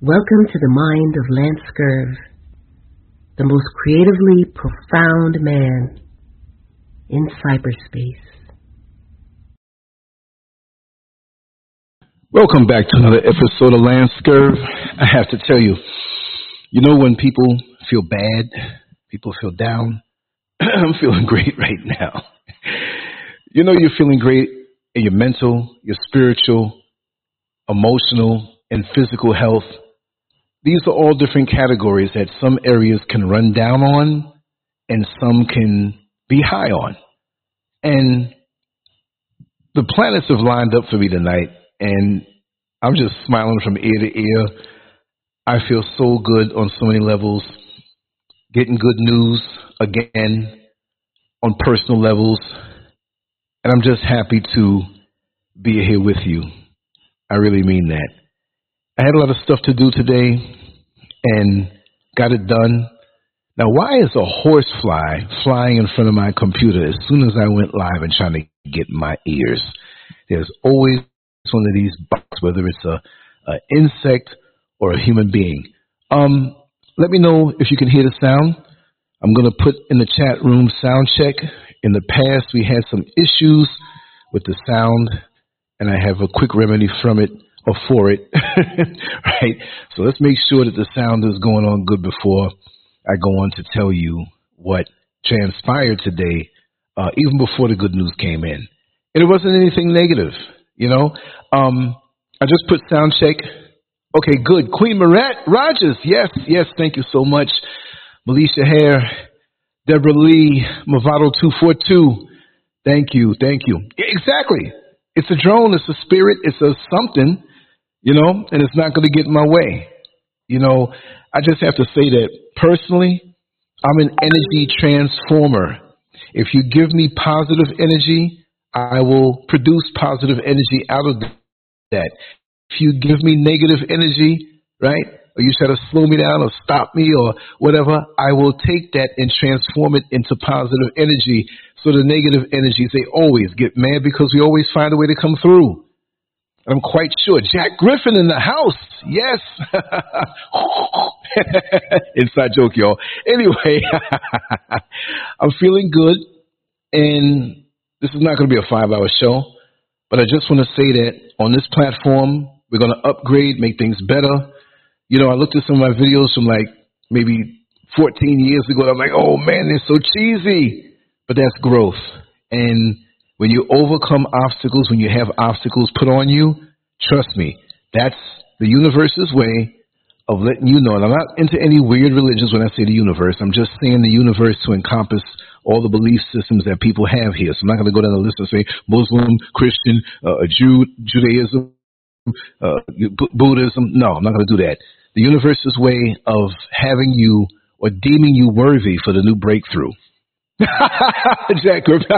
Welcome to the mind of LanceScurv, the most creatively profound man in cyberspace. Welcome back to another episode of LanceScurv. I have to tell you, you know when people feel bad, people feel down, I'm feeling great right now. You know you're feeling great in your mental, your spiritual, emotional, and physical health. These are all different categories that some areas can run down on and some can be high on. And the planets have lined up for me tonight, and I'm just smiling from ear to ear. I feel so good on so many levels, getting good news again on personal levels, and I'm just happy to be here with you. I really mean that. I had a lot of stuff to do today and got it done. Now, why is a horsefly flying in front of my computer as soon as I went live and trying to get my ears? There's always one of these bugs, whether it's an insect or a human being. Let me know if you can hear the sound. I'm going to put in the chat room sound check. In the past, we had some issues with the sound, and I have a quick remedy from it. Or for it, right? So let's make sure that the sound is going on good before I go on to tell you what transpired today, even before the good news came in. And it wasn't anything negative, you know? I just put sound check. Okay, good. Queen Marat Rogers, yes, thank you so much. Malisha Hare, Deborah Lee Movado 242, thank you. Exactly. It's a drone, it's a spirit, it's a something. You know, and it's not going to get in my way. You know, I just have to say that personally, I'm an energy transformer. If you give me positive energy, I will produce positive energy out of that. If you give me negative energy, right, or you try to slow me down or stop me or whatever, I will take that and transform it into positive energy. So the negative energies, they always get mad because we always find a way to come through. I'm quite sure. Jack Griffin in the house. Yes. Inside joke, y'all. Anyway, I'm feeling good. And this is not going to be a 5-hour show. But I just want to say that on this platform, we're going to upgrade, make things better. You know, I looked at some of my videos from like maybe 14 years ago. And I'm like, oh, man, they're so cheesy. But that's growth. And when you overcome obstacles, when you have obstacles put on you, trust me, that's the universe's way of letting you know. And I'm not into any weird religions when I say the universe. I'm just saying the universe to encompass all the belief systems that people have here. So I'm not going to go down the list and say Muslim, Christian, Jew, Judaism, Buddhism. No, I'm not going to do that. The universe's way of having you or deeming you worthy for the new breakthrough. Jack Griffin.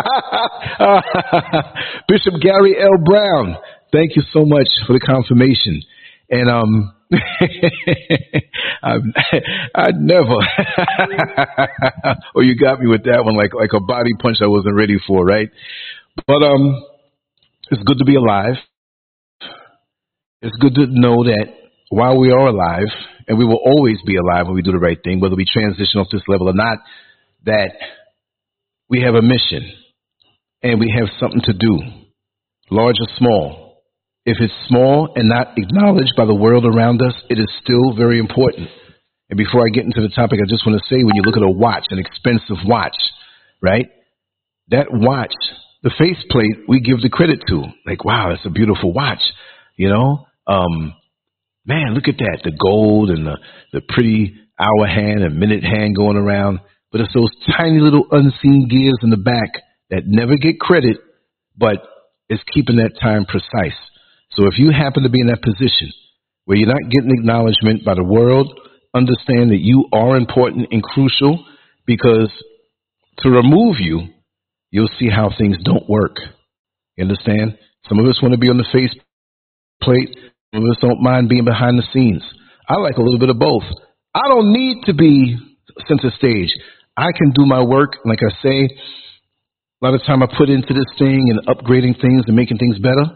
Bishop Gary L. Brown, thank you so much for the confirmation. And I never oh, you got me with that one like a body punch I wasn't ready for, right? But it's good to be alive. It's good to know that while we are alive, and we will always be alive when we do the right thing, whether we transition off this level or not, that we have a mission, and we have something to do, large or small. If it's small and not acknowledged by the world around us, it is still very important. And before I get into the topic, I just want to say, when you look at a watch, an expensive watch, right? That watch, the faceplate, we give the credit to. Like, wow, that's a beautiful watch, you know? Man, look at that, the gold and the pretty hour hand and minute hand going around. But it's those tiny little unseen gears in the back that never get credit, but it's keeping that time precise. So if you happen to be in that position where you're not getting acknowledgement by the world, understand that you are important and crucial, because to remove you, you'll see how things don't work. You understand? Some of us want to be on the face plate. Some of us don't mind being behind the scenes. I like a little bit of both. I don't need to be center stage. I can do my work. Like I say, a lot of time I put into this thing and upgrading things and making things better.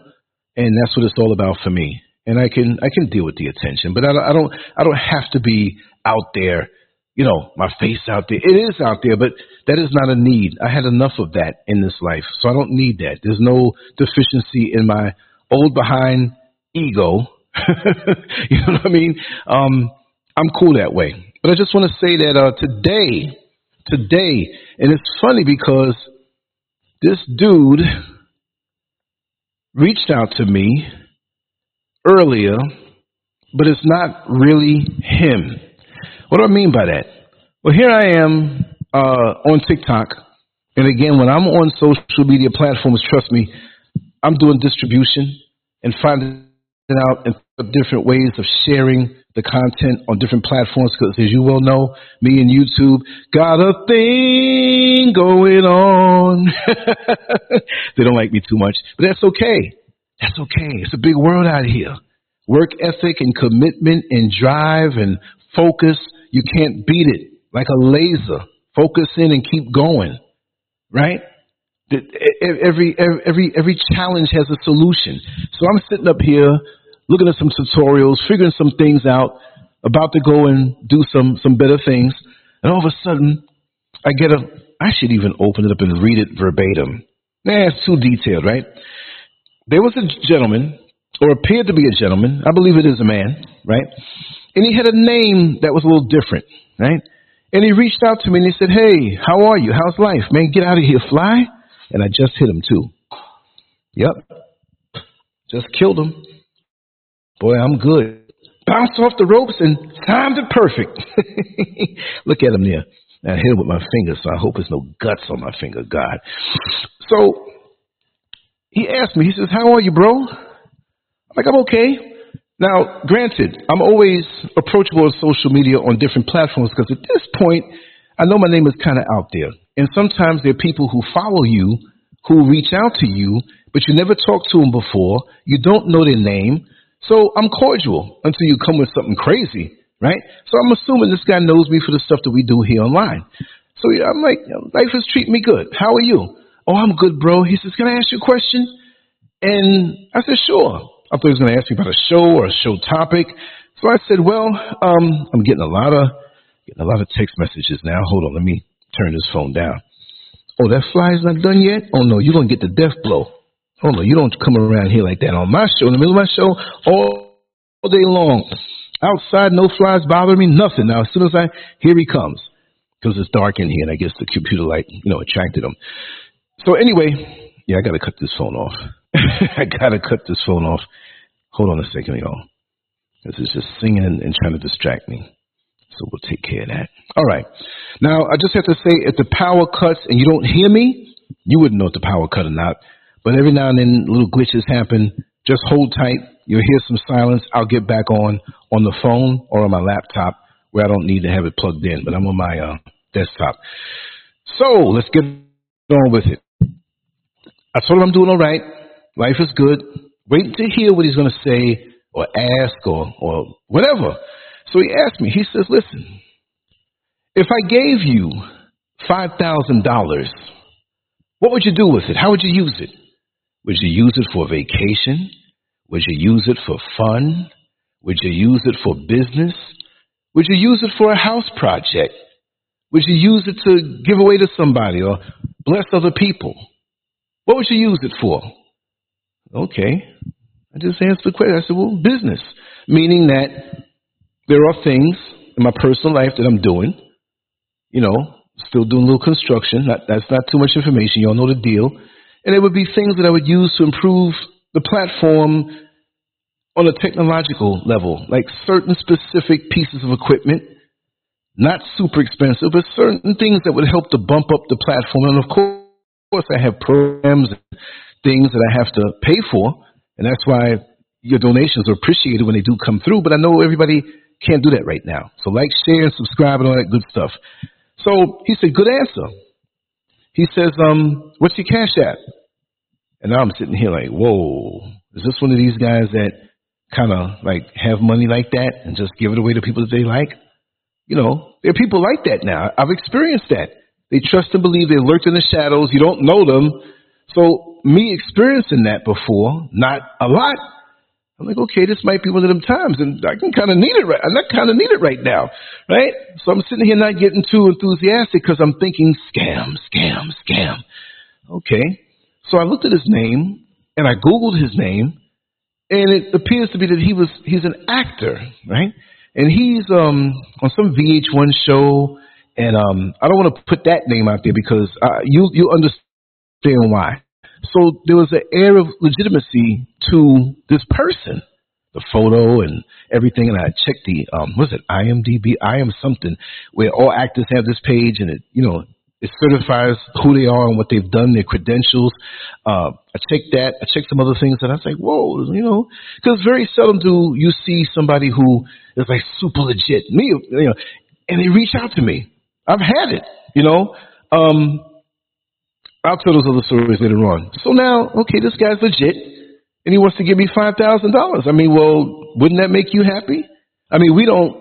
And that's what it's all about for me. and I can deal with the attention, but I don't have to be out there, you know, my face out there. It is out there, but that is not a need. I had enough of that in this life, so I don't need that. There's no deficiency in my old behind ego. You know what I mean? I'm cool that way. But I just want to say that today, and it's funny because this dude reached out to me earlier, but it's not really him. What do I mean by that? Well, here I am on TikTok, and again, when I'm on social media platforms, trust me, I'm doing distribution and finding out in different ways of sharing the content on different platforms, because as you well know, me and YouTube got a thing going on. They don't like me too much, but that's okay. That's okay. It's a big world out here. Work ethic and commitment and drive and focus, you can't beat it. Like a laser, focus in and keep going, right? Every challenge has a solution. So I'm sitting up here looking at some tutorials, figuring some things out, about to go and do some better things. And all of a sudden, I should even open it up and read it verbatim. Nah, it's too detailed, right? There was a gentleman, or appeared to be a gentleman. I believe it is a man, right? And he had a name that was a little different, right? And he reached out to me and he said, hey, how are you? How's life? Man, get out of here, fly. And I just hit him too. Yep. Just killed him. Boy, I'm good. Bounced off the ropes and timed it perfect. Look at him there. I hit him with my finger, so I hope there's no guts on my finger, God. So he asked me, he says, how are you, bro? I'm like, I'm okay. Now, granted, I'm always approachable on social media on different platforms, because at this point, I know my name is kind of out there. And sometimes there are people who follow you, who reach out to you, but you never talked to them before. You don't know their name. So I'm cordial until you come with something crazy, right? So I'm assuming this guy knows me for the stuff that we do here online. So I'm like, life is treating me good. How are you? Oh, I'm good, bro. He says, can I ask you a question? And I said, sure. I thought he was going to ask me about a show or a show topic. So I said, well, I'm getting a lot of text messages now. Hold on. Let me turn this phone down. Oh, that fly's not done yet? Oh, no, you're going to get the death blow. Oh, no, you don't come around here like that on my show, in the middle of my show, all day long. Outside, no flies bother me, nothing. Now, as soon as here he comes, because it's dark in here, and I guess the computer light, attracted him. So anyway, yeah, I got to cut this phone off. Hold on a second, y'all. This is just singing and trying to distract me. So we'll take care of that. All right. Now, I just have to say, if the power cuts and you don't hear me, you wouldn't know if the power cut or not. But every now and then, little glitches happen. Just hold tight. You'll hear some silence. I'll get back on the phone or on my laptop, where I don't need to have it plugged in. But I'm on my desktop. So let's get on with it. I told him I'm doing all right. Life is good. Wait to hear what he's going to say or ask or whatever. So he asked me, he says, listen, if I gave you $5,000, what would you do with it? How would you use it? Would you use it for vacation? Would you use it for fun? Would you use it for business? Would you use it for a house project? Would you use it to give away to somebody or bless other people? What would you use it for? Okay. I just answered the question. I said, well, business, meaning that there are things in my personal life that I'm doing, still doing a little construction. That's not too much information. Y'all know the deal. And it would be things that I would use to improve the platform on a technological level, like certain specific pieces of equipment, not super expensive, but certain things that would help to bump up the platform. And of course, I have programs and things that I have to pay for. And that's why your donations are appreciated when they do come through. But I know everybody can't do that right now. So like, share, and subscribe, and all that good stuff. So he said, good answer. He says, what's your Cash App? And now I'm sitting here like, whoa, is this one of these guys that kind of like have money like that and just give it away to people that they like? There are people like that now. I've experienced that. They trust and believe. They lurked in the shadows. You don't know them. So me experiencing that before, not a lot, I'm like, okay, this might be one of them times, and I can kind of need it right. I kind of need it right now, right? So I'm sitting here not getting too enthusiastic because I'm thinking scam, scam, scam. Okay, so I looked at his name and I Googled his name, and it appears to be that he's an actor, right? And he's on some VH1 show, and I don't want to put that name out there because you understand why. So there was an air of legitimacy to this person, the photo and everything. And I checked the, what is it, IMDb? I am something, where all actors have this page, and it, you know, it certifies who they are and what they've done, their credentials. I checked that. I checked some other things, and I was like, whoa, you know, because very seldom do you see somebody who is like super legit, me, you know, and they reach out to me. I've had it, you know. I'll tell those other stories later on. So now, okay, this guy's legit, and he wants to give me $5,000. I mean, well, wouldn't that make you happy? I mean, we don't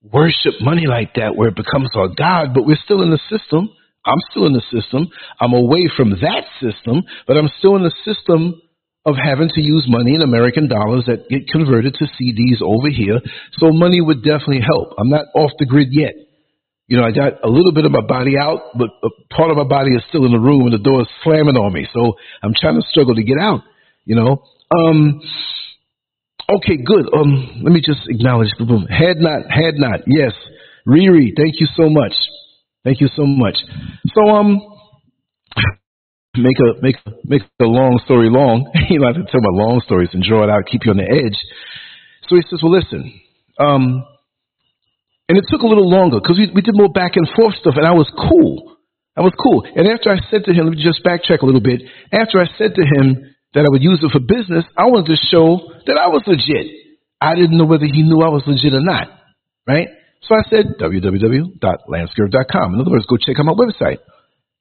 worship money like that where it becomes our God, but we're still in the system. I'm still in the system. I'm away from that system, but I'm still in the system of having to use money in American dollars that get converted to CDs over here. So money would definitely help. I'm not off the grid yet. You know, I got a little bit of my body out, but a part of my body is still in the room, and the door is slamming on me. So I'm trying to struggle to get out, you know. Okay, good. Let me just acknowledge. Boom. Had not. Yes. Riri, thank you so much. Thank you so much. So, make a long story long. You know, I have to tell my long stories and draw it out, keep you on the edge. So he says, well, listen, and it took a little longer because we did more back and forth stuff, and I was cool. And after I said to him, let me just backtrack a little bit. After I said to him that I would use it for business, I wanted to show that I was legit. I didn't know whether he knew I was legit or not, right? So I said, www.landscurve.com. In other words, go check out my website.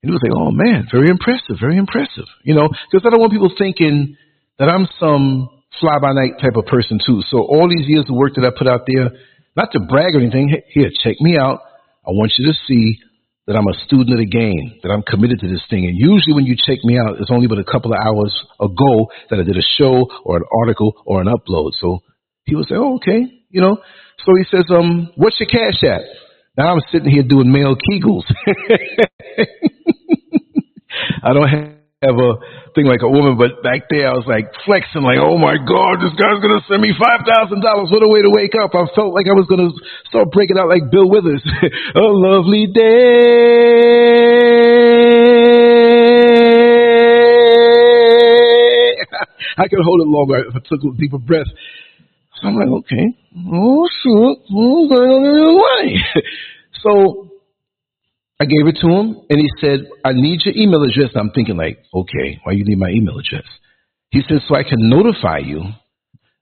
And he was like, oh, man, very impressive, you know, because I don't want people thinking that I'm some fly-by-night type of person too. So all these years of work that I put out there, not to brag or anything. Hey, here, check me out. I want you to see that I'm a student of the game, that I'm committed to this thing. And usually when you check me out, it's only but a couple of hours ago that I did a show or an article or an upload. So he would say, oh, okay, you know. So he says, what's your Cash App? Now I'm sitting here doing male Kegels. I don't have a thing like a woman, but back there I was like flexing, like, oh my God, this guy's gonna send me $5,000. What a way to wake up. I felt like I was gonna start breaking out like Bill Withers. A lovely day. I could hold it longer if I took a deeper breath. So I'm like, okay, oh shoot, I'm going away. So I gave it to him, and he said, I need your email address. And I'm thinking like, okay, why you need my email address? He said, so I can notify you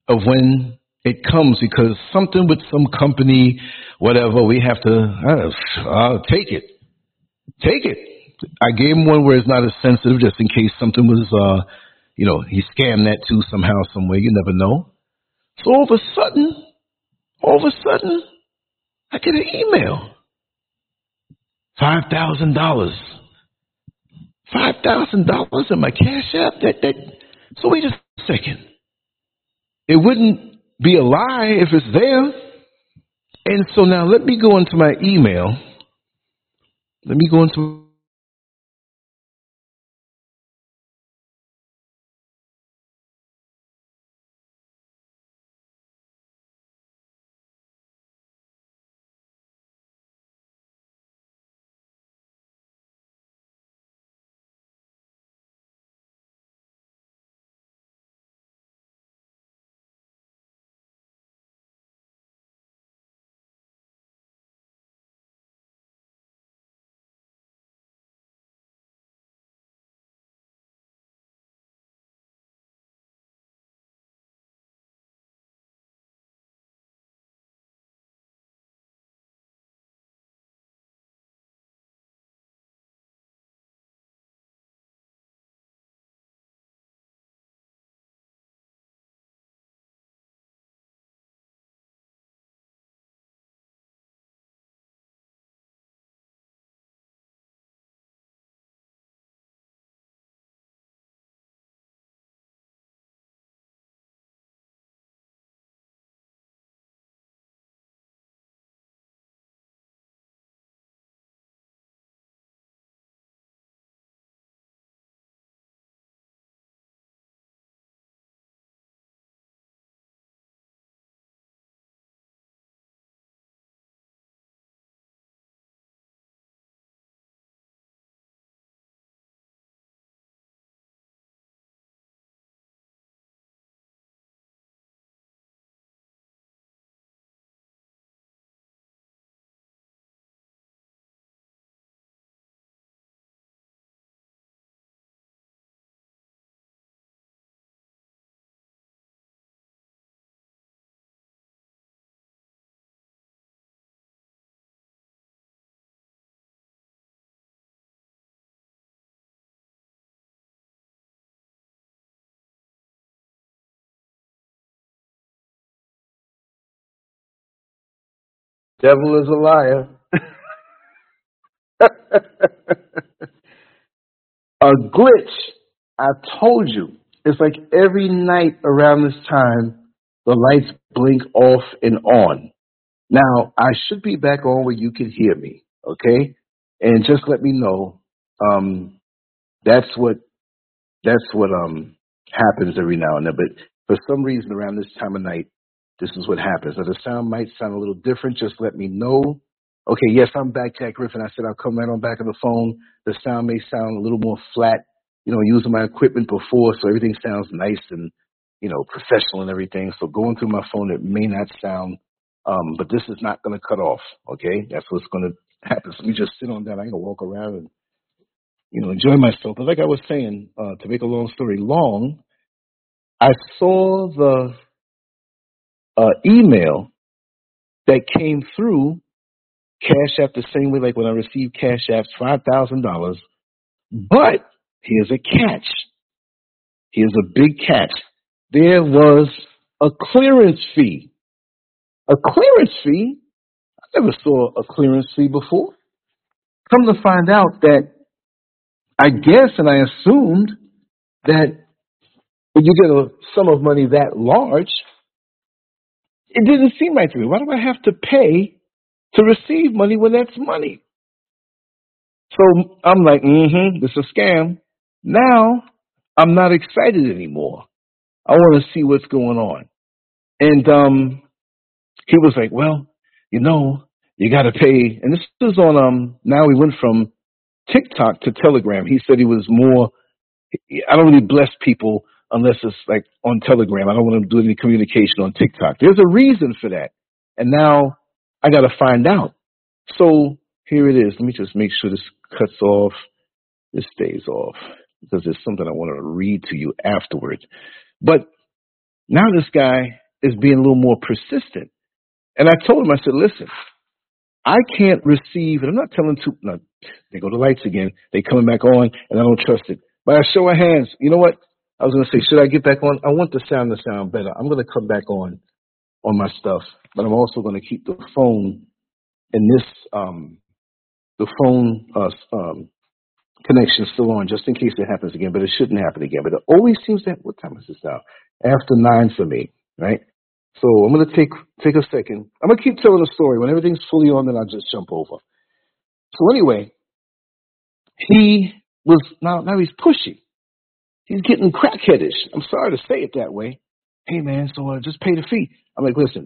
of when it comes, because something with some company, whatever, we have to take it. I gave him one where it's not as sensitive, just in case something was, you know, he scammed that too somehow, some way. You never know. So all of a sudden, I get an email. $5,000. $5,000 in my Cash App? So wait a second. It wouldn't be a lie if it's there. And so now let me go into my email. Let me go into Devil is a liar. A glitch, I told you. It's like every night around this time, the lights blink off and on. Now, I should be back on where you can hear me, okay? And just let me know. That's what happens every now and then. But for some reason around this time of night, this is what happens. Now, the sound might sound a little different. Just let me know. Okay, yes, I'm back, Jack Griffin. I said I'll come right on back on the phone. The sound may sound a little more flat, you know, using my equipment before, so everything sounds nice and, you know, professional and everything. So going through my phone, it may not sound, but this is not going to cut off, okay? That's what's going to happen. So we just sit on down. I can walk around and, you know, enjoy myself. But like I was saying, to make a long story long, I saw the email that came through Cash App the same way like when I received Cash App's $5,000. But here's a catch. Here's a big catch. There was a clearance fee. A clearance fee? I never saw a clearance fee before. Come to find out that I guess and I assumed that when you get a sum of money that large, it didn't seem right to me. Why do I have to pay to receive money when that's money? So I'm like, this is a scam. Now I'm not excited anymore. I want to see what's going on. And he was like, well, you know, you got to pay. And this is on, now we went from TikTok to Telegram. He said he was more, I don't really bless people unless it's like on Telegram. I don't want to do any communication on TikTok. There's a reason for that. And now I got to find out. So here it is. Let me just make sure this cuts off. This stays off because there's something I want to read to you afterwards. But now this guy is being a little more persistent. And I told him, I said, listen, I can't receive, and I'm not telling to, no, they go to lights again. They coming back on, and I don't trust it. By a show of hands, you know what? I was going to say, should I get back on? I want the sound to sound better. I'm going to come back on my stuff, but I'm also going to keep the phone in this, the phone connection still on just in case it happens again, but it shouldn't happen again. But it always seems that, what time is this now? After 9 for me, right? So I'm going to take a second. I'm going to keep telling the story. When everything's fully on, then I'll just jump over. So anyway, he was, now he's pushy. He's getting crackheadish. I'm sorry to say it that way. Hey, man, so just pay the fee. I'm like, listen,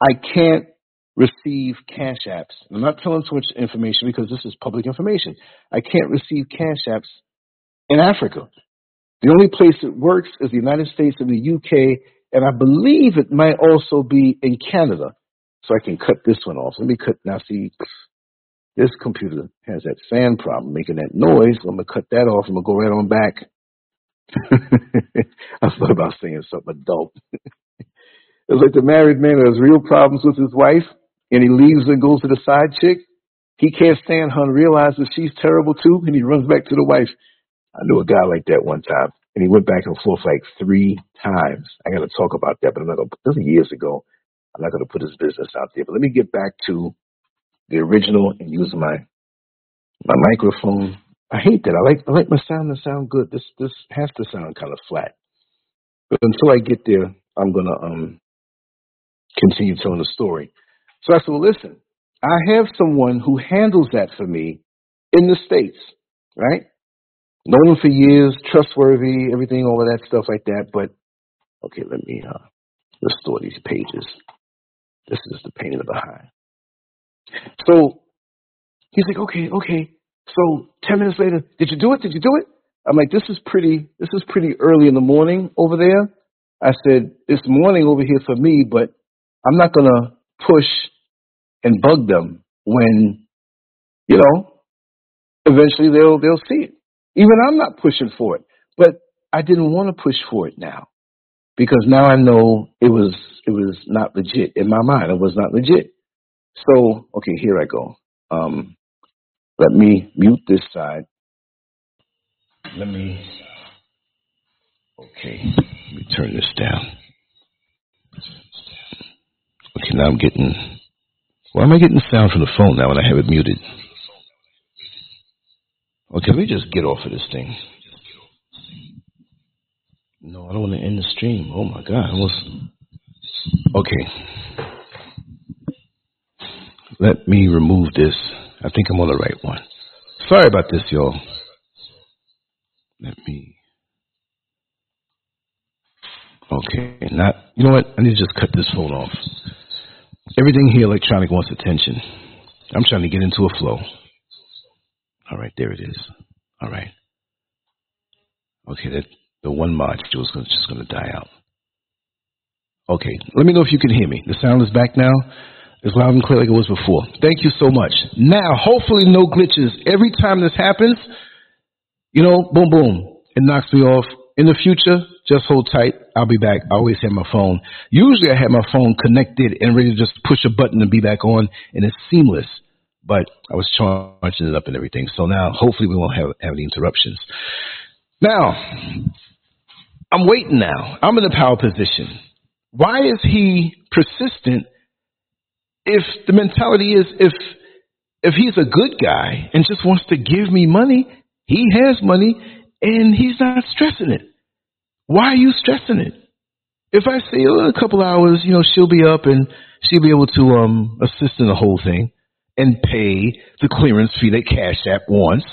I can't receive Cash Apps. I'm not telling so much information because this is public information. I can't receive Cash Apps in Africa. The only place it works is the United States and the UK, and I believe it might also be in Canada. So I can cut this one off. Let me cut. Now, see, this computer has that fan problem making that noise. I'm going to cut that off. I'm going to go right on back. I thought about saying something adult. It was like the married man who has real problems with his wife, and he leaves and goes to the side chick. He can't stand her and realizes she's terrible too, and he runs back to the wife. I knew a guy like that one time, and he went back and forth like 3 times. I got to talk about that, but I'm not going to. This was years ago. I'm not going to put his business out there. But let me get back to the original and use my microphone. I hate that. I like my sound to sound good. This has to sound kind of flat. But until I get there, I'm going to continue telling the story. So I said, well, listen, I have someone who handles that for me in the States, right? Known him for years, trustworthy, everything, all of that stuff like that. But, okay, let me restore these pages. This is the pain in the behind. So he's like, okay. So 10 minutes later, did you do it? I'm like, this is pretty early in the morning over there. I said, it's morning over here for me, but I'm not going to push and bug them when, you know, eventually they'll see it. Even I'm not pushing for it, but I didn't want to push for it now because now I know it was not legit in my mind. It was not legit. So, okay, here I go. Let me mute this side. Let me turn this down. Okay, now I'm getting Why am I getting sound from the phone now when I have it muted? Okay, let me just get off of this thing. No, I don't want to end the stream. Oh my God. Okay. Let me remove this. I think I'm on the right one. Sorry about this, y'all. Let me. Okay. You know what? I need to just cut this phone off. Everything here electronic wants attention. I'm trying to get into a flow. All right, there it is. All right. Okay, the one module is just going to die out. Okay, let me know if you can hear me. The sound is back now. It's loud and clear like it was before. Thank you so much. Now, hopefully no glitches. Every time this happens, you know, boom, boom. It knocks me off. In the future, just hold tight. I'll be back. I always have my phone. Usually I have my phone connected and ready to just push a button and be back on, and it's seamless. But I was charging it up and everything. So now, hopefully we won't have any interruptions. Now, I'm waiting now. I'm in the power position. Why is he persistent? If the mentality is, if he's a good guy and just wants to give me money, he has money and he's not stressing it. Why are you stressing it? If I say a couple hours, you know, she'll be up and she'll be able to assist in the whole thing and pay the clearance fee that Cash App wants.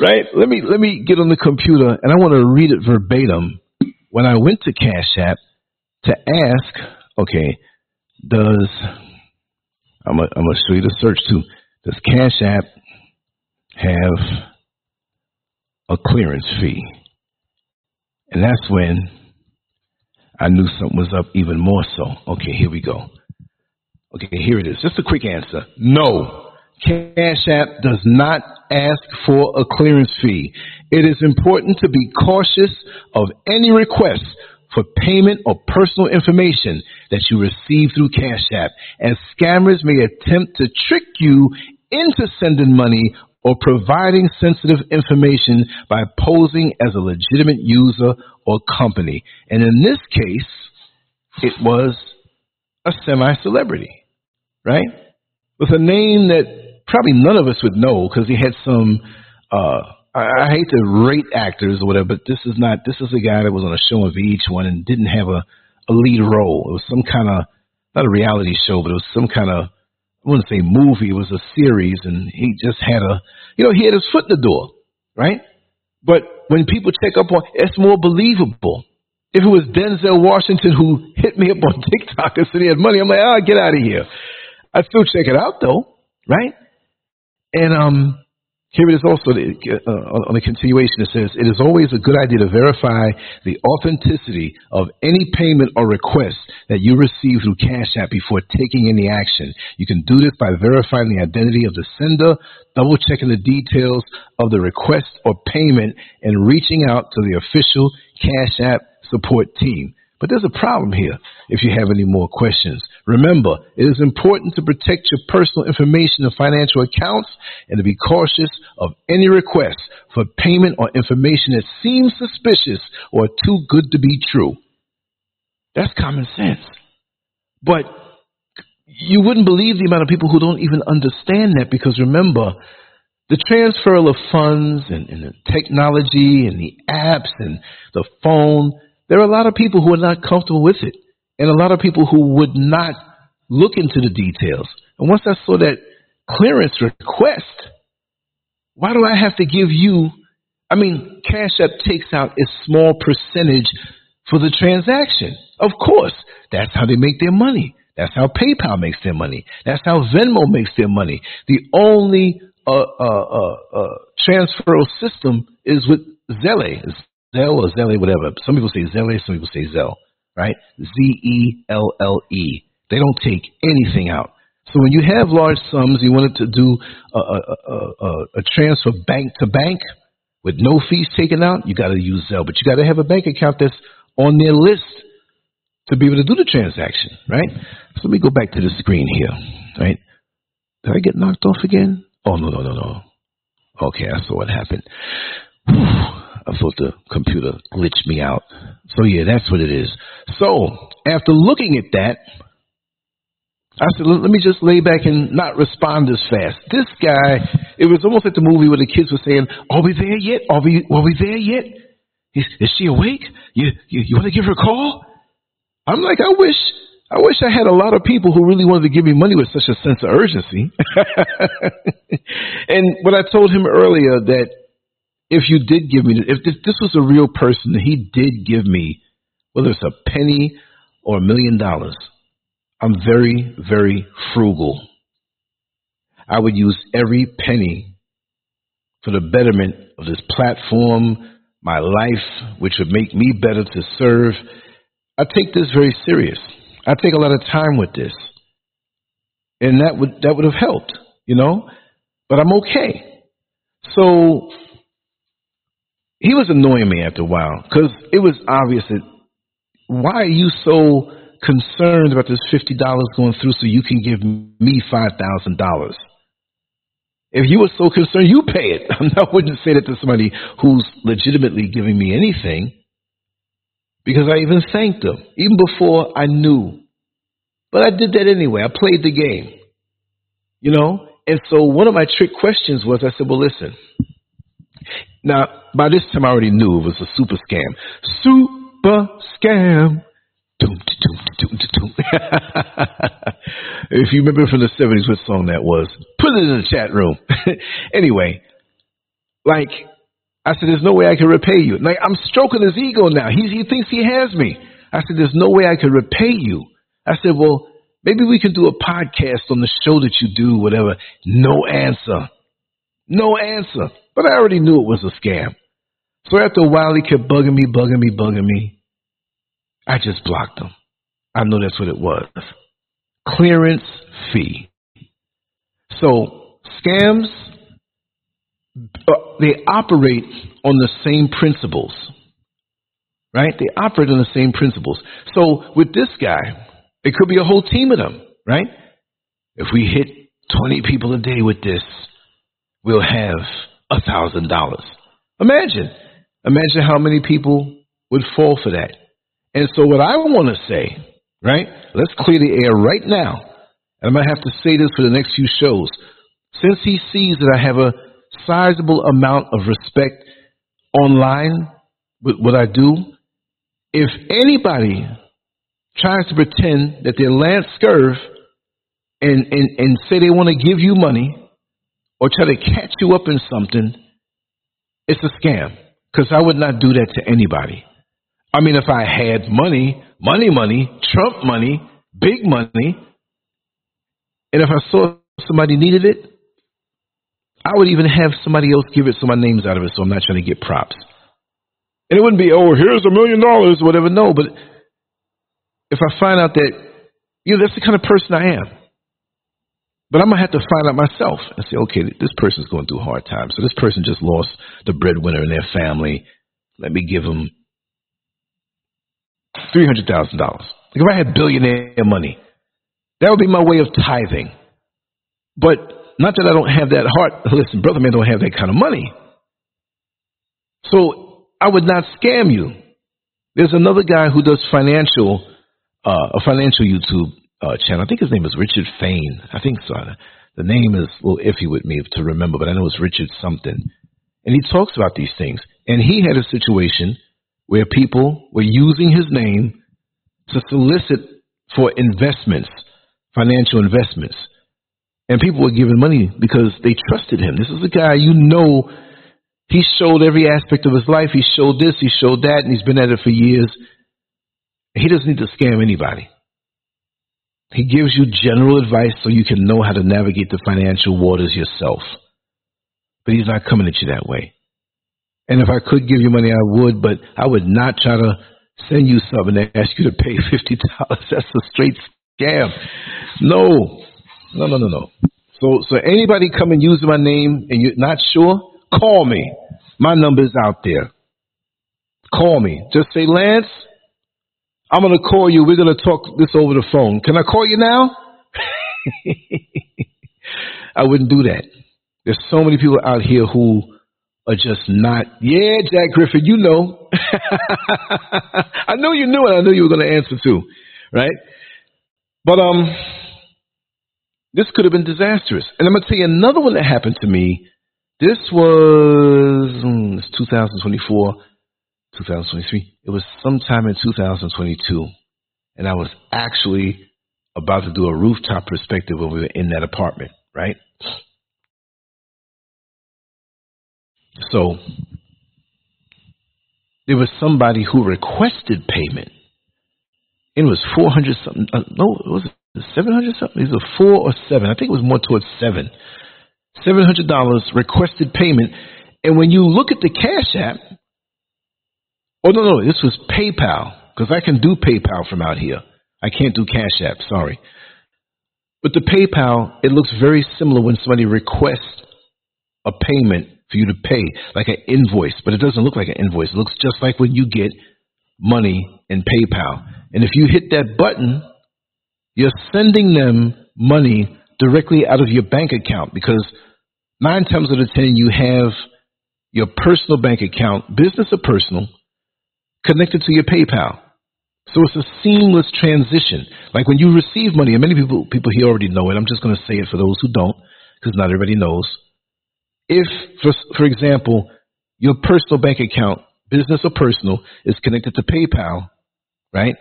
Right? Let me get on the computer and I want to read it verbatim. When I went to Cash App to ask, okay, I'm gonna show you the search too. Does Cash App have a clearance fee? And that's when I knew something was up even more so. Okay, here we go. Okay, here it is. Just a quick answer. No, Cash App does not ask for a clearance fee. It is important to be cautious of any request for payment or personal information that you receive through Cash App, as scammers may attempt to trick you into sending money or providing sensitive information by posing as a legitimate user or company. And in this case, it was a semi-celebrity, right? With a name that probably none of us would know because he had some... I hate to rate actors or whatever, but this is a guy that was on a show on VH1 and didn't have a lead role. It was some kind of, not a reality show, but it was some kind of, I wouldn't say movie, it was a series, and he just had he had his foot in the door, right? But when people check up on, it's more believable. If it was Denzel Washington who hit me up on TikTok and said he had money, I'm like, get out of here. I'd still check it out though, right? And, here it is also on the continuation. It says, it is always a good idea to verify the authenticity of any payment or request that you receive through Cash App before taking any action. You can do this by verifying the identity of the sender, double-checking the details of the request or payment, and reaching out to the official Cash App support team. But there's a problem here if you have any more questions. Remember, it is important to protect your personal information and financial accounts and to be cautious of any request for payment or information that seems suspicious or too good to be true. That's common sense. But you wouldn't believe the amount of people who don't even understand that, because remember, the transfer of funds and the technology and the apps and the phone, there are a lot of people who are not comfortable with it, and a lot of people who would not look into the details. And once I saw that clearance request, why do I have to give you? I mean, Cash App takes out a small percentage for the transaction. Of course, that's how they make their money. That's how PayPal makes their money. That's how Venmo makes their money. The only transferal system is with Zelle. Zelle or Zelle, whatever. Some people say Zelle, some people say Zelle, right? Zelle. They don't take anything out. So when you have large sums, you wanted to do a transfer bank to bank with no fees taken out, you got to use Zelle. But you got to have a bank account that's on their list to be able to do the transaction, right? So let me go back to the screen here, right? Did I get knocked off again? Oh, no. Okay, I saw what happened. I thought the computer glitched me out. So yeah, that's what it is. So after looking at that, I said, let me just lay back and not respond as fast. This guy, it was almost like the movie where the kids were saying, are we there yet? Are we there yet? Is she awake? You want to give her a call? I'm like, I wish I had a lot of people who really wanted to give me money with such a sense of urgency. And what I told him earlier, that if you did give me, if this was a real person, he did give me, whether it's a penny or $1 million, I'm very, very frugal. I would use every penny for the betterment of this platform, my life, which would make me better to serve. I take this very serious. I take a lot of time with this. And that would have helped, you know? But I'm okay. So he was annoying me after a while, because it was obvious that, why are you so concerned about this $50 going through so you can give me $5,000? If you were so concerned, you pay it. I wouldn't say that to somebody who's legitimately giving me anything, because I even thanked them, even before I knew. But I did that anyway. I played the game, you know? And so one of my trick questions was, I said, well, listen. Now, by this time, I already knew it was a super scam. Super scam. If you remember from the 70s, what song that was, put it in the chat room. Anyway, like I said, there's no way I can repay you. Like, I'm stroking his ego now. He thinks he has me. I said, there's no way I can repay you. I said, well, maybe we can do a podcast on the show that you do, whatever. No answer. No answer. But I already knew it was a scam. So after a while, he kept bugging me. I just blocked them. I know that's what it was. Clearance fee. So scams, they operate on the same principles, right? They operate on the same principles. So with this guy, it could be a whole team of them, right? If we hit 20 people a day with this, we'll have $1,000. Imagine how many people would fall for that. And so what I want to say, right, let's clear the air right now. And I might have to say this for the next few shows. Since he sees that I have a sizable amount of respect online with what I do, if anybody tries to pretend that they're LanceScurv and say they want to give you money or try to catch you up in something, it's a scam, because I would not do that to anybody. I mean, if I had money, Trump money, big money, and if I saw somebody needed it, I would even have somebody else give it so my name's out of it, so I'm not trying to get props. And it wouldn't be, oh, here's $1 million, whatever. No, but if I find out that, you know, that's the kind of person I am. But I'm going to have to find out myself and say, okay, this person's going through hard times. So this person just lost the breadwinner in their family. Let me give them $300,000. Like, if I had billionaire money, that would be my way of tithing. But not that I don't have that heart. Listen, brother man, don't have that kind of money. So I would not scam you. There's another guy who does a financial YouTube channel. I think his name is Richard Fain. I think so. The name is a little iffy with me to remember, but I know it's Richard something. And he talks about these things. And he had a situation where people were using his name to solicit for investments, financial investments. And people were giving money because they trusted him. This is a guy, you know, he showed every aspect of his life. He showed this, he showed that, and he's been at it for years. He doesn't need to scam anybody. He gives you general advice so you can know how to navigate the financial waters yourself. But he's not coming at you that way. And if I could give you money, I would, but I would not try to send you something and ask you to pay $50. That's a straight scam. No. So anybody come and use my name and you're not sure, call me. My number's out there. Call me. Just say, Lance, I'm going to call you. We're going to talk this over the phone. Can I call you now? I wouldn't do that. There's so many people out here who are just not, yeah, Jack Griffin, you know. I know you knew it. I knew you were going to answer too, right? But This could have been disastrous. And I'm going to tell you another one that happened to me. This was 2024, 2023. It was sometime in 2022. And I was actually about to do a rooftop perspective when we were in that apartment, right? So there was somebody who requested payment. It was 400 something. No, it was 700 something. It was a 4 or 7. I think it was more towards 7. $700 requested payment. And when you look at the Cash App, oh, no, this was PayPal, because I can do PayPal from out here. I can't do Cash App, sorry. But the PayPal, it looks very similar when somebody requests a payment for you to pay, like an invoice, but it doesn't look like an invoice. It looks just like when you get money in PayPal. And if you hit that button, you're sending them money directly out of your bank account, because 9 times out of 10 you have your personal bank account, business or personal, connected to your PayPal. So it's a seamless transition. Like when you receive money, and many people here already know it. I'm just going to say it for those who don't, because not everybody knows. If, for example, your personal bank account, business or personal, is connected to PayPal, right?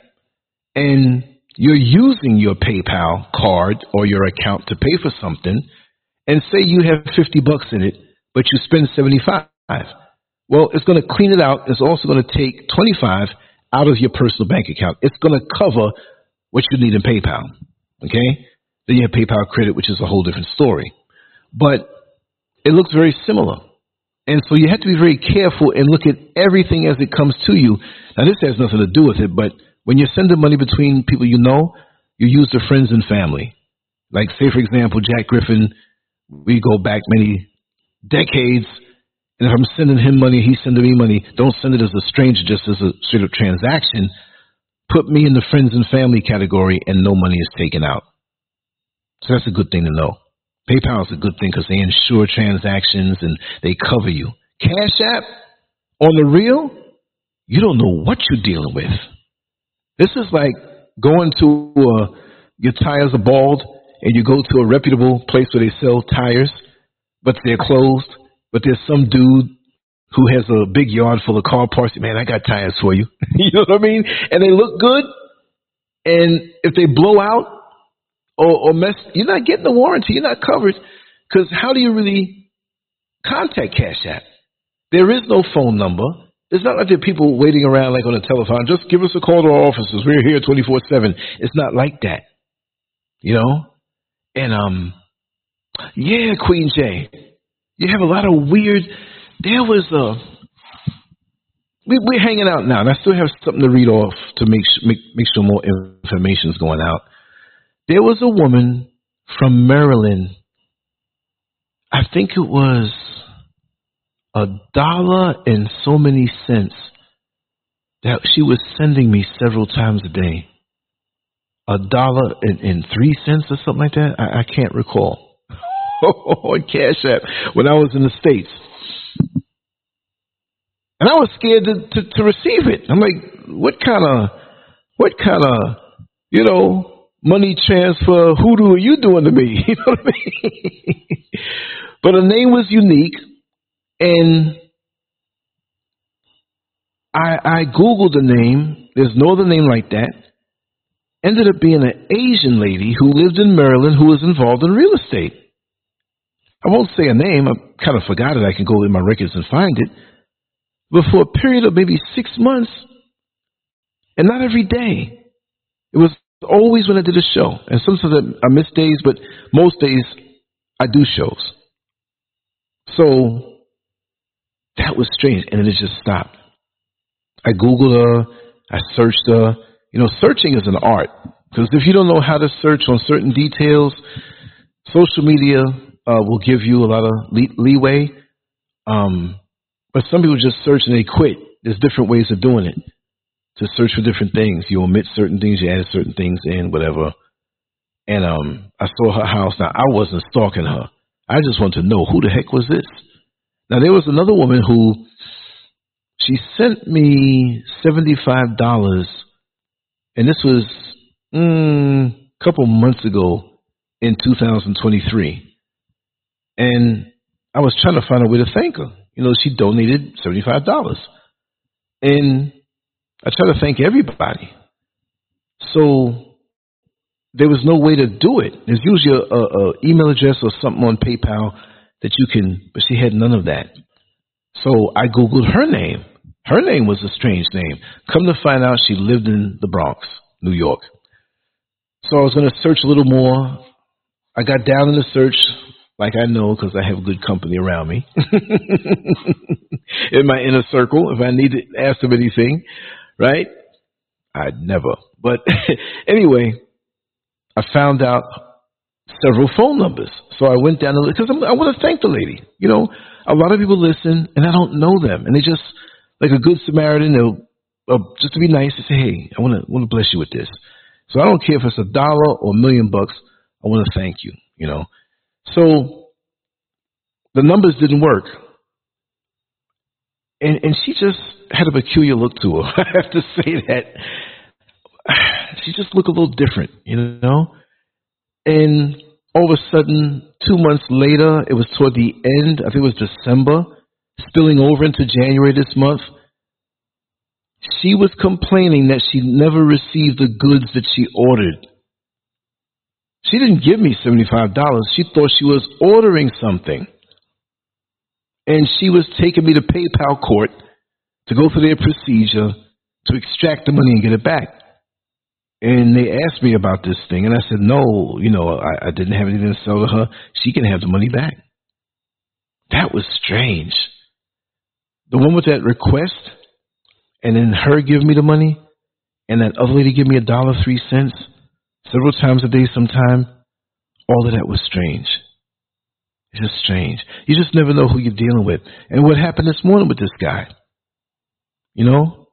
And you're using your PayPal card or your account to pay for something, and say you have $50 in it, but you spend $75. Well, it's going to clean it out. It's also going to take $25 out of your personal bank account. It's going to cover what you need in PayPal, okay? Then you have PayPal Credit, which is a whole different story. But it looks very similar. And so you have to be very careful and look at everything as it comes to you. Now, this has nothing to do with it, but when you're sending money between people you know, you use their friends and family. Like, say, for example, Jack Griffin, we go back many decades, and if I'm sending him money, he's sending me money, don't send it as a stranger, just as a straight up transaction. Put me in the friends and family category, and no money is taken out. So that's a good thing to know. PayPal is a good thing because they insure transactions and they cover you. Cash App, on the real, you don't know what you're dealing with. This is like going to your tires are bald and you go to a reputable place where they sell tires, but they're closed. But there's some dude who has a big yard full of car parts. Man, I got tires for you. You know what I mean? And they look good. And if they blow out, or mess, you're not getting the warranty. You're not covered, because how do you really contact Cash App? There is no phone number. It's not like there are people waiting around like on a telephone. Just give us a call to our offices. We're here 24/7. It's not like that, you know. And yeah, Queen Jane, you have a lot of weird. There was a. We're hanging out now, and I still have something to read off to make sure more information is going out. There was a woman from Maryland. I think it was $1.00 that she was sending me several times a day. $1.03 or something like that. I can't recall. On Cash App when I was in the States. And I was scared to receive it. I'm like, what kind of, you know, money transfer hoodoo are you doing to me? You know what I mean? But her name was unique, and I Googled the name. There's no other name like that. Ended up being an Asian lady who lived in Maryland who was involved in real estate. I won't say her name. I kind of forgot it. I can go in my records and find it. But for a period of maybe 6 months, and not every day, it was always when I did a show, and sometimes I miss days, but most days I do shows. So that was strange, and it just stopped. I Googled her, I searched her. You know, searching is an art, because if you don't know how to search on certain details, social media will give you a lot of leeway. But some people just search and they quit. There's different ways of doing it. To search for different things. You omit certain things, you add certain things in, whatever. And I saw her house. Now, I wasn't stalking her. I just wanted to know who the heck was this. Now, there was another woman who, she sent me $75. And this was a couple months ago. in 2023. And I was trying to find a way to thank her. You know, she donated $75. And I try to thank everybody. So there was no way to do it. There's usually an email address or something on PayPal that you can, but she had none of that. So I Googled her name. Her name was a strange name. Come to find out, she lived in the Bronx, New York. So I was going to search a little more. I got down in the search, like I know, because I have good company around me in my inner circle. If I need to ask them anything, right? I'd never. But anyway, I found out several phone numbers. So I went down the list because I want to thank the lady. You know, a lot of people listen, and I don't know them, and they just, like a good Samaritan, they'll just to be nice, to say, hey, I want to bless you with this. So I don't care if it's $1 or $1,000,000. I want to thank you, you know. So the numbers didn't work. And she just had a peculiar look to her. I have to say that. She just looked a little different, you know. And all of a sudden, 2 months later, it was toward the end, I think it was December, spilling over into January this month, she was complaining that she never received the goods that she ordered. She didn't give me $75. She thought she was ordering something. And she was taking me to PayPal court to go through their procedure to extract the money and get it back. And they asked me about this thing. And I said, no, you know, I didn't have anything to sell to her. She can have the money back. That was strange. The one with that request, and then her giving me the money, and that other lady giving me $1.03 several times a day sometime, all of that was strange. It's just strange. You just never know who you're dealing with. And what happened this morning with this guy? You know?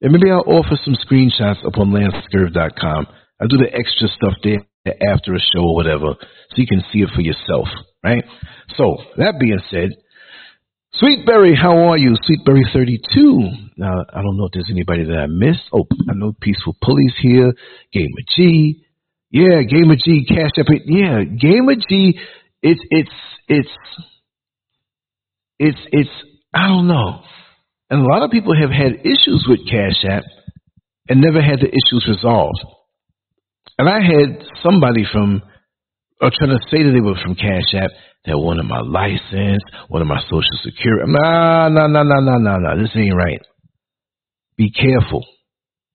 And maybe I'll offer some screenshots up on LanceScurv.com. I do the extra stuff there after a show or whatever, so you can see it for yourself, right? So, that being said, Sweetberry, how are you? Sweetberry32. Now, I don't know if there's anybody that I missed. Oh, I know Peaceful Pulleys here. GamerG. Yeah, GamerG. Cash App. Yeah, GamerG. It's, I don't know. And a lot of people have had issues with Cash App and never had the issues resolved. And I had somebody trying to say that they were from Cash App, that wanted my license, wanted my social security. Nah. This ain't right. Be careful.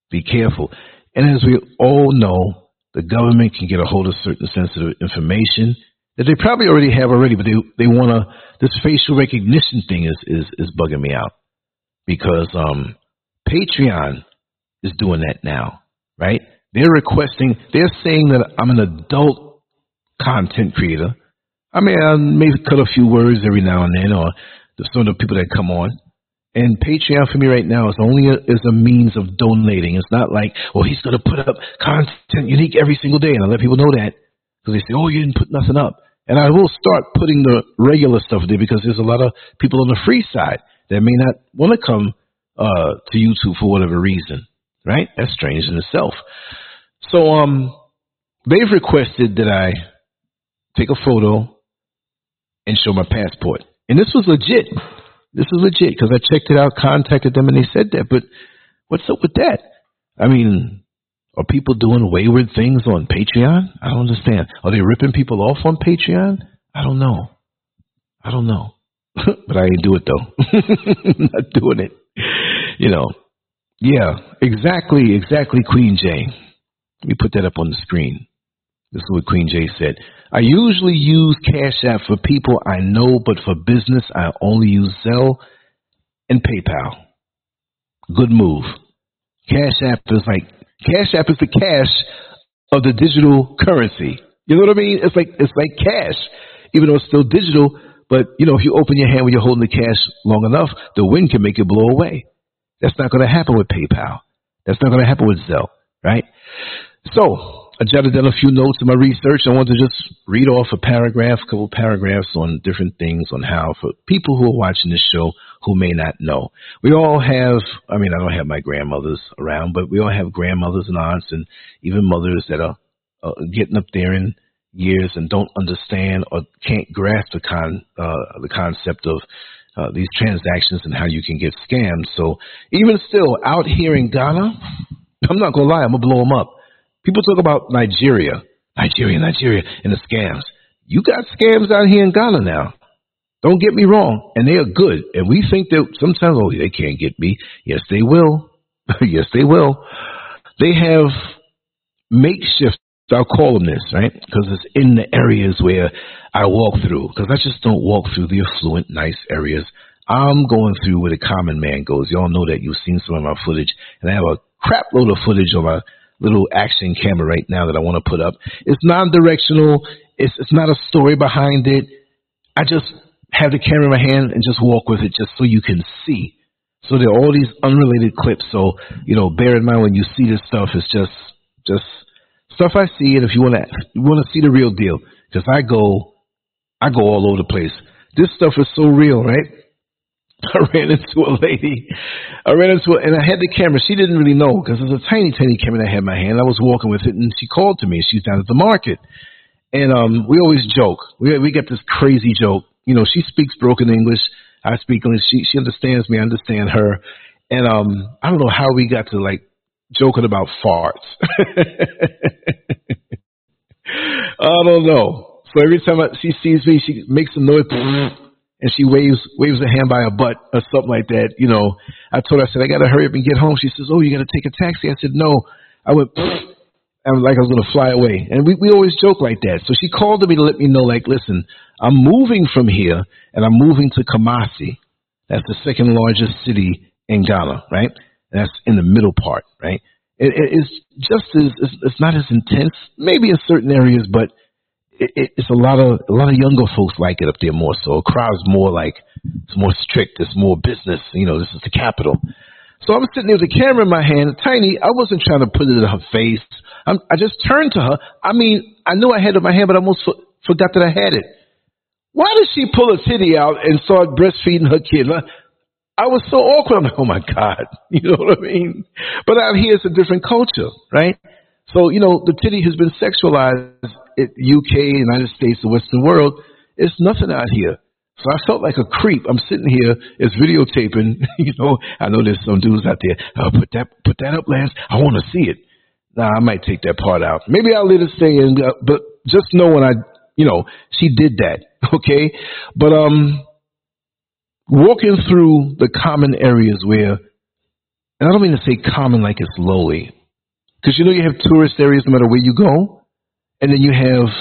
Be careful. And as we all know, the government can get a hold of certain sensitive information that they probably already have, but they want to. This facial recognition thing is bugging me out because Patreon is doing that now, right? They're saying that I'm an adult content creator. I mean, I may cut a few words every now and then, or some of the people that come on. And Patreon for me right now is only a means of donating. It's not like, oh, he's going to put up content unique every single day, and I let people know that because they say, oh, you didn't put nothing up. And I will start putting the regular stuff there because there's a lot of people on the free side that may not want to come to YouTube for whatever reason, right? That's strange in itself. So they've requested that I take a photo and show my passport. And this was legit. This is legit because I checked it out, contacted them, and they said that. But what's up with that? I mean, are people doing wayward things on Patreon? I don't understand. Are they ripping people off on Patreon? I don't know. But I ain't do it, though. Not doing it. You know. Yeah, exactly, Queen Jane. Let me put that up on the screen. This is what Queen Jay said. I usually use Cash App for people I know, but for business, I only use Zelle and PayPal. Good move. Cash App is the cash of the digital currency. You know what I mean? It's like cash, even though it's still digital. But, you know, if you open your hand when you're holding the cash long enough, the wind can make it blow away. That's not going to happen with PayPal. That's not going to happen with Zelle, right? So I jotted down a few notes in my research. I wanted to just read off a couple paragraphs on different things on how, for people who are watching this show who may not know. We all have, I mean, I don't have my grandmothers around, but we all have grandmothers and aunts and even mothers that are getting up there in years and don't understand or can't grasp the concept of these transactions and how you can get scammed. So even still, out here in Ghana, I'm not going to lie, I'm going to blow them up. People talk about Nigeria, and the scams. You got scams out here in Ghana now. Don't get me wrong, and they are good. And we think that sometimes, oh, they can't get me. Yes, they will. Yes, they will. They have makeshift, I'll call them this, right? Because it's in the areas where I walk through. Because I just don't walk through the affluent, nice areas. I'm going through where the common man goes. Y'all know that. You've seen some of my footage. And I have a crap load of footage on my little action camera right now that I want to put up. It's non-directional. It's not a story behind it. I just have the camera in my hand and just walk with it just so you can see. So there are all these unrelated clips. So, you know, bear in mind when you see this stuff, it's just stuff I see. And if you want to see the real deal, because I go all over the place. This stuff is so real, right? I ran into a lady, and I had the camera. She didn't really know because it was a tiny, tiny camera that I had in my hand. I was walking with it, and she called to me. She's down at the market. And we always joke. We get this crazy joke. You know, she speaks broken English. I speak English. She understands me. I understand her. And I don't know how we got to, like, joking about farts. I don't know. So every time she sees me, she makes a noise, and she waves a hand by her butt or something like that. You know, I told her, I said, I got to hurry up and get home. She says, oh, you got to take a taxi. I said, no. I went, I'm like I was going to fly away. And we always joke like that. So she called to me to let me know, like, listen, I'm moving from here, and I'm moving to Kumasi. That's the second largest city in Ghana, right? And that's in the middle part, right? It's not as intense, maybe in certain areas, but it's a lot of younger folks like it up there more so. Accra's more like, it's more strict, it's more business, you know, this is the capital. So I'm sitting there with the camera in my hand, tiny. I wasn't trying to put it in her face. I just turned to her. I mean, I knew I had it in my hand, but I almost forgot that I had it. Why did she pull a titty out and start breastfeeding her kid? I was so awkward. I'm like, oh, my God. You know what I mean? But out here, it's a different culture, right? So, you know, the titty has been sexualized in the UK, United States, the Western world. It's nothing out here. So I felt like a creep. I'm sitting here, it's videotaping, you know. I know there's some dudes out there, put that up, Lance. I want to see it. Nah, I might take that part out. Maybe I'll let it stay in, but just know when she did that, okay? But walking through the common areas where, and I don't mean to say common like it's lowly, because you know you have tourist areas no matter where you go, and then you have,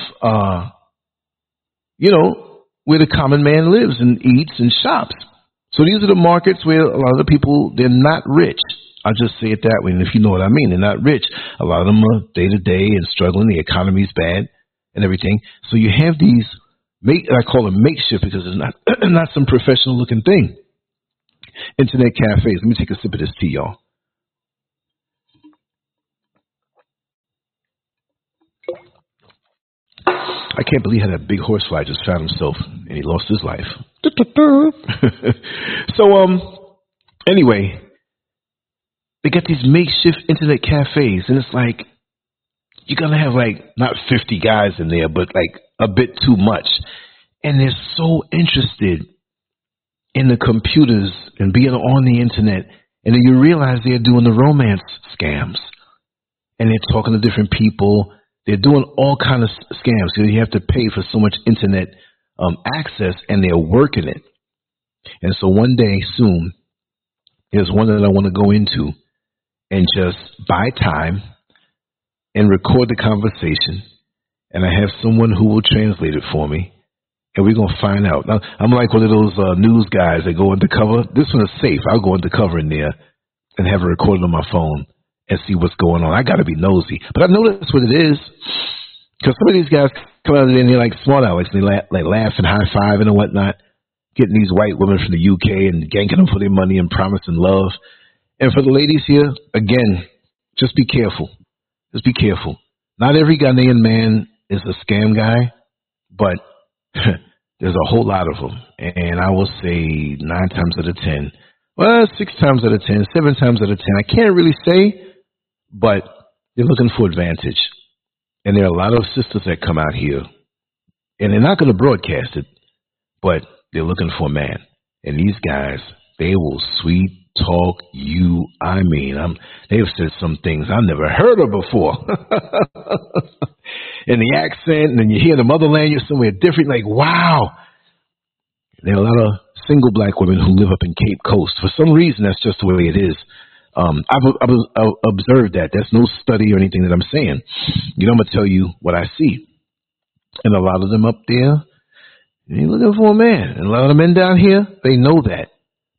where the common man lives and eats and shops. So these are the markets where a lot of the people, they're not rich. I'll just say it that way, and if you know what I mean, they're not rich. A lot of them are day-to-day and struggling. The economy's bad and everything. So you have these, I call them makeshift because it's not some professional-looking thing. Internet cafes. Let me take a sip of this tea, y'all. I can't believe how that big horsefly just found himself and he lost his life. So, anyway, they got these makeshift internet cafes, and it's like, you're going to have like, not 50 guys in there, but like a bit too much. And they're so interested in the computers and being on the internet. And then you realize they're doing the romance scams and they're talking to different people. They're doing all kinds of scams. So you have to pay for so much internet access, and they're working it. And so one day soon, there's one that I want to go into and just buy time and record the conversation. And I have someone who will translate it for me. And we're going to find out. Now, I'm like one of those news guys that go undercover. This one is safe. I'll go undercover in there and have it recorded on my phone and see what's going on. I got to be nosy. But I know that's what it is. Because some of these guys come out of there and they're like smart Alex. And they laugh and high-fiving and whatnot. Getting these white women from the UK and ganking them for their money and promising love. And for the ladies here, again, just be careful. Just be careful. Not every Ghanaian man is a scam guy, but there's a whole lot of them. And I will say 9 times out of 10. Well, 6 times out of 10, 7 times out of 10. I can't really say, but they're looking for advantage. And there are a lot of sisters that come out here, and they're not going to broadcast it, but they're looking for a man. And these guys, they will sweet talk you. I mean, they've said some things I've never heard of before. And the accent, and then you hear the motherland, you're somewhere different, like, wow. There are a lot of single black women who live up in Cape Coast. For some reason, that's just the way it is. I've observed that. That's no study or anything that I'm saying. You know, I'm going to tell you what I see. And a lot of them up there, they're looking for a man. And a lot of the men down here, they know that.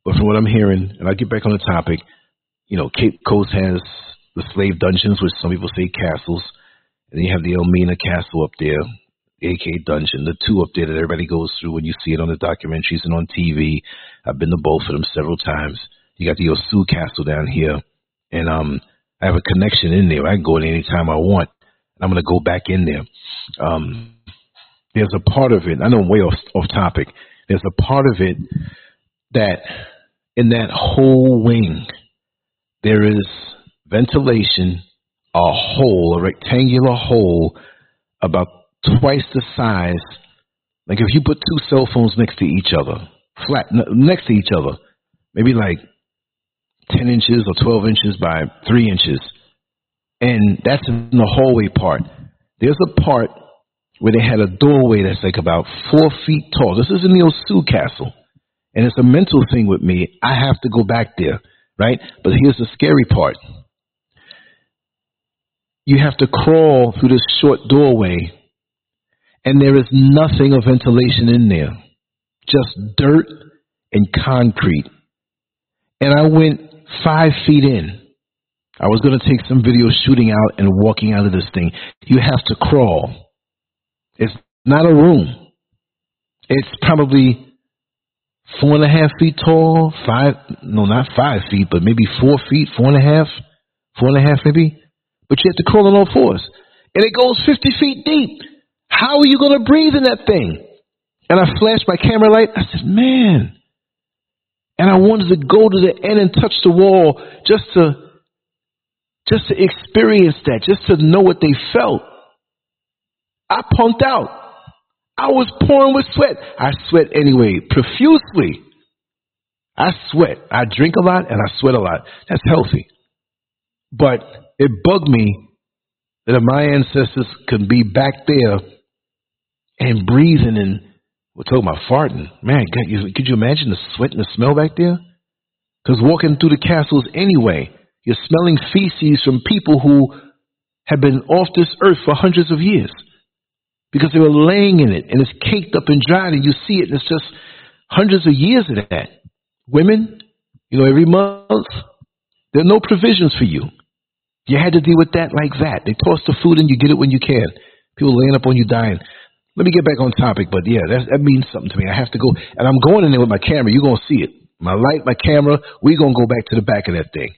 But from what I'm hearing, and I'll get back on the topic, you know, Cape Coast has the slave dungeons, which some people say castles. And then you have the Elmina Castle up there, a.k.a. dungeon, the two up there that everybody goes through when you see it on the documentaries and on TV. I've been to both of them several times. You got the Osu Castle down here, and I have a connection in there. I can go in any time I want, and I'm going to go back in there. There's a part of it, I know I'm way off topic, there's a part of it that in that whole wing, there is ventilation, a hole, a rectangular hole about twice the size. Like if you put two cell phones next to each other, flat next to each other, maybe like 10 inches or 12 inches by 3 inches. And that's in the hallway part. There's a part where they had a doorway that's like about 4 feet tall. This is in the Osu Castle. And it's a mental thing with me. I have to go back there, right? But here's the scary part. You have to crawl through this short doorway, and there is nothing of ventilation in there. Just dirt and concrete. And I went 5 feet in. I was going to take some video shooting out and walking out of this thing. You have to crawl. It's not a room. It's probably 4.5 feet tall, 5, no, not 5 feet, but maybe 4 feet, 4.5 maybe. But you have to crawl on all fours. And it goes 50 feet deep. How are you going to breathe in that thing? And I flashed my camera light. I said, man. And I wanted to go to the end and touch the wall just to experience that, just to know what they felt. I punked out. I was pouring with sweat. I sweat anyway, profusely. I sweat. I drink a lot and I sweat a lot. That's healthy. But it bugged me that if my ancestors could be back there and breathing and we're talking about farting. Man, could you imagine the sweat and the smell back there? Because walking through the castles anyway, you're smelling feces from people who have been off this earth for hundreds of years. Because they were laying in it, and it's caked up and dried, and you see it, and it's just hundreds of years of that. Women, you know, every month, there are no provisions for you. You had to deal with that like that. They toss the food in, you get it when you can. People laying up on you dying. Let me get back on topic, but yeah, that means something to me. I have to go, and I'm going in there with my camera. You're going to see it. My light, my camera, we're going to go back to the back of that thing.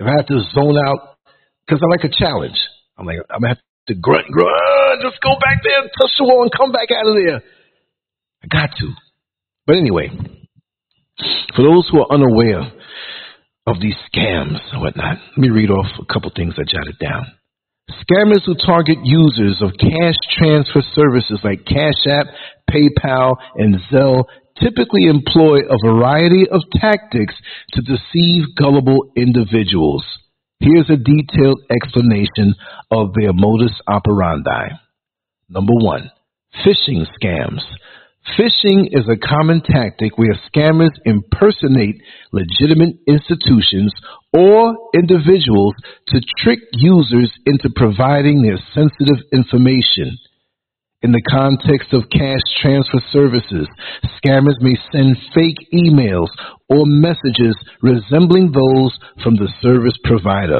If I have to zone out, because I like a challenge. I'm going to have to grunt, just go back there, touch the wall, and come back out of there. I got to. But anyway, for those who are unaware of these scams and whatnot, let me read off a couple things I jotted down. Scammers who target users of cash transfer services like Cash App, PayPal, and Zelle typically employ a variety of tactics to deceive gullible individuals. Here's a detailed explanation of their modus operandi. Number 1, phishing scams. Phishing is a common tactic where scammers impersonate legitimate institutions or individuals to trick users into providing their sensitive information. In the context of cash transfer services, scammers may send fake emails or messages resembling those from the service provider,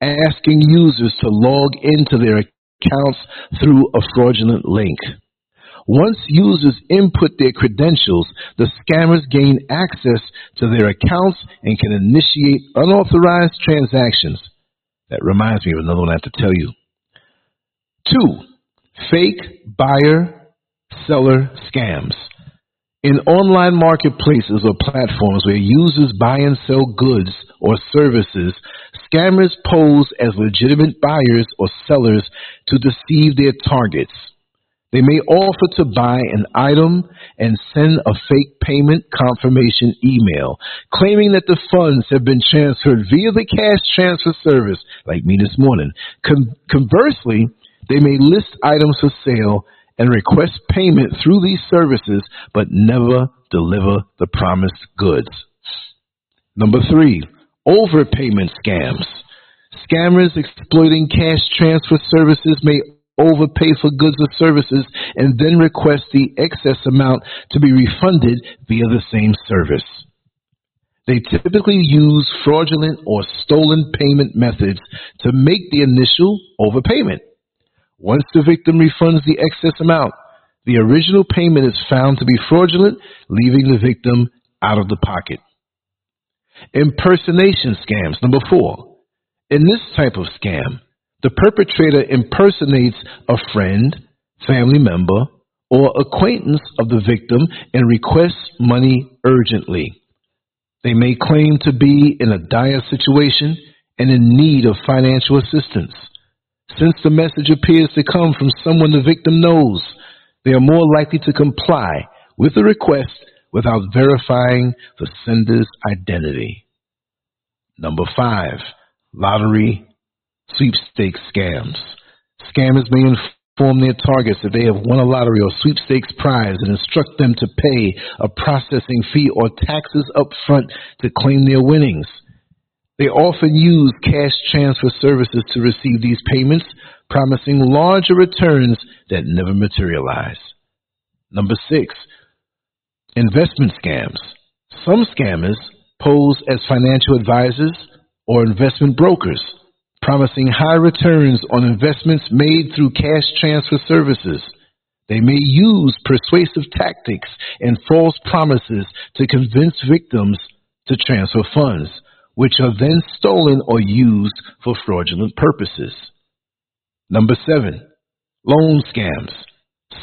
asking users to log into their accounts through a fraudulent link. Once users input their credentials, the scammers gain access to their accounts and can initiate unauthorized transactions. That reminds me of another one I have to tell you. 2, fake buyer-seller scams. In online marketplaces or platforms where users buy and sell goods or services, Scammers pose as legitimate buyers or sellers to deceive their targets. They may offer to buy an item and send a fake payment confirmation email, claiming that the funds have been transferred via the cash transfer service, like me this morning. Conversely, they may list items for sale and request payment through these services, but never deliver the promised goods. Number 3, overpayment scams. Scammers exploiting cash transfer services may overpay for goods or services and then request the excess amount to be refunded via the same service. They typically use fraudulent or stolen payment methods to make the initial overpayment. Once the victim refunds the excess amount, the original payment is found to be fraudulent, leaving the victim out of the pocket. Impersonation scams, number 4. In this type of scam, the perpetrator impersonates a friend, family member, or acquaintance of the victim and requests money urgently. They may claim to be in a dire situation and in need of financial assistance. Since the message appears to come from someone the victim knows, they are more likely to comply with the request without verifying the sender's identity. Number 5, lottery sweepstakes scams. Scammers may inform their targets that they have won a lottery or sweepstakes prize and instruct them to pay a processing fee or taxes up front to claim their winnings. They often use cash transfer services to receive these payments, promising larger returns that never materialize. Number 6, investment scams. Some scammers pose as financial advisors or investment brokers, promising high returns on investments made through cash transfer services. They may use persuasive tactics and false promises to convince victims to transfer funds, which are then stolen or used for fraudulent purposes. Number 7, loan scams.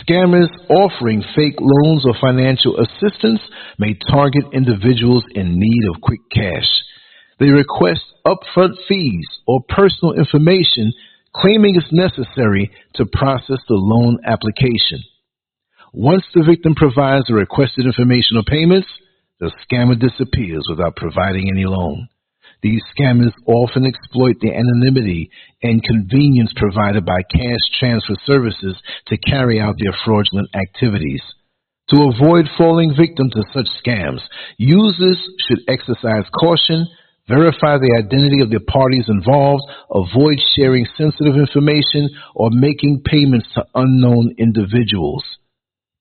Scammers offering fake loans or financial assistance may target individuals in need of quick cash. They request upfront fees or personal information, claiming it's necessary to process the loan application. Once the victim provides the requested information or payments, the scammer disappears without providing any loan. These scammers often exploit the anonymity and convenience provided by cash transfer services to carry out their fraudulent activities. To avoid falling victim to such scams, users should exercise caution, verify the identity of the parties involved, avoid sharing sensitive information or making payments to unknown individuals,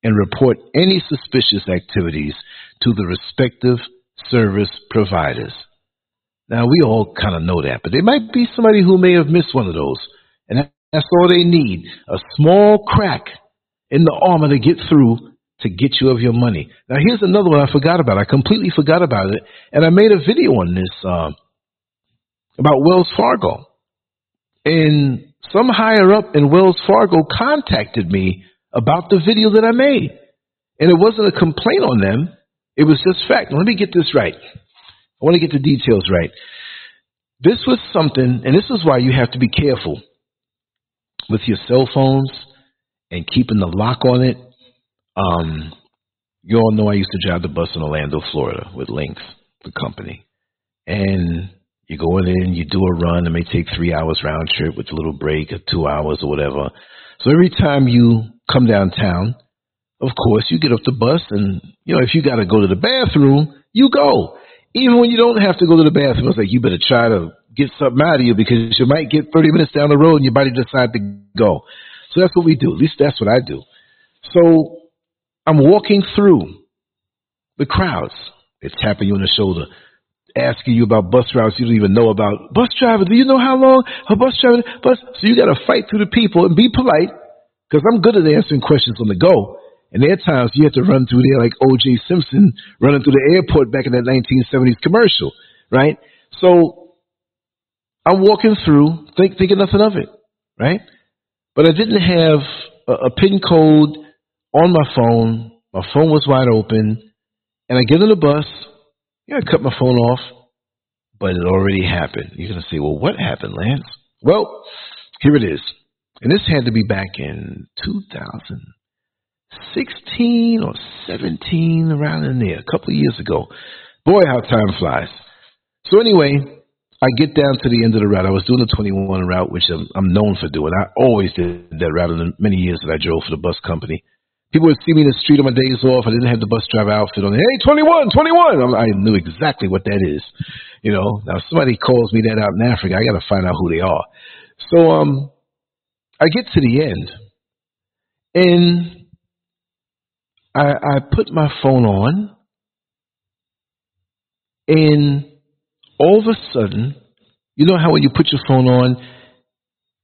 and report any suspicious activities to the respective service providers. Now, we all kind of know that, but there might be somebody who may have missed one of those, and that's all they need, a small crack in the armor to get through to get you of your money. Now, here's another one I forgot about. I completely forgot about it, and I made a video on this about Wells Fargo. And some higher up in Wells Fargo contacted me about the video that I made, and it wasn't a complaint on them. It was just fact. Now, let me get this right. I want to get the details right. This was something, and this is why you have to be careful with your cell phones and keeping the lock on it. You all know I used to drive the bus in Orlando, Florida with Lynx, the company. And you go in, you do a run. It may take 3 hours round trip with a little break of 2 hours or whatever. So every time you come downtown, of course, you get off the bus and, you know, if you got to go to the bathroom, you go. Even when you don't have to go to the bathroom, it's like you better try to get something out of you because you might get 30 minutes down the road and your body decides to go. So that's what we do. At least that's what I do. So I'm walking through the crowds. They're tapping you on the shoulder, asking you about bus routes you don't even know about. Bus driver, do you know how long a bus driver? So you got to fight through the people and be polite because I'm good at answering questions on the go. And there are times you have to run through there like O.J. Simpson running through the airport back in that 1970s commercial, right? So I'm walking through, thinking nothing of it, right? But I didn't have a PIN code on my phone. My phone was wide open. And I get on the bus. I cut my phone off. but it already happened. You're going to say, well, what happened, Lance? Well, here it is. And this had to be back in 2016 or 17, around in there, a couple of years ago. Boy, how time flies. So anyway, I get down to the end of the route. I was doing the 21 route, which I'm known for doing. I always did that route in the many years that I drove for the bus company. People would see me in the street on my days off. I didn't have the bus driver outfit on. Hey, 21, 21. I knew exactly what that is. You know, now if somebody calls me that out in Africa, I got to find out who they are. So I get to the end, and I put my phone on, and all of a sudden, you know how when you put your phone on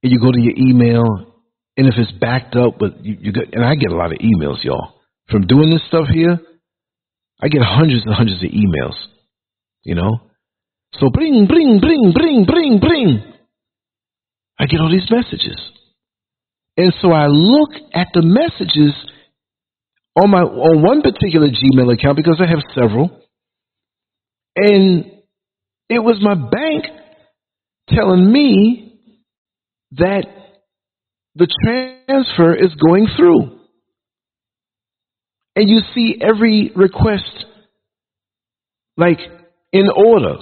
and you go to your email, and if it's backed up, but you get, and I get a lot of emails, y'all, from doing this stuff here. I get hundreds and hundreds of emails, you know. So bling, bling, bling, bling, bling, bling. I get all these messages, and so I look at the messages on my on one particular Gmail account because I have several, and it was my bank telling me that the transfer is going through. And you see every request like in order.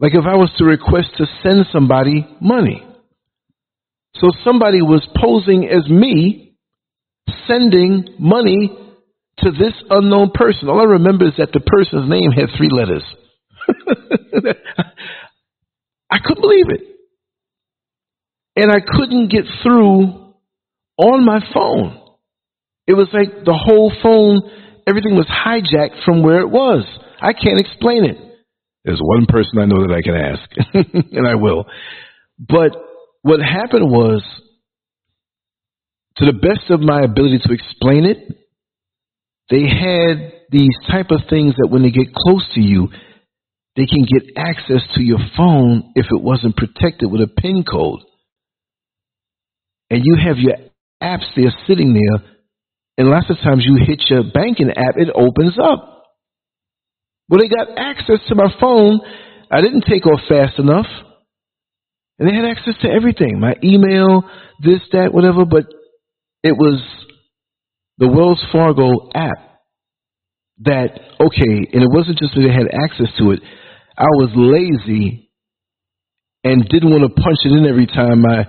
Like if I was to request to send somebody money. So somebody was posing as me sending money to this unknown person. All I remember is that the person's name had three letters. I couldn't believe it. And I couldn't get through on my phone. It was like the whole phone, everything was hijacked from where it was. I can't explain it. There's one person I know that I can ask, and I will. But what happened was, to the best of my ability to explain it, they had these type of things that when they get close to you, they can get access to your phone if it wasn't protected with a PIN code. And you have your apps there sitting there, and lots of times you hit your banking app, it opens up. Well, they got access to my phone. I didn't take off fast enough. And they had access to everything, my email, this, that, whatever, but it was the Wells Fargo app that, okay, and it wasn't just that they had access to it. I was lazy and didn't want to punch it in every time my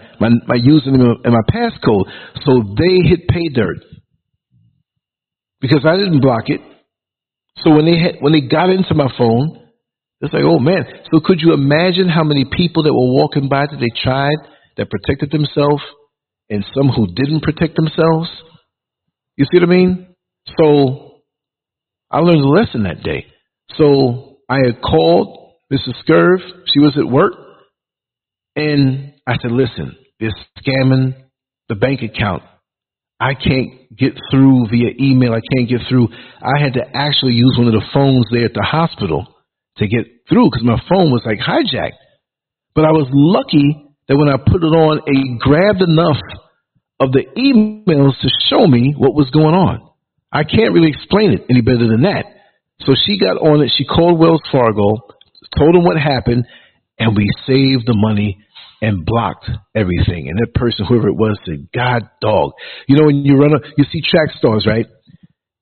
username and my passcode. So they hit pay dirt because I didn't block it. So when they got into my phone, it's like, oh man. So could you imagine how many people that were walking by that they tried, that protected themselves, and some who didn't protect themselves? You see what I mean? So I learned a lesson that day. So I had called Mrs. Scurv. She was at work. And I said, listen, they're scamming the bank account. I can't get through via email. I can't get through. I had to actually use one of the phones there at the hospital to get through because my phone was like hijacked. But I was lucky that when I put it on, it grabbed enough of the emails to show me what was going on. I can't really explain it any better than that. So she got on it. She called Wells Fargo, told them what happened, and we saved the money and blocked everything. And that person, whoever it was, said, God dog. You know, when you run up, you see track stars, right?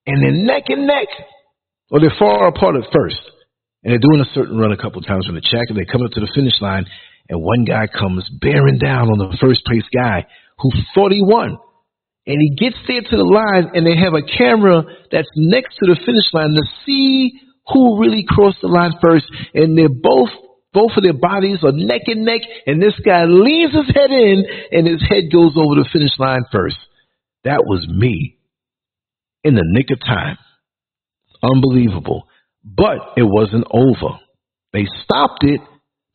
And they're neck and neck. Or they're far apart at first. And they're doing a certain run a couple of times from the track, and they come up to the finish line, and one guy comes bearing down on the first place guy who thought he won. And he gets there to the line, and they have a camera that's next to the finish line to see who really crossed the line first. And they're both of their bodies are neck and neck, and this guy leans his head in, and his head goes over the finish line first. That was me in the nick of time. Unbelievable. But it wasn't over. They stopped it,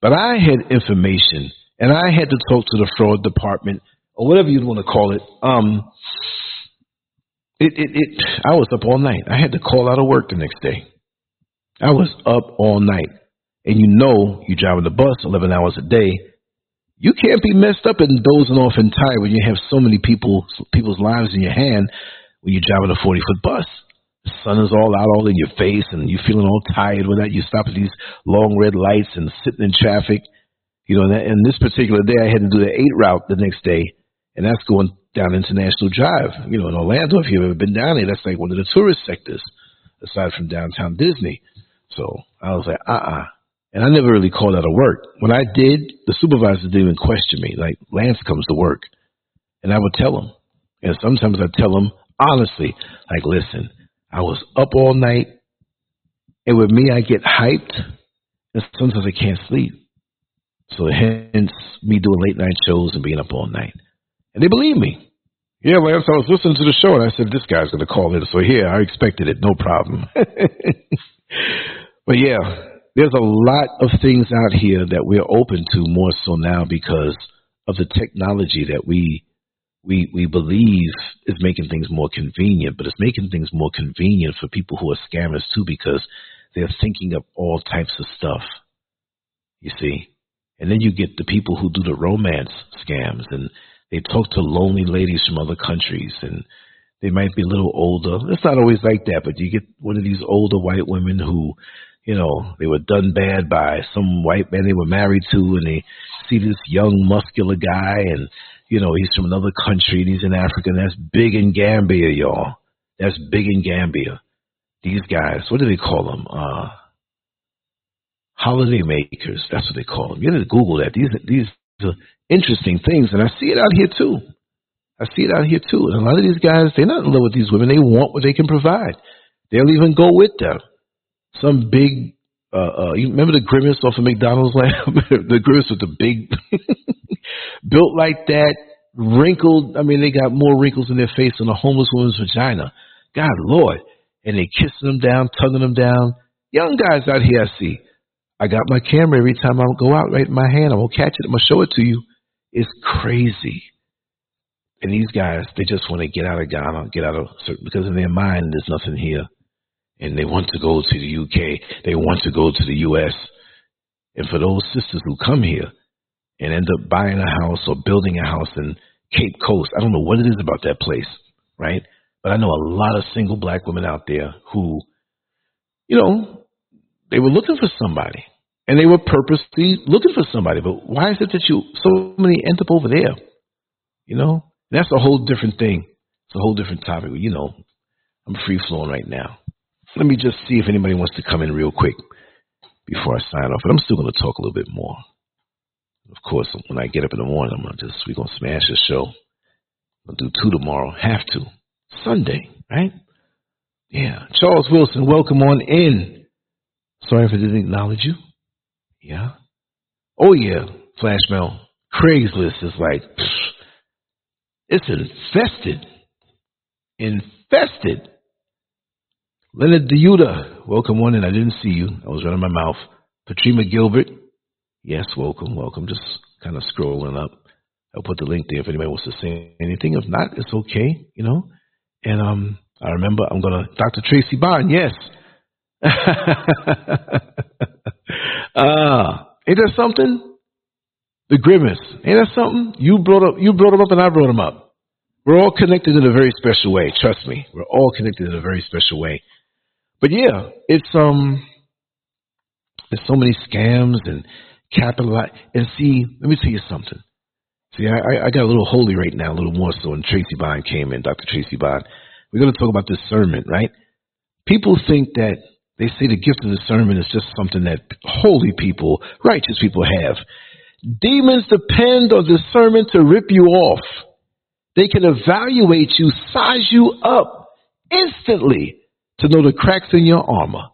but I had information, and I had to talk to the fraud department, or whatever you want to call it. I was up all night. I had to call out of work the next day. I was up all night. And you know you're driving the bus 11 hours a day. You can't be messed up and dozing off and tired when you have so many people's lives in your hand when you're driving a 40-foot bus. sun is all out all in your face and you're feeling all tired with that. You stop at these long red lights and sitting in traffic. You know, and this particular day I had to do the 8 route the next day, and that's going down International Drive, you know, in Orlando. If you've ever been down there, that's like one of the tourist sectors aside from downtown Disney. So I was like, And I never really called out of work. When I did, the supervisor didn't even question me. Like, Lance comes to work. And I would tell him. And sometimes I tell him honestly, like, listen, I was up all night. And with me, I get hyped. And sometimes I can't sleep. So hence me doing late night shows and being up all night. And they believe me. Yeah, Lance, I was listening to the show. And I said, this guy's going to call in. So yeah, I expected it. No problem. But yeah. There's a lot of things out here that we're open to more so now because of the technology that we believe is making things more convenient, but it's making things more convenient for people who are scammers too because they're thinking of all types of stuff, you see. And then you get the people who do the romance scams, and they talk to lonely ladies from other countries, and they might be a little older. It's not always like that, but you get one of these older white women who – you know, they were done bad by some white man they were married to, and they see this young, muscular guy, and, you know, he's from another country, and he's in Africa, and that's big in Gambia, y'all. That's big in Gambia. These guys, what do they call them? Holiday makers, that's what they call them. You need to Google that. These are interesting things, and I see it out here, too. I see it out here, too. And a lot of these guys, they're not in love with these women. They want what they can provide. They'll even go with them. Some big, you remember the Grimace off of McDonald's Lab? The Grimace with the big, built like that, wrinkled. I mean, they got more wrinkles in their face than a homeless woman's vagina. God, Lord. And they kissing them down, tugging them down. Young guys out here, I see. I got my camera every time I go out, right in my hand. I'm going to catch it. I'm going to show it to you. It's crazy. And these guys, they just want to get out of Ghana, get out of, because in their mind, there's nothing here. And they want to go to the UK. They want to go to the US. And for those sisters who come here and end up buying a house or building a house in Cape Coast, I don't know what it is about that place, right? But I know a lot of single black women out there who, you know, they were looking for somebody. And they were purposely looking for somebody. But why is it that so many end up over there? You know, that's a whole different thing. It's a whole different topic. You know, I'm free-flowing right now. Let me just see if anybody wants to come in real quick before I sign off. But I'm still going to talk a little bit more. Of course, when I get up in the morning, we're going to smash the show. I'm going to do 2 tomorrow. Have to. Sunday, right? Yeah. Charles Wilson, welcome on in. Sorry if I didn't acknowledge you. Yeah. Oh, yeah. Flash mail. Craigslist is like, it's infested. Infested. Leonard DeYuda, welcome on in. I didn't see you. I was running my mouth. Patrima Gilbert, yes, welcome, welcome. Just kind of scrolling up. I'll put the link there if anybody wants to say anything. If not, it's okay, you know. And I remember I'm going to, Dr. Tracy Bond, yes. Ain't that something? The Grimace, ain't that something? You brought him up and I brought him up. We're all connected in a very special way. Trust me, we're all connected in a very special way. But yeah, it's there's so many scams and capitalize. And see, let me tell you something. See, I got a little holy right now, a little more so. And Tracy Bond came in, Dr. Tracy Bond. We're going to talk about discernment, right? People think that they say the gift of discernment is just something that holy people, righteous people have. Demons depend on discernment to rip you off. They can evaluate you, size you up instantly, to know the cracks in your armor.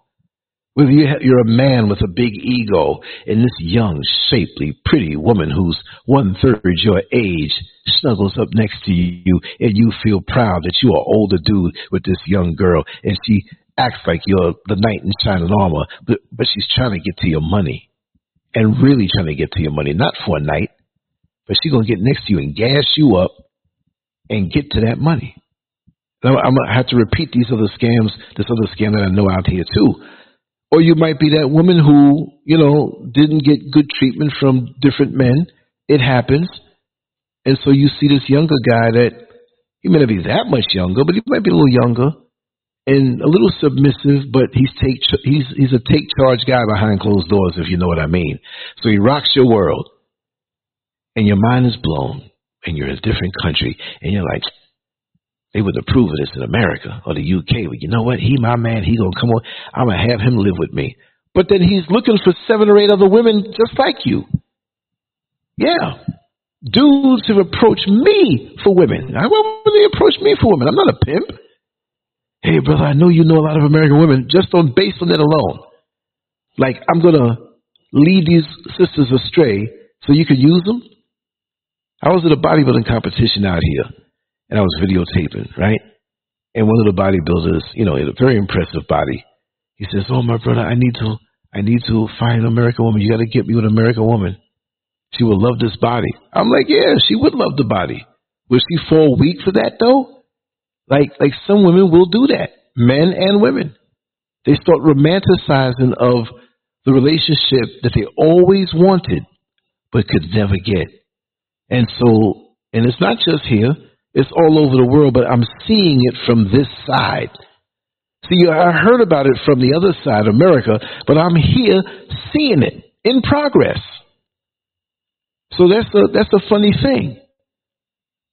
Whether you're a man with a big ego and this young, shapely, pretty woman who's 1/3 your age snuggles up next to you and you feel proud that you're an older dude with this young girl and she acts like you're the knight in shining armor, but she's trying to get to your money and really trying to get to your money, not for a night, but she's going to get next to you and gas you up and get to that money. Now, I'm going to have to repeat these other scams, this other scam that I know out here too. Or you might be that woman who, you know, didn't get good treatment from different men. It happens. And so you see this younger guy that, he may not be that much younger, but he might be a little younger. and a little submissive, but he's a take charge guy behind closed doors, if you know what I mean. So he rocks your world, and your mind is blown, and you're in a different country, and you're like, they would approve of this in America or the UK. But you know what? He my man. He gonna come on. I'm gonna have him live with me. But then he's looking for 7 or 8 other women just like you. Yeah. Dudes have approached me for women. Why would they approach me for women? I'm not a pimp. Hey, brother, I know you know a lot of American women just based on that alone. Like, I'm going to lead these sisters astray so you could use them. I was at a bodybuilding competition out here, and I was videotaping, right? And one of the bodybuilders, you know, had a very impressive body. He says, oh, my brother, I need to find an American woman. You got to get me with an American woman. She would love this body. I'm like, yeah, she would love the body. Would she fall weak for that, though? Like some women will do that, men and women. They start romanticizing of the relationship that they always wanted but could never get. And so, and it's not just here. It's all over the world, but I'm seeing it from this side. See, I heard about it from the other side, America, but I'm here seeing it in progress. So that's a funny thing.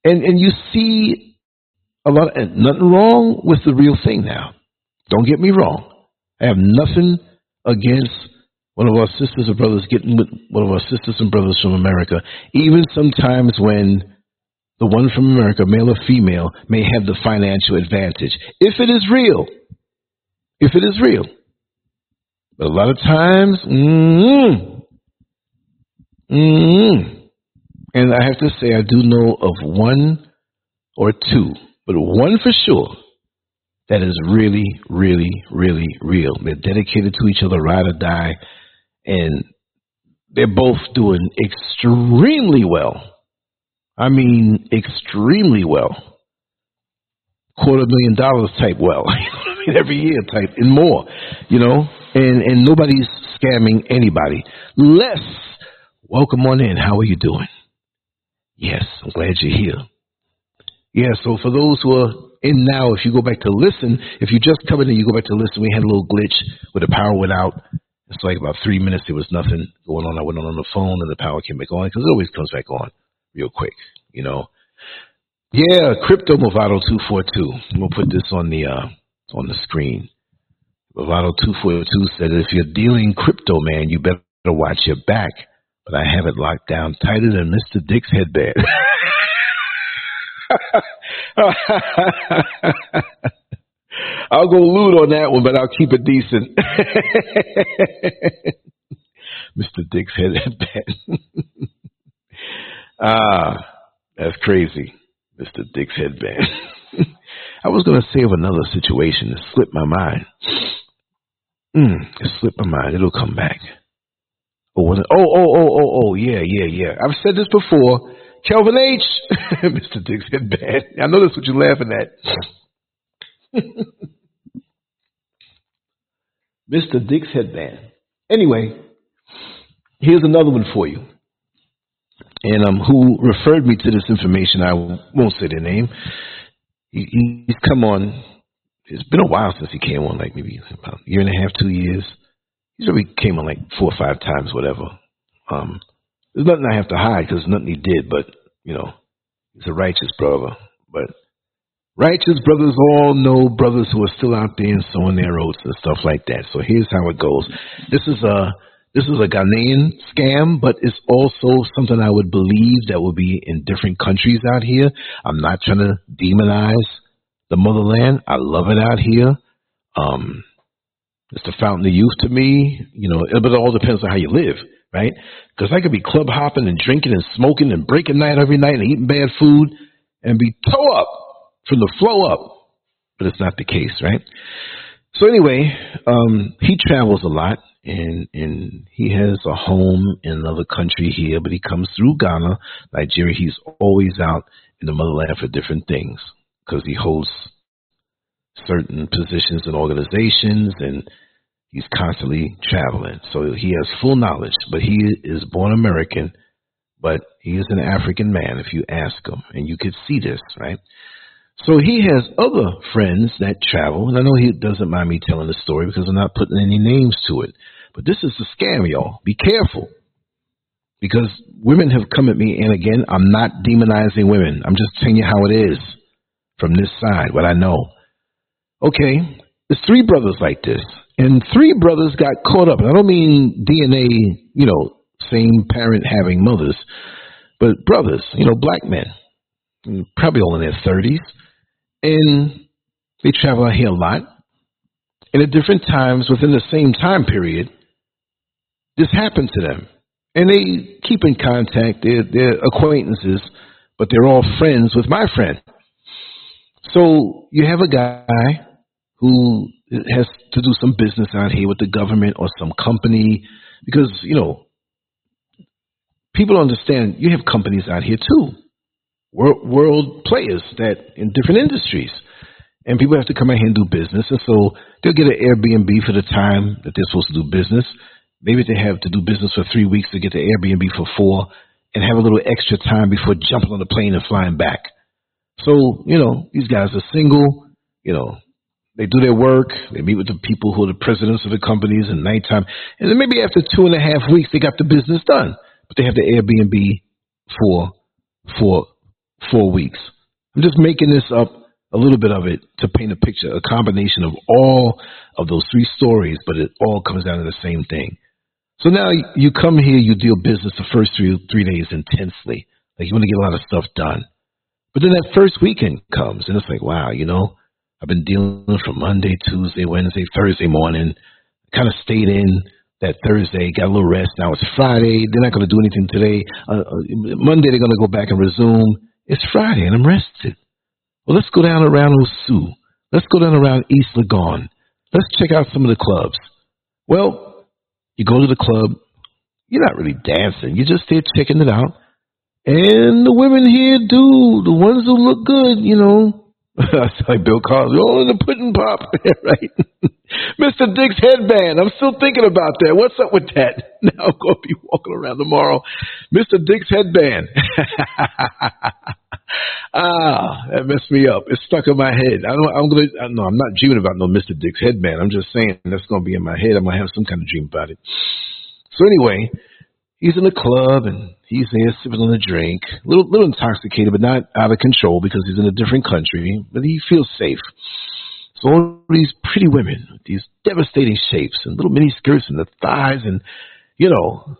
And you see a lot of, nothing wrong with the real thing now. Don't get me wrong. I have nothing against one of our sisters and brothers getting with one of our sisters and brothers from America. Even sometimes when the one from America, male or female, may have the financial advantage. If it is real. If it is real. But a lot of times, and I have to say, I do know of one or two, but one for sure that is really, really, really real. They're dedicated to each other, ride or die, and they're both doing extremely well. I mean, extremely well. $250,000 type well. I mean, every year type and more, you know, and nobody's scamming anybody. Less. Welcome on in. How are you doing? Yes, I'm glad you're here. Yeah, so for those who are in now, if you go back to listen, if you just come in and you go back to listen, we had a little glitch where the power went out. It's like about 3 minutes, there was nothing going on. I went on the phone and the power came back on because it always comes back on real quick, you know. Yeah, Crypto Movado 242. I'm going to put this on the screen. Movado 242 said, if you're dealing crypto, man, you better watch your back. But I have it locked down tighter than Mr. Dick's headband. I'll go lewd on that one, but I'll keep it decent. Mr. Dick's headband. That's crazy. Mr. Dick's headband. I was going to say of another situation. It slipped my mind. It slipped my mind. It'll come back. Yeah. I've said this before. Kelvin H. Mr. Dick's headband. I know that's what you're laughing at. Mr. Dick's headband. Anyway, here's another one for you. And who referred me to this information, I won't say their name. He's come on. It's been a while since he came on, like maybe about a year and a half, 2 years. He said we came on like 4 or 5 times, whatever. There's nothing I have to hide because nothing he did, but, you know, he's a righteous brother. But righteous brothers all know brothers who are still out there and sowing their oats and stuff like that. So here's how it goes. This is a Ghanaian scam, but it's also something I would believe that would be in different countries out here. I'm not trying to demonize the motherland. I love it out here. It's the fountain of youth to me, you know, but it all depends on how you live, right? Because I could be club hopping and drinking and smoking and breaking night every night and eating bad food and be toe up from the flow up, but it's not the case, right? So anyway, he travels a lot and he has a home in another country here, but he comes through Ghana, Nigeria. He's always out in the motherland for different things because he holds certain positions and organizations, and he's constantly traveling. So he has full knowledge, but he is born American, but he is an African man if you ask him, and you could see this, right? So he has other friends that travel, and I know he doesn't mind me telling the story because I'm not putting any names to it. But this is the scam, y'all. Be careful, because women have come at me, and again, I'm not demonizing women. I'm just telling you how it is from this side, what I know. Okay, there's three brothers like this, and three brothers got caught up. And I don't mean DNA, you know, same parent having mothers, but brothers, you know, black men. Probably all in their 30s, and they travel out here a lot, and at different times within the same time period this happened to them, and they keep in contact. They're acquaintances, but they're all friends with my friend. So you have a guy who has to do some business out here with the government or some company, because, you know, people understand you have companies out here too, world players that in different industries, and people have to come out here and do business. And so they'll get an Airbnb for the time that they're supposed to do business. Maybe they have to do business for 3 weeks to get the Airbnb for 4 and have a little extra time before jumping on the plane and flying back. So, you know, these guys are single, you know, they do their work. They meet with the people who are the presidents of the companies and nighttime. And then maybe after 2.5 weeks, they got the business done, but they have the Airbnb for 4 weeks. I'm just making this up, a little bit of it, to paint a picture, a combination of all of those three stories, but it all comes down to the same thing. So now you come here, you deal business the first three days intensely. Like, you want to get a lot of stuff done. But then that first weekend comes, and it's like, wow, you know, I've been dealing from Monday, Tuesday, Wednesday, Thursday morning, kind of stayed in that Thursday, got a little rest. Now it's Friday. They're not going to do anything today. Monday, they're going to go back and resume. It's Friday and I'm rested. Well, let's go down around Osu. Let's go down around East Legon. Let's check out some of the clubs. Well, you go to the club. You're not really dancing. You're just there checking it out. And the women here do. The ones who look good, you know. Like Bill Cosby. Oh, in the pudding pop. Right? Mr. Dick's headband. I'm still thinking about that. What's up with that? Now I'm going to be walking around tomorrow. Mr. Dick's headband. That messed me up. It's stuck in my head. I'm not dreaming about no Mr. Dick's headband. I'm just saying that's going to be in my head. I'm going to have some kind of dream about it. So anyway, he's in the club and he's there sipping on a drink. A little intoxicated, but not out of control because he's in a different country. But he feels safe. So all these pretty women with these devastating shapes and little mini skirts and the thighs, and you know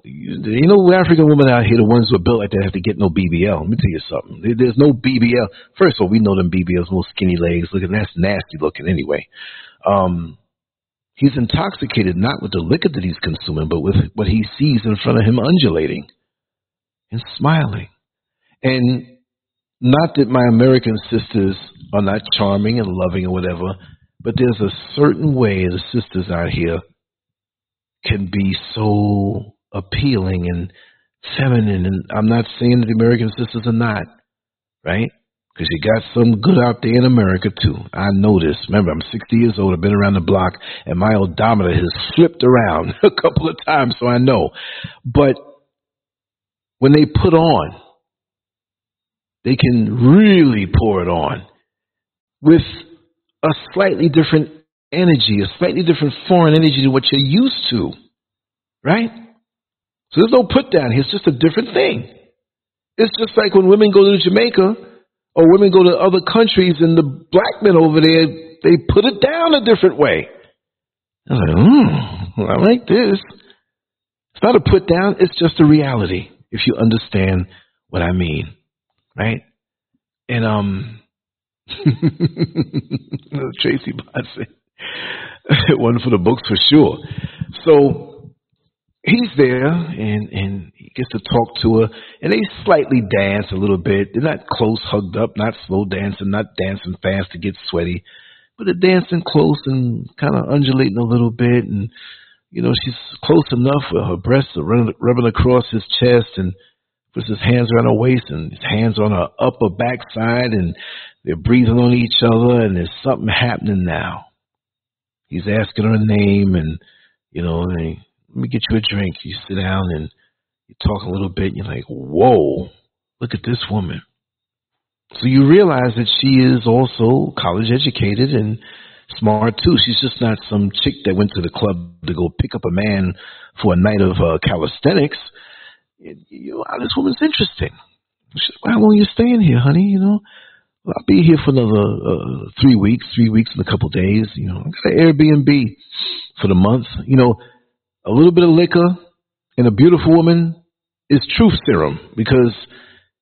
African women out here, the ones who are built like that have to get no BBL. Let me tell you something. There's no BBL. First of all, we know them BBLs, little skinny legs. Look, that's nasty looking anyway. He's intoxicated, not with the liquor that he's consuming, but with what he sees in front of him undulating and smiling. And not that my American sisters are not charming and loving or whatever, but there's a certain way the sisters out here can be so appealing and feminine. And I'm not saying that the American sisters are not, right? Because you got some good out there in America too. I know this. Remember, I'm 60 years old. I've been around the block, and my odometer has flipped around a couple of times, so I know. But when they put on, they can really pour it on with a slightly different energy, a slightly different foreign energy to what you're used to, right? So there's no put down here. It's just a different thing. It's just like when women go to Jamaica or women go to other countries, and the black men over there, they put it down a different way. I'm like, I like this. It's not a put down. It's just a reality, if you understand what I mean. Right? And Tracy Bond said one for the books for sure. So he's there, and he gets to talk to her, and they slightly dance a little bit. They're not close hugged up, not slow dancing, not dancing fast to get sweaty, but they're dancing close and kind of undulating a little bit, and you know, she's close enough where her breasts are rubbing across his chest, and puts his hands around her waist and his hands on her upper backside, and they're breathing on each other, and there's something happening now. He's asking her a name, and, you know, hey, let me get you a drink. You sit down and you talk a little bit, and you're like, whoa, look at this woman. So you realize that she is also college educated and smart too. She's just not some chick that went to the club to go pick up a man for a night of calisthenics. This woman's interesting. Said, how long are you staying here, honey? You know, well, I'll be here for another 3 weeks, 3 weeks and a couple of days. You know, I got an Airbnb for the month. You know, a little bit of liquor and a beautiful woman is truth serum, because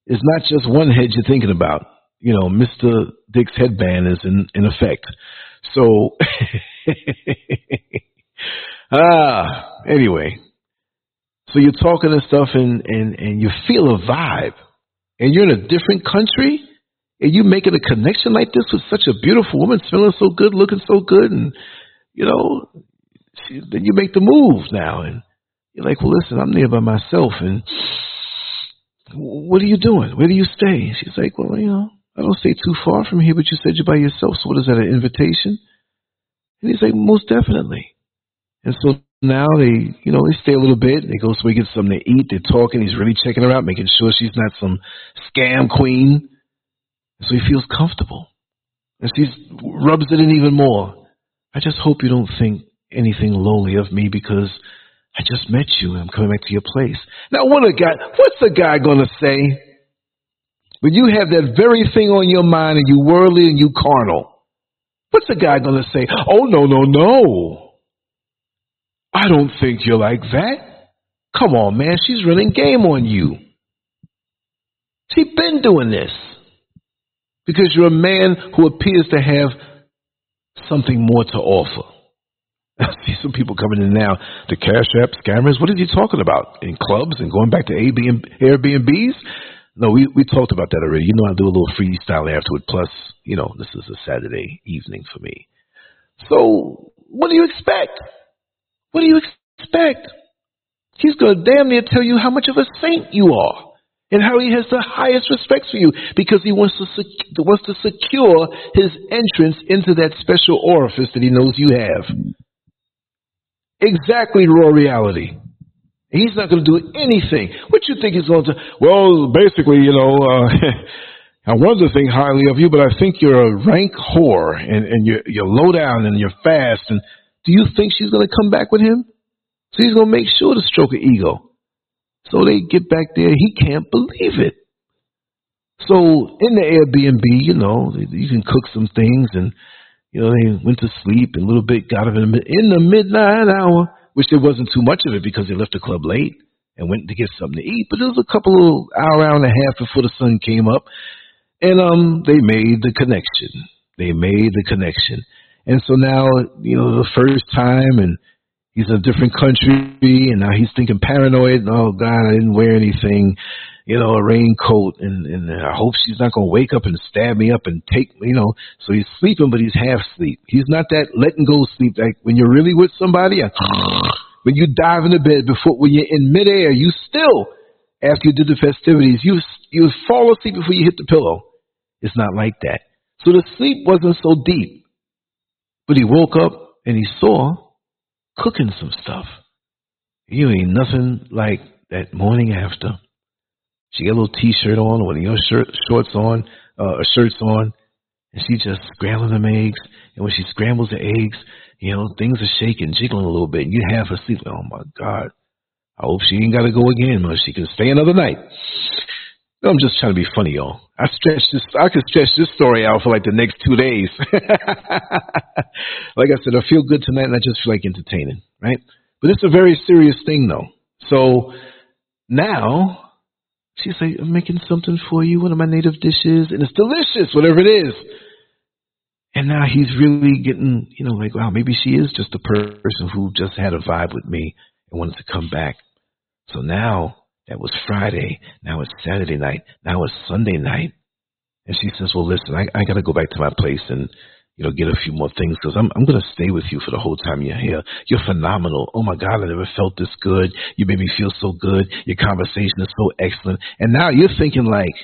it's not just one head you're thinking about. You know, Mr. Dick's headband is in effect. So, anyway, so you're talking and stuff and you feel a vibe, and you're in a different country and you're making a connection like this with such a beautiful woman, smelling so good, looking so good. And, you know, then you make the move now and you're like, well, listen, I'm there by myself. And what are you doing? Where do you stay? She's like, well, you know, I don't stay too far from here, but you said you're by yourself. So what is that, an invitation? And he's like, most definitely. And so now they, you know, they stay a little bit. They go, so he gets something to eat. They're talking. He's really checking her out, making sure she's not some scam queen. So he feels comfortable. And she rubs it in even more. I just hope you don't think anything lowly of me, because I just met you and I'm coming back to your place. Now, what's a guy going to say when you have that very thing on your mind and you worldly and you carnal? What's a guy going to say? Oh, no, no, no. I don't think you're like that. Come on, man. She's running game on you. She's been doing this because you're a man who appears to have something more to offer. I see some people coming in now, the Cash App scammers. What is he talking about? In clubs and going back to Airbnbs? No, we talked about that already. You know, I do a little freestyle afterward. Plus, you know, this is a Saturday evening for me. So what do you expect? What do you expect? He's going to damn near tell you how much of a saint you are and how he has the highest respect for you, because he wants to secure his entrance into that special orifice that he knows you have. Exactly, raw reality. He's not going to do anything. What you think he's going to do? Well, basically, you know, I wanted to think highly of you, but I think you're a rank whore and you're low down and you're fast. And do you think she's going to come back with him? So he's going to make sure to stroke her ego. So they get back there. He can't believe it. So in the Airbnb, you know, you can cook some things, and you know, they went to sleep and a little bit got up in the midnight hour, which there wasn't too much of it because they left the club late and went to get something to eat. But there was a couple of hour and a half before the sun came up, and they made the connection. They made the connection. And so now, you know, the first time, and he's in a different country, and now he's thinking paranoid. Oh, God, I didn't wear anything, you know, a raincoat, and I hope she's not going to wake up and stab me up and take, you know. So he's sleeping, but he's half asleep. He's not that letting go sleep. Like when you're really with somebody, when you dive into bed, when you're in midair, you still, after you did the festivities, you fall asleep before you hit the pillow. It's not like that. So the sleep wasn't so deep. But he woke up and he saw cooking some stuff. You ain't nothing like that morning after. She got a little T-shirt on, one of your shirts on, and she just scrambling them eggs. And when she scrambles the eggs, you know, things are shaking, jiggling a little bit. And you have her sleep. Oh, my God. I hope she ain't got to go again, or she can stay another night. No, I'm just trying to be funny, y'all. I could stretch this story out for like the next 2 days. Like I said, I feel good tonight, and I just feel like entertaining, right? But it's a very serious thing, though. So now she's like, I'm making something for you, one of my native dishes, and it's delicious, whatever it is. And now he's really getting, you know, like, wow, maybe she is just the person who just had a vibe with me and wanted to come back. So now that was Friday. Now it's Saturday night. Now it's Sunday night. And she says, well, listen, I got to go back to my place and, you know, get a few more things, because I'm going to stay with you for the whole time you're here. You're phenomenal. Oh, my God, I never felt this good. You made me feel so good. Your conversation is so excellent. And now you're thinking like,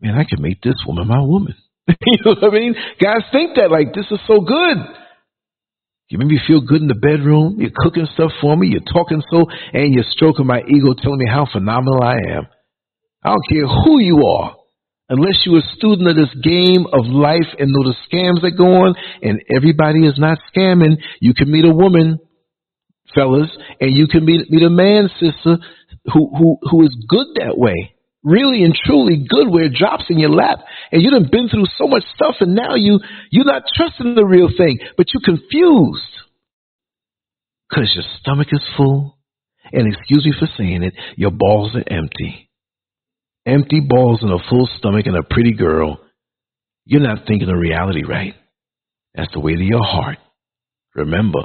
man, I can make this woman my woman. You know what I mean? Guys think that, like, this is so good. You made me feel good in the bedroom. You're cooking stuff for me. You're talking so, and you're stroking my ego, telling me how phenomenal I am. I don't care who you are. unless you're a student of this game of life and know the scams that go on, and everybody is not scamming. You can meet a woman, fellas, and you can meet a man, sister, who is good that way, really and truly good, where it drops in your lap, and you done been through so much stuff, and now you're not trusting the real thing, but you're confused because your stomach is full, and excuse me for saying it, your balls are empty. Empty balls and a full stomach and a pretty girl, you're not thinking of reality right. That's the way to your heart. Remember.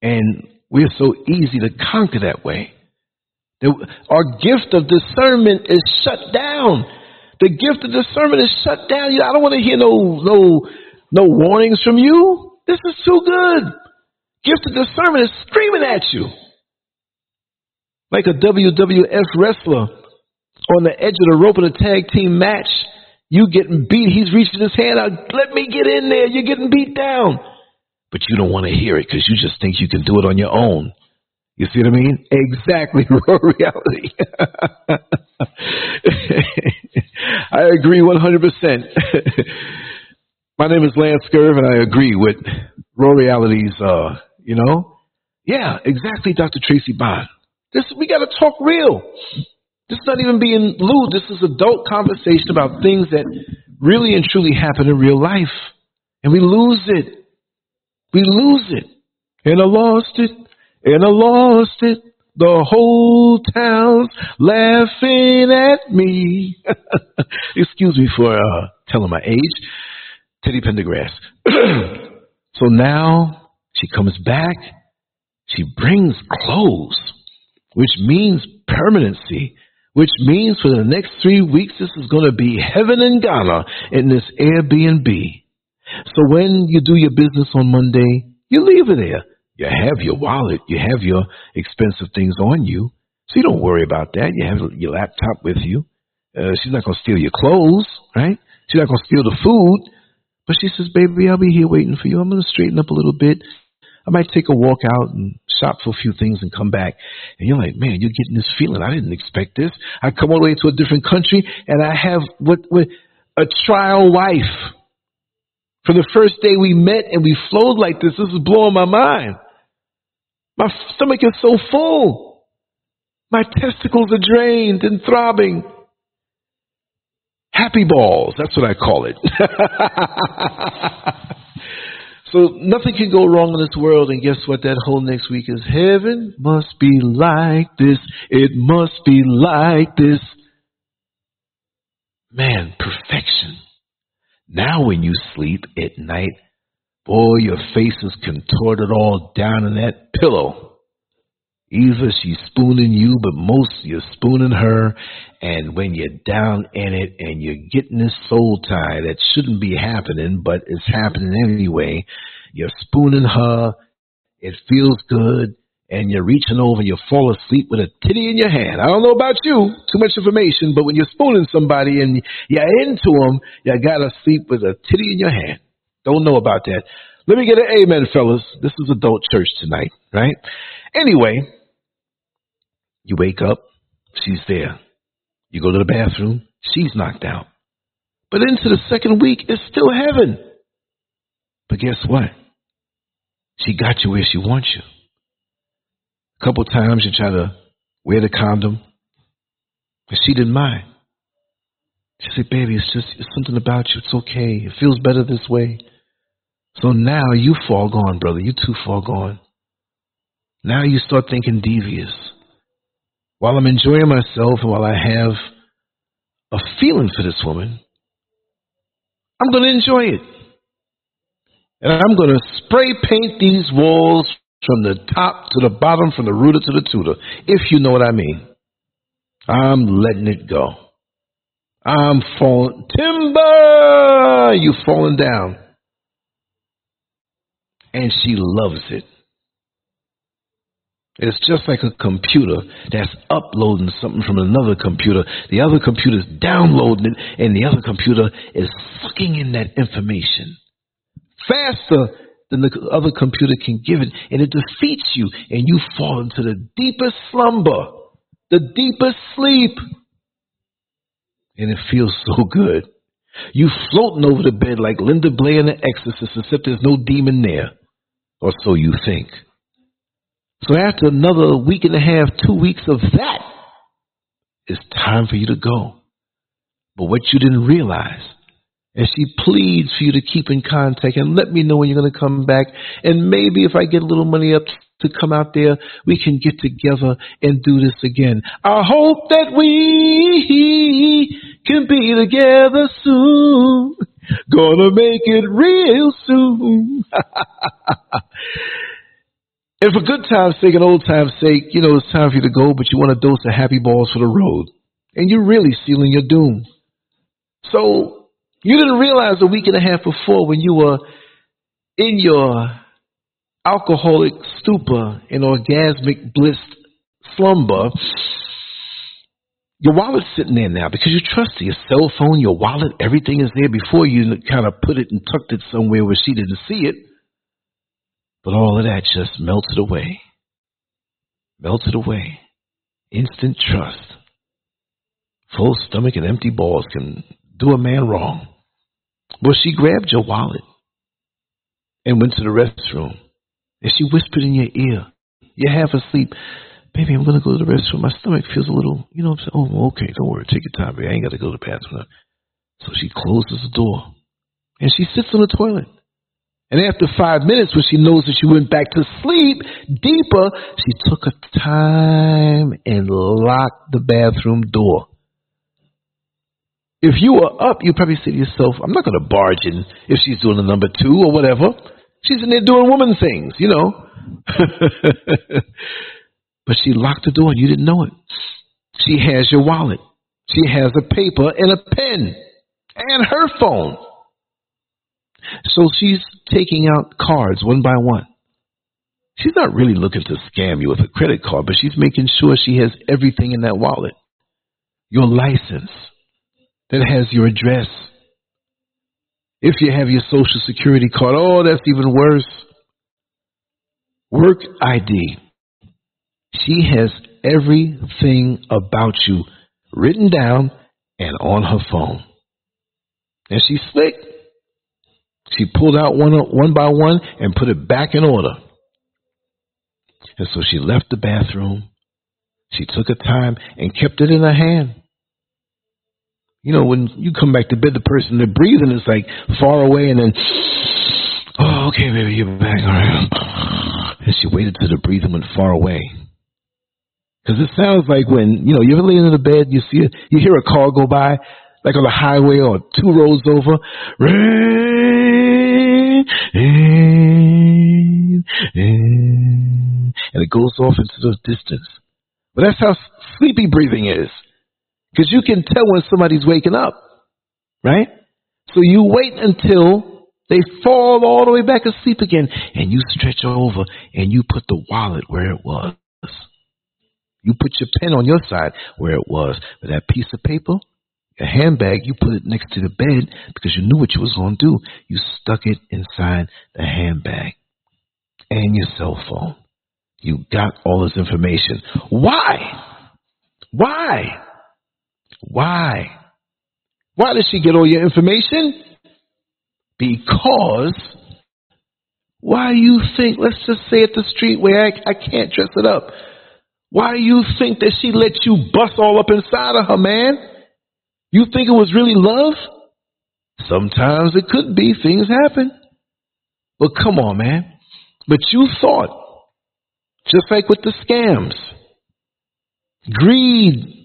And we're so easy to conquer that way. Our gift of discernment is shut down. The gift of discernment is shut down. I don't want to hear no warnings from you. This is too good. Gift of discernment is screaming at you. Like a WWF wrestler on the edge of the rope in a tag team match, you getting beat. He's reaching his hand out. Let me get in there. You're getting beat down. But you don't want to hear it because you just think you can do it on your own. You see what I mean? Exactly, Raw Reality. I agree 100%. My name is LanceScurv, and I agree with Raw Reality's, Yeah, exactly, Dr. Tracy Bond. We got to talk real. This is not even being lewd. This is adult conversation about things that really and truly happen in real life. And we lose it. We lose it. And I lost it. And I lost it. The whole town's laughing at me. Excuse me for telling my age. Teddy Pendergrass. So now she comes back. She brings clothes, which means permanency. Which means for the next 3 weeks, this is going to be heaven in Ghana in this Airbnb. So when you do your business on Monday, you leave it there. You have your wallet. You have your expensive things on you. So you don't worry about that. You have your laptop with you. She's not going to steal your clothes, right? She's not going to steal the food. But she says, baby, I'll be here waiting for you. I'm going to straighten up a little bit. I might take a walk out and shop for a few things and come back. And you're like, man, you're getting this feeling. I didn't expect this. I come all the way to a different country, and I have what a trial wife. From the first day we met and we flowed like this, is blowing my mind. My stomach is so full. My testicles are drained and throbbing. Happy balls. That's what I call it. So nothing can go wrong in this world, and guess what? That whole next week is heaven must be like this. It must be like this. Man, perfection. Now when you sleep at night, boy, your face is contorted all down in that pillow. Either she's spooning you, but most you're spooning her. And when you're down in it and you're getting this soul tie that shouldn't be happening, but it's happening anyway, you're spooning her, it feels good, and you're reaching over, you fall asleep with a titty in your hand. I don't know about you, too much information, but when you're spooning somebody and you're into them, you got to sleep with a titty in your hand. Don't know about that. Let me get an amen, fellas. This is adult church tonight, right? Anyway, you wake up, she's there. You go to the bathroom, she's knocked out. But into the second week, it's still heaven. But guess what? She got you where she wants you. A couple times you try to wear the condom, but she didn't mind. She said, baby, it's something about you. It's okay. It feels better this way. So now you far gone, brother. You too far gone. Now you start thinking devious. While I'm enjoying myself, while I have a feeling for this woman, I'm going to enjoy it. And I'm going to spray paint these walls from the top to the bottom, from the rooter to the tutor, if you know what I mean. I'm letting it go. I'm falling. Timber! You're falling down. And she loves it. It's just like a computer that's uploading something from another computer. The other computer's downloading it, and the other computer is sucking in that information faster than the other computer can give it. And it defeats you, and you fall into the deepest slumber, the deepest sleep. and it feels so good. You floating over the bed like Linda Blair in The Exorcist, except there's no demon there, or so you think. So after another week and a half, 2 weeks of that, it's time for you to go. But what you didn't realize, and she pleads for you to keep in contact and let me know when you're going to come back. And maybe if I get a little money up to come out there, we can get together and do this again. I hope that we can be together soon. Gonna make it real soon. And for good time's sake and old time's sake, you know, it's time for you to go, but you want a dose of happy balls for the road. And you're really sealing your doom. So you didn't realize a week and a half before, when you were in your alcoholic stupor and orgasmic bliss slumber, your wallet's sitting there now because you trust your cell phone, your wallet, everything is there before you kind of put it and tucked it somewhere where she didn't see it. But all of that just melted away. Melted away. Instant trust. Full stomach and empty balls can do a man wrong. Well, she grabbed your wallet and went to the restroom. And she whispered in your ear, you're half asleep, baby, I'm going to go to the restroom. My stomach feels a little, you know what I'm saying? Oh, okay, don't worry. Take your time, baby. I ain't got to go to the bathroom. So she closes the door and she sits on the toilet. And after 5 minutes, when she knows that she went back to sleep deeper, she took her time and locked the bathroom door. If you were up, you'd probably say to yourself, I'm not going to barge in if she's doing a number two or whatever. She's in there doing woman things, you know. But she locked the door and you didn't know it. She has your wallet. She has a paper and a pen and her phone. So she's taking out cards one by one. She's not really looking to scam you with a credit card, but she's making sure she has everything in that wallet. Your license. That has your address. If you have your social security card, oh, that's even worse. Work ID. She has everything about you written down and on her phone. And she's slick. She pulled out one by one and put it back in order. And so she left the bathroom. She took her time and kept it in her hand. You know, when you come back to bed, the person, they're breathing is like far away, and then, oh, okay, baby, you're back, all right. And she waited till the breathing went far away. Because it sounds like when, you know, you're laying in the bed, you see, you hear a car go by, like on the highway or 2 roads over. And it goes off into the distance. But that's how sleepy breathing is. Because you can tell when somebody's waking up, right? So you wait until they fall all the way back asleep again, and you stretch over and you put the wallet where it was. You put your pen on your side where it was. But that piece of paper, your handbag, you put it next to the bed because you knew what you was going to do. You stuck it inside the handbag and your cell phone. You got all this information. Why did she get all your information? Because why do you think, let's just say at the street where I can't dress it up. Why do you think that she let you bust all up inside of her, man? You think it was really love? Sometimes it could be. Things happen. But come on, man. But you thought, just like with the scams, greed,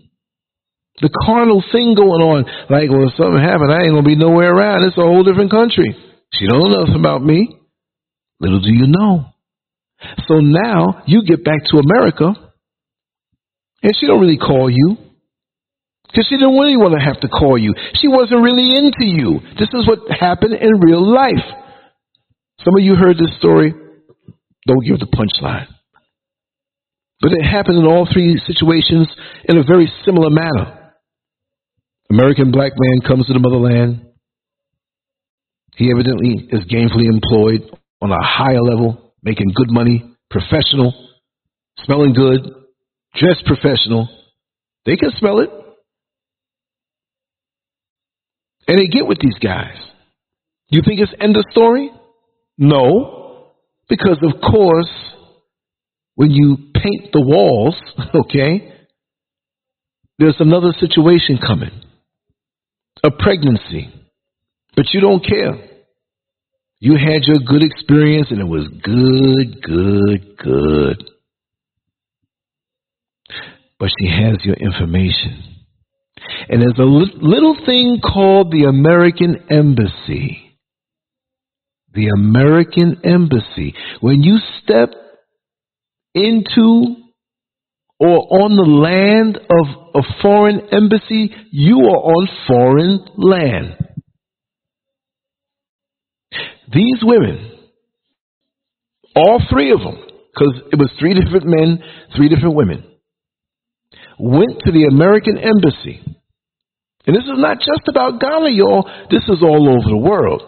the carnal thing going on, like, well, if something happened, I ain't going to be nowhere around. It's a whole different country. She don't know nothing about me. Little do you know. So now you get back to America, and she don't really call you because she didn't really want to have to call you. She wasn't really into you. This is what happened in real life. Some of you heard this story. Don't give the punchline. But it happened in all 3 situations in a very similar manner. American black man comes to the motherland. He evidently is gainfully employed on a higher level, making good money, professional, smelling good, dressed professional. They can smell it. And they get with these guys. You think it's end of story? No, because of course, when you paint the walls, okay, there's another situation coming, a pregnancy, but you don't care. You had your good experience and it was good. But she has your information. And there's a little thing called the American Embassy. The American Embassy. When you step into or on the land of a foreign embassy, you are on foreign land. These women, all three of them, because it was three different men, three different women, went to the American Embassy. And this is not just about Ghana, y'all. This is all over the world.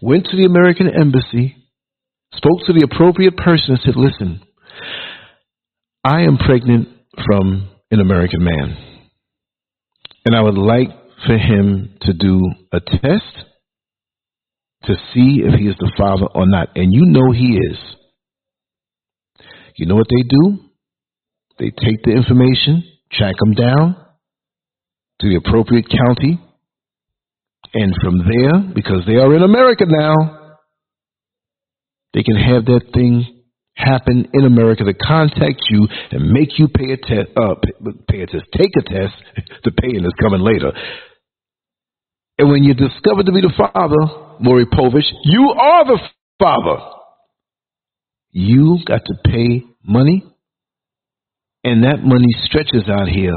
Went to the American Embassy, spoke to the appropriate person and said, listen, I am pregnant from an American man, and I would like for him to do a test to see if he is the father or not. And you know he is. You know what they do? They take the information, track him down to the appropriate county, and from there, because they are in America now, they can have that thing happen in America to contact you and make you take a test. The paying is coming later. And when you're discovered to be the father, Maury Povich, you are the father. You got to pay money, and that money stretches out here,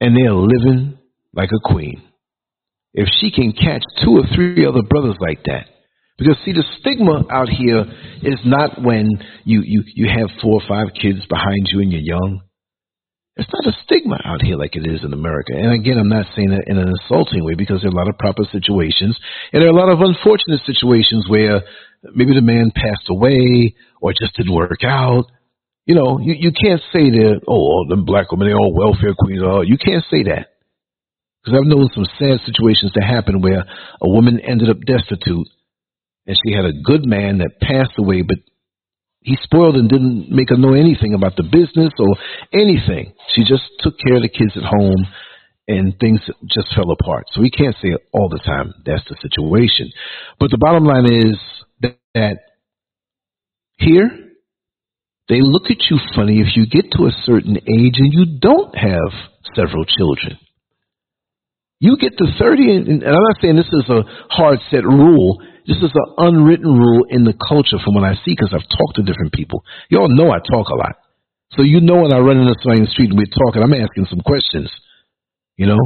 and they're living like a queen. If she can catch two or three other brothers like that. Because, see, the stigma out here is not when you have 4 or 5 kids behind you and you're young. It's not a stigma out here like it is in America. And, again, I'm not saying that in an insulting way, because there are a lot of proper situations. And there are a lot of unfortunate situations where maybe the man passed away or just didn't work out. You know, you can't say that, oh, all them black women, they're all welfare queens. Oh, you can't say that. Because I've known some sad situations that happen where a woman ended up destitute and she had a good man that passed away, but he spoiled and didn't make her know anything about the business or anything. She just took care of the kids at home and things just fell apart. So we can't say all the time that's the situation. But the bottom line is that here they look at you funny if you get to a certain age and you don't have several children. You get to 30, and I'm not saying this is a hard-set rule. This is an unwritten rule in the culture from what I see, because I've talked to different people. You all know I talk a lot. So you know when I run into somebody in the street and we're talking, I'm asking some questions, you know?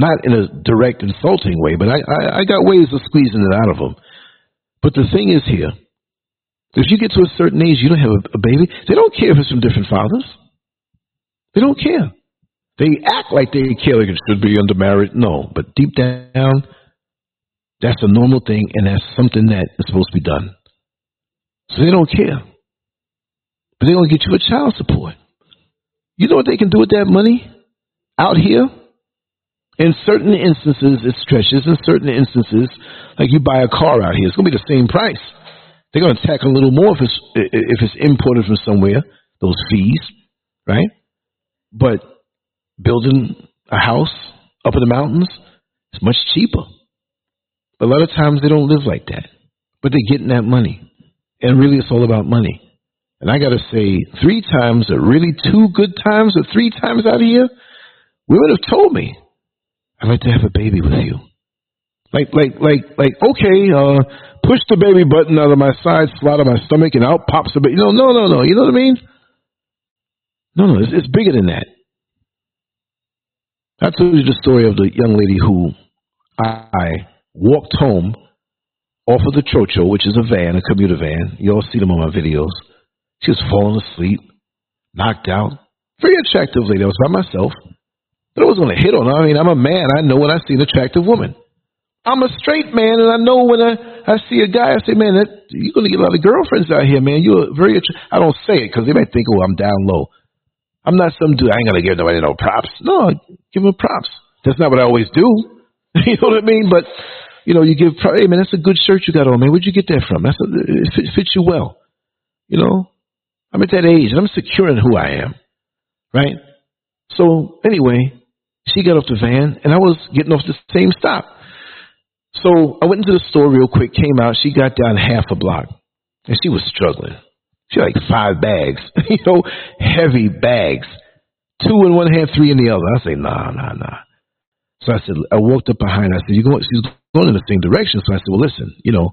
Not in a direct, insulting way, but I got ways of squeezing it out of them. But the thing is here, if you get to a certain age, you don't have a baby, they don't care if it's from different fathers. They don't care. They act like they care, like it should be under marriage. No, but deep down, that's a normal thing, and that's something that is supposed to be done. So they don't care. But they're going to get you a child support. You know what they can do with that money out here? In certain instances, it stretches. In certain instances, like you buy a car out here, it's going to be the same price. They're going to tack a little more if it's imported from somewhere, those fees, right? But building a house up in the mountains is much cheaper. But a lot of times they don't live like that. But they're getting that money. And really it's all about money. And I got to say, 3 times or really 2 good times or 3 times out of here, women have told me, I'd like to have a baby with you. Like, okay, push the baby button out of my side, slot of my stomach, and out pops the baby. No. You know what I mean? No, it's bigger than that. I told you the story of the young lady who I walked home off of the Chocho, which is a van, a commuter van. You all see them on my videos. She was falling asleep, knocked out. Very attractive lady. I was by myself. But I was going to hit on her. I mean, I'm a man. I know when I see an attractive woman. I'm a straight man, and I know when I see a guy, I say, man, you're going to get a lot of girlfriends out here, man. You're very attractive. I don't say it because they might think, oh, I'm down low. I'm not some dude. I ain't going to give nobody no props. No, give him props. That's not what I always do. You know what I mean? But, you know, you give, hey, man, that's a good shirt you got on, man. Where'd you get that from? That's a, it fits you well. You know? I'm at that age, and I'm secure in who I am. Right? So, anyway, she got off the van, and I was getting off the same stop. So I went into the store real quick, came out. She got down half a block, and she was struggling. She had like 5 bags, you know, heavy bags. 2 in one hand, 3 in the other. I say, nah. So I said, I walked up behind her. I said, she's going in the same direction. So I said, well, listen, you know,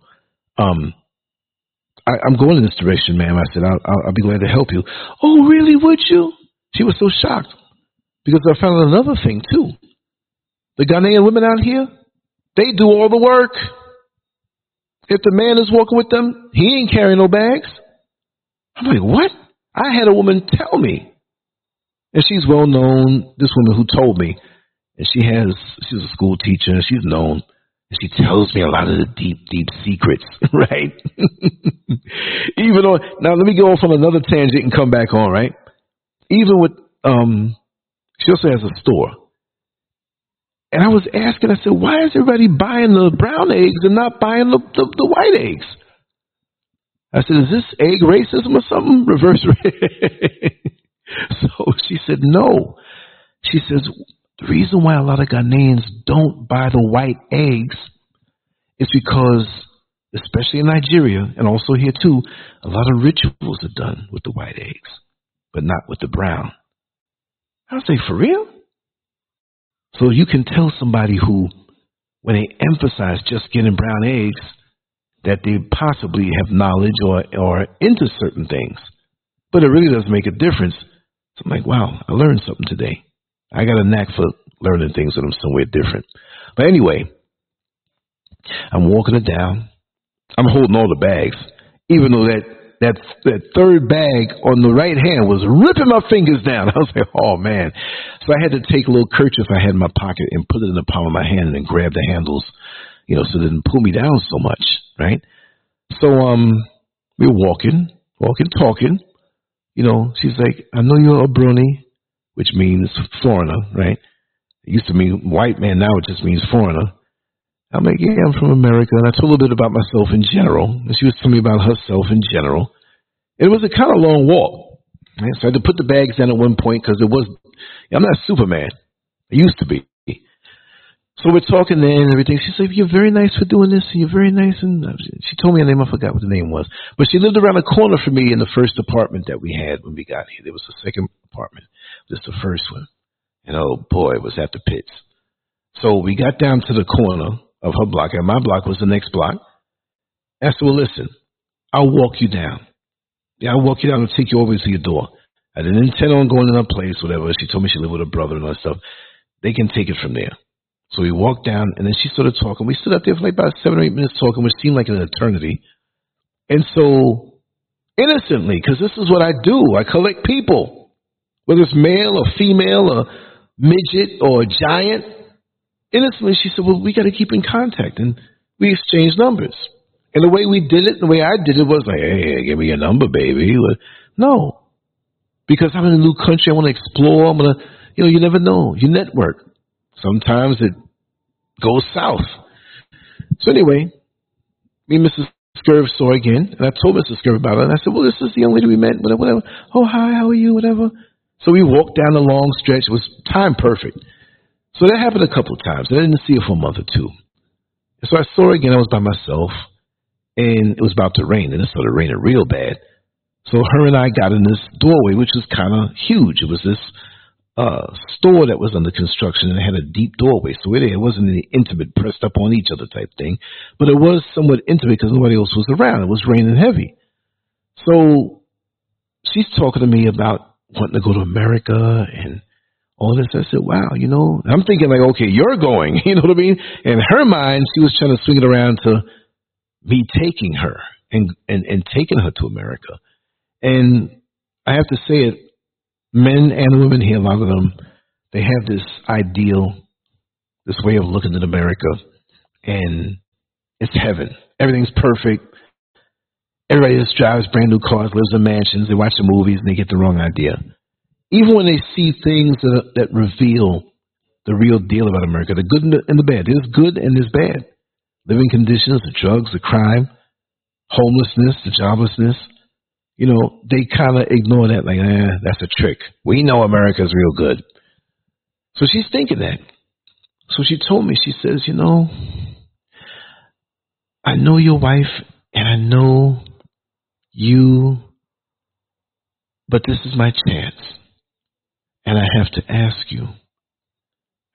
I'm going in this direction, ma'am. I said, I'll be glad to help you. Oh, really? Would you? She was so shocked because I found another thing, too. The Ghanaian women out here, they do all the work. If the man is walking with them, he ain't carrying no bags. I'm like, what? I had a woman tell me. And she's well known, this woman who told me. And she's a school teacher, and she's known. And she tells me a lot of the deep, deep secrets, right? Even on, now let me go off on another tangent and come back on, right? Even with, she also has a store. And I was asking, I said, why is everybody buying the brown eggs and not buying the white eggs? I said, is this egg racism or something? Reverse racism. So she said, no. She says, the reason why a lot of Ghanaians don't buy the white eggs is because, especially in Nigeria and also here too, a lot of rituals are done with the white eggs, but not with the brown. I was like, for real? So you can tell somebody who, when they emphasize just getting brown eggs, that they possibly have knowledge or into certain things. But it really does make a difference. So I'm like, wow, I learned something today. I got a knack for learning things when I'm somewhere different. But anyway, I'm walking it down. I'm holding all the bags, even though that third bag on the right hand was ripping my fingers down. I was like, oh, man. So I had to take a little kerchief I had in my pocket and put it in the palm of my hand and then grab the handles, you know, so it didn't pull me down so much, right? So we were walking, talking. You know, she's like, I know you're a Bruni, which means foreigner, right? It used to mean white man. Now it just means foreigner. I'm like, yeah, I'm from America. And I told her a bit about myself in general. And she was telling me about herself in general. It was a kind of long walk. Right? So I had to put the bags down at one point because it was, I'm not Superman. I used to be. So we're talking there and everything. She said, you're very nice for doing this. And you're very nice. And she told me her name. I forgot what the name was. But she lived around the corner from me in the first apartment that we had when we got here. There was a second apartment. This is the first one. And, oh, boy, it was at the pits. So we got down to the corner of her block. And my block was the next block. I said, well, listen, I'll walk you down. Yeah, I'll walk you down and take you over to your door. I didn't intend on going to her place, whatever. She told me she lived with her brother and all that stuff. They can take it from there. So we walked down, and then she started talking. We stood up there for like about 7 or 8 minutes talking, which seemed like an eternity. And so, innocently, because this is what I do. I collect people, whether it's male or female or midget or giant. Innocently, she said, well, we got to keep in contact. And we exchanged numbers. And the way we did it, the way I did it was like, hey, give me your number, baby. No, because I'm in a new country. I want to explore. I'm going to, you know, you never know. You network. Sometimes it goes south. So anyway, me and Mrs. Scurv saw again, and I told Mrs. Scurv about it, and I said, well, this is the young lady we met, whatever. Oh, hi, how are you, whatever. So we walked down the long stretch. It was time perfect. So that happened a couple of times, and I didn't see her for a month or two. And so I saw her again. I was by myself, and it was about to rain, and it started raining real bad. So her and I got in this doorway, which was kind of huge. It was this store that was under construction, and it had a deep doorway. So it wasn't any intimate, pressed up on each other type thing, but it was somewhat intimate because nobody else was around. It was raining heavy. So she's talking to me about wanting to go to America and all this. I said, wow, you know, I'm thinking like, okay, you're going, you know what I mean? In her mind, she was trying to swing it around to me taking her and taking her to America. And I have to say it, men and women here, a lot of them, they have this ideal, this way of looking at America, and it's heaven. Everything's perfect. Everybody just drives brand new cars, lives in mansions, they watch the movies, and they get the wrong idea. Even when they see things that reveal the real deal about America, the good and the bad. There's good and there's bad. Living conditions, the drugs, the crime, homelessness, the joblessness. You know, they kind of ignore that, like, that's a trick. We know America's real good. So she's thinking that. So she told me, she says, you know, I know your wife and I know you, but this is my chance. And I have to ask you.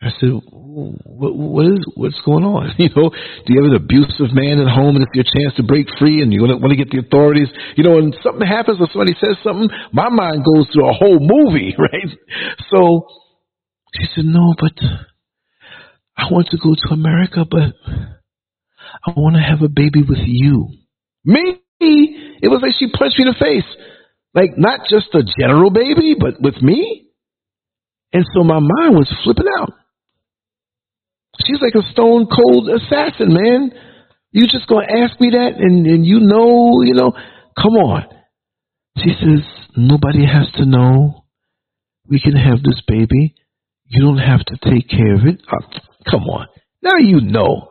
I said, what's going on? You know, do you have an abusive man at home and it's your chance to break free and you want to get the authorities? You know, when something happens or somebody says something, my mind goes through a whole movie, right? So she said, no, but I want to go to America, but I want to have a baby with you. Me? It was like she punched me in the face. Like, not just a general baby, but with me? And so my mind was flipping out. She's like a stone cold assassin, man. You just going to ask me that and you know, come on. She says, nobody has to know. We can have this baby. You don't have to take care of it. Oh, come on. Now you know.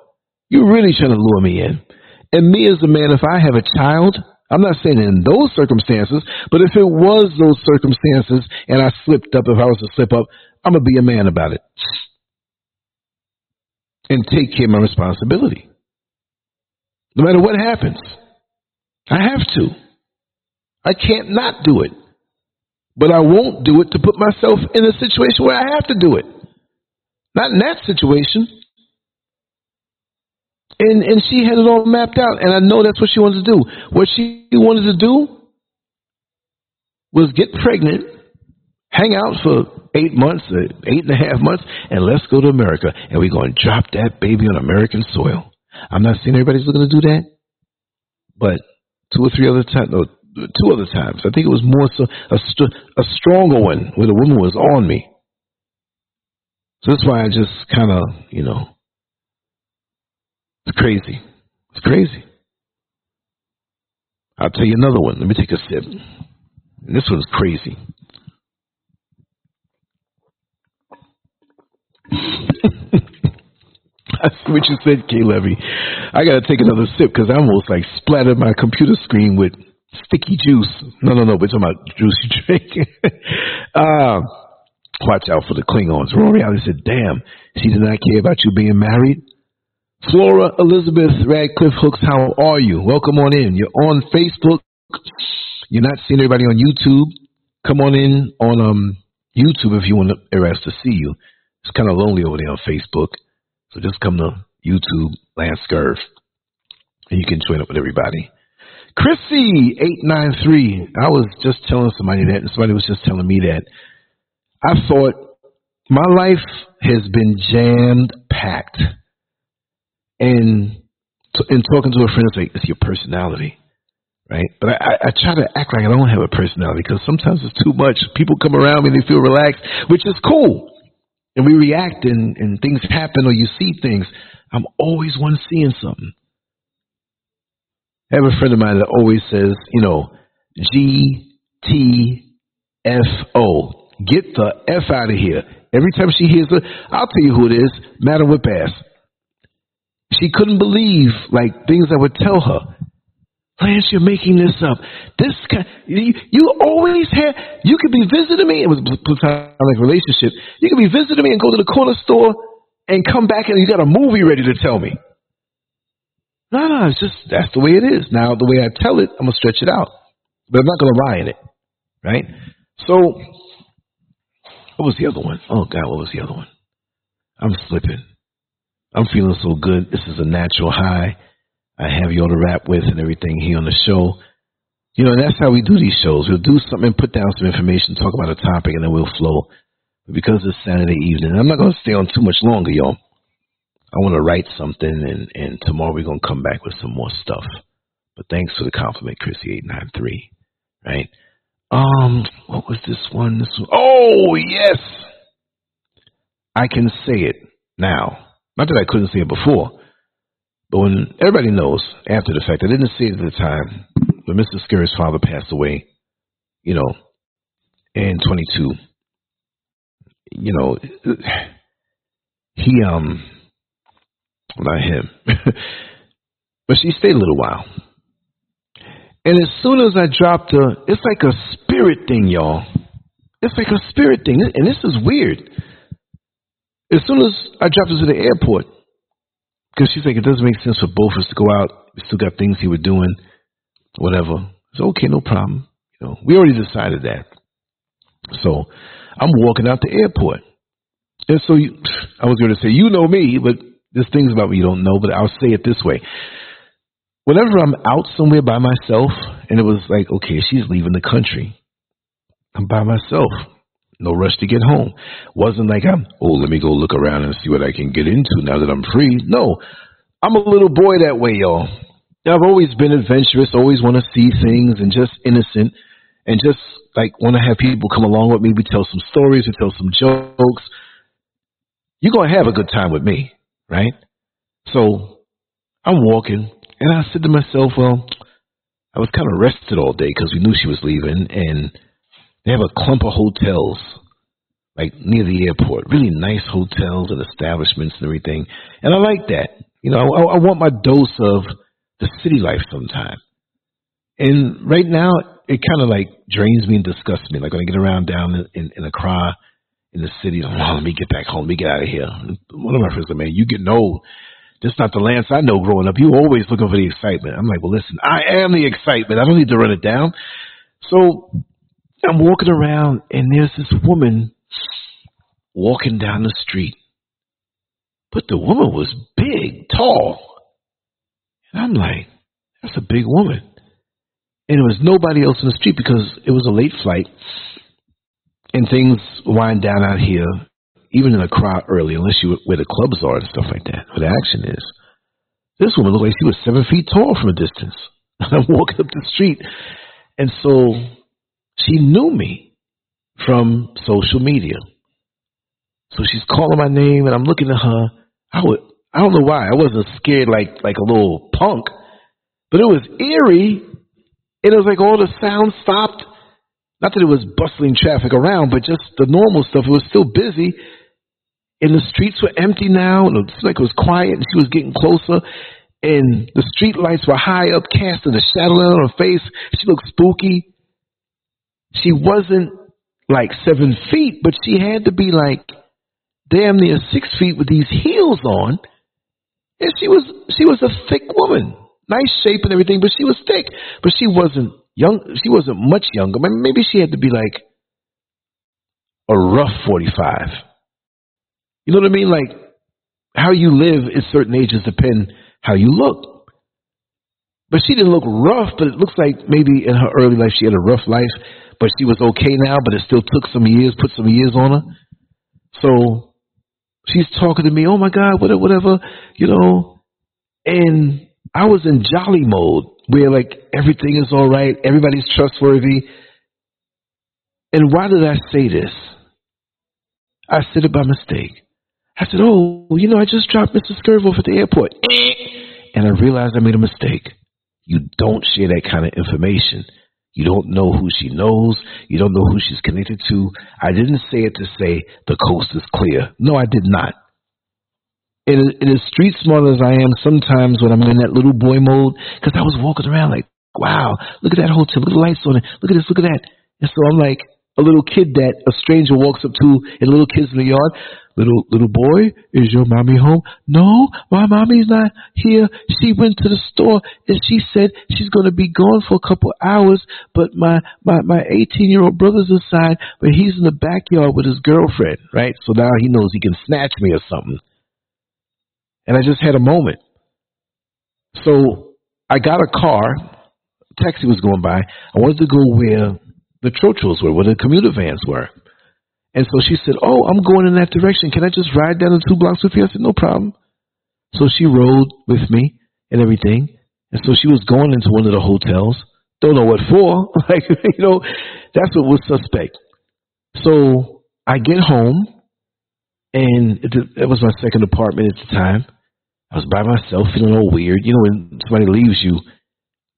You're really trying to lure me in. And me as a man, if I have a child, I'm not saying in those circumstances, but if it was those circumstances and I slipped up, if I was to slip up, I'm going to be a man about it. And take care of my responsibility. No matter what happens, I have to. I can't not do it. But I won't do it to put myself in a situation where I have to do it. Not in that situation. And she had it all mapped out, and I know that's what she wanted to do. What she wanted to do was get pregnant, hang out for 8 months, 8.5 months, and let's go to America. And we're going to drop that baby on American soil. I'm not saying everybody's looking to do that, but two other times. I think it was more so a stronger one where the woman was on me. So that's why I just kind of, you know, it's crazy. It's crazy. I'll tell you another one. Let me take a sip. And this one's crazy. That's what you said, K. Levy. I got to take another sip because I almost like splattered my computer screen with sticky juice. No. We're talking about juice you drink. Watch out for the Klingons. Raw Reality said, damn, she did not care about you being married. Flora Elizabeth Radcliffe Hooks, how are you? Welcome on in. You're on Facebook. You're not seeing everybody on YouTube. Come on in on YouTube if you want everybody else to see you. It's kind of lonely over there on Facebook. So just come to YouTube, LanceScurv, and you can join up with everybody. Chrissy893. I was just telling somebody that, and somebody was just telling me that. I thought my life has been jam-packed. And talking to a friend, it's like, it's your personality, right? But I try to act like I don't have a personality because sometimes it's too much. People come around me, they feel relaxed, which is cool. And we react and things happen or you see things. I'm always one seeing something. I have a friend of mine that always says, you know, GTFO. Get the F out of here. Every time she hears it, I'll tell you who it is, Madam Whip-Ass. She couldn't believe, like, things I would tell her. Lance, you're making this up. This kind, you always have, you could be visiting me, it was a platonic relationship, you could be visiting me and go to the corner store and come back and you got a movie ready to tell me. No, it's just, that's the way it is. Now, the way I tell it, I'm going to stretch it out. But I'm not going to lie in it, right? So, what was the other one? Oh, God, what was the other one? I'm slipping. I'm feeling so good. This is a natural high. I have you all to rap with and everything here on the show. You know, that's how we do these shows. We'll do something, put down some information, talk about a topic, and then we'll flow. But because it's Saturday evening, I'm not going to stay on too much longer, y'all. I want to write something, and tomorrow we're going to come back with some more stuff. But thanks for the compliment, Chrissy893. Right? What was this one? Oh, yes! I can say it now. Not that I couldn't see it before, but when everybody knows after the fact, I didn't see it at the time, when Mr. Scurv's father passed away, you know, in 22, you know, he, not him, but she stayed a little while. And as soon as I dropped her, it's like a spirit thing, y'all. It's like a spirit thing. And this is weird. As soon as I dropped her to the airport, because she's like, it doesn't make sense for both of us to go out. We still got things he was doing, whatever. It's okay, no problem. You know, we already decided that. So I'm walking out the airport. And so I was going to say, you know me, but there's things about me you don't know, but I'll say it this way. Whenever I'm out somewhere by myself, and it was like, okay, she's leaving the country. I'm by myself. No rush to get home. Wasn't like let me go look around and see what I can get into now that I'm free. No, I'm a little boy that way, y'all. I've always been adventurous, always want to see things and just innocent and just like want to have people come along with me. We tell some stories, we tell some jokes. You're going to have a good time with me, right? So I'm walking. And I said to myself, well, I was kind of rested all day because we knew she was leaving, and they have a clump of hotels like near the airport, really nice hotels and establishments and everything. And I like that. You know, I want my dose of the city life sometime. And right now it kind of like drains me and disgusts me. Like when I get around down in Accra, in the city, I'm like, oh, let me get back home. Let me get out of here. One of my friends said, man, you getting old. That's not the Lance I know growing up. You always looking for the excitement. I'm like, well, listen, I am the excitement. I don't need to run it down. So I'm walking around, and there's this woman walking down the street. But the woman was big, tall. And I'm like, that's a big woman. And there was nobody else in the street because it was a late flight, and things wind down out here. Even in a crowd early, unless you were where the clubs are and stuff like that, where the action is. This woman looked like she was 7 feet tall from a distance. I'm walking up the street. And so she knew me from social media. So she's calling my name, and I'm looking at her. I don't know why. I wasn't scared like a little punk. But it was eerie, and it was like all the sound stopped. Not that it was bustling traffic around, but just the normal stuff. It was still busy. And the streets were empty now. It was like it was quiet, and she was getting closer. And the street lights were high up, casting a shadow on her face. She looked spooky. She wasn't like 7 feet, but she had to be like damn near 6 feet with these heels on. And she was a thick woman, nice shape and everything, but she was thick. But she wasn't young. She wasn't much younger. Maybe she had to be like a rough 45. You know what I mean? Like how you live at certain ages depend how you look. But she didn't look rough, but it looks like maybe in her early life she had a rough life, but she was okay now, but it still took some years, put some years on her. So she's talking to me, oh my God, whatever, you know. And I was in jolly mode where like everything is all right, everybody's trustworthy. And why did I say this? I said it by mistake. I said, oh, you know, I just dropped Mr. Scurv off at the airport. And I realized I made a mistake. You don't share that kind of information. You don't know who she knows. You don't know who she's connected to. I didn't say it to say the coast is clear. No, I did not. And as street smart as I am, sometimes when I'm in that little boy mode, because I was walking around like, wow, look at that hotel, look at the lights on it, look at this, look at that. And so I'm like a little kid that a stranger walks up to, and little kids in the yard, little boy, is your mommy home? No, my mommy's not here. She went to the store, and she said she's going to be gone for a couple hours, but my 18-year-old brother's inside, but he's in the backyard with his girlfriend, right? So now he knows he can snatch me or something. And I just had a moment. So I got a car. A taxi was going by. I wanted to go where the trochels were, where the commuter vans were. And so she said, oh, I'm going in that direction. Can I just ride down the 2 blocks with you? I said, no problem. So she rode with me and everything. And so she was going into one of the hotels. Don't know what for. Like, you know, that's what was suspect. So I get home. And it was my second apartment at the time. I was by myself, feeling all weird. You know, when somebody leaves you,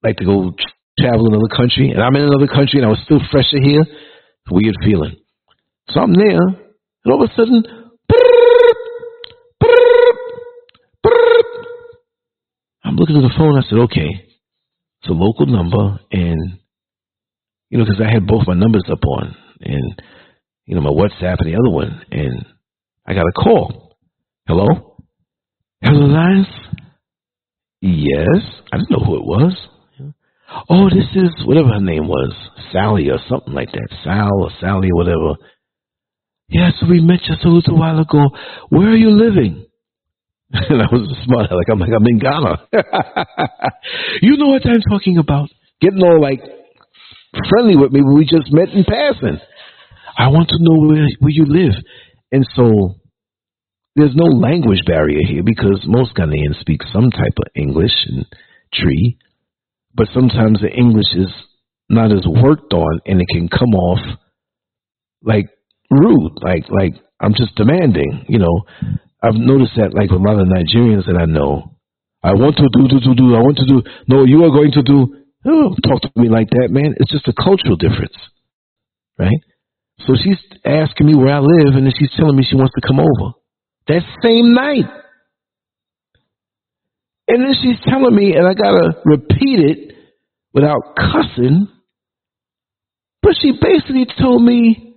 like to go travel in another country. And I'm in another country, and I was still fresher here. It's a weird feeling. So I'm there, and all of a sudden, looking at the phone. I said, okay, it's a local number. And, you know, because I had both my numbers up on and, you know, my WhatsApp and the other one. And I got a call. Hello? Hello, Lance? Yes. I didn't know who it was. Oh, this is whatever her name was, Sally or something like that. Sal or Sally or whatever. Yes, yeah, so we met just a little while ago. Where are you living? And I was smart. I'm in Ghana. You know what I'm talking about. Getting all like friendly with me when we just met in passing. I want to know where you live. And so there's no language barrier here because most Ghanaians speak some type of English and tree. But sometimes the English is not as worked on and it can come off like rude, like I'm just demanding, you know. I've noticed that like with a lot of Nigerians that I know, I want to do, I want to do, no, you are going to do, oh, talk to me like that, man. It's just a cultural difference, right? So she's asking me where I live and then she's telling me she wants to come over that same night. And then she's telling me, and I got to repeat it without cussing, but she basically told me,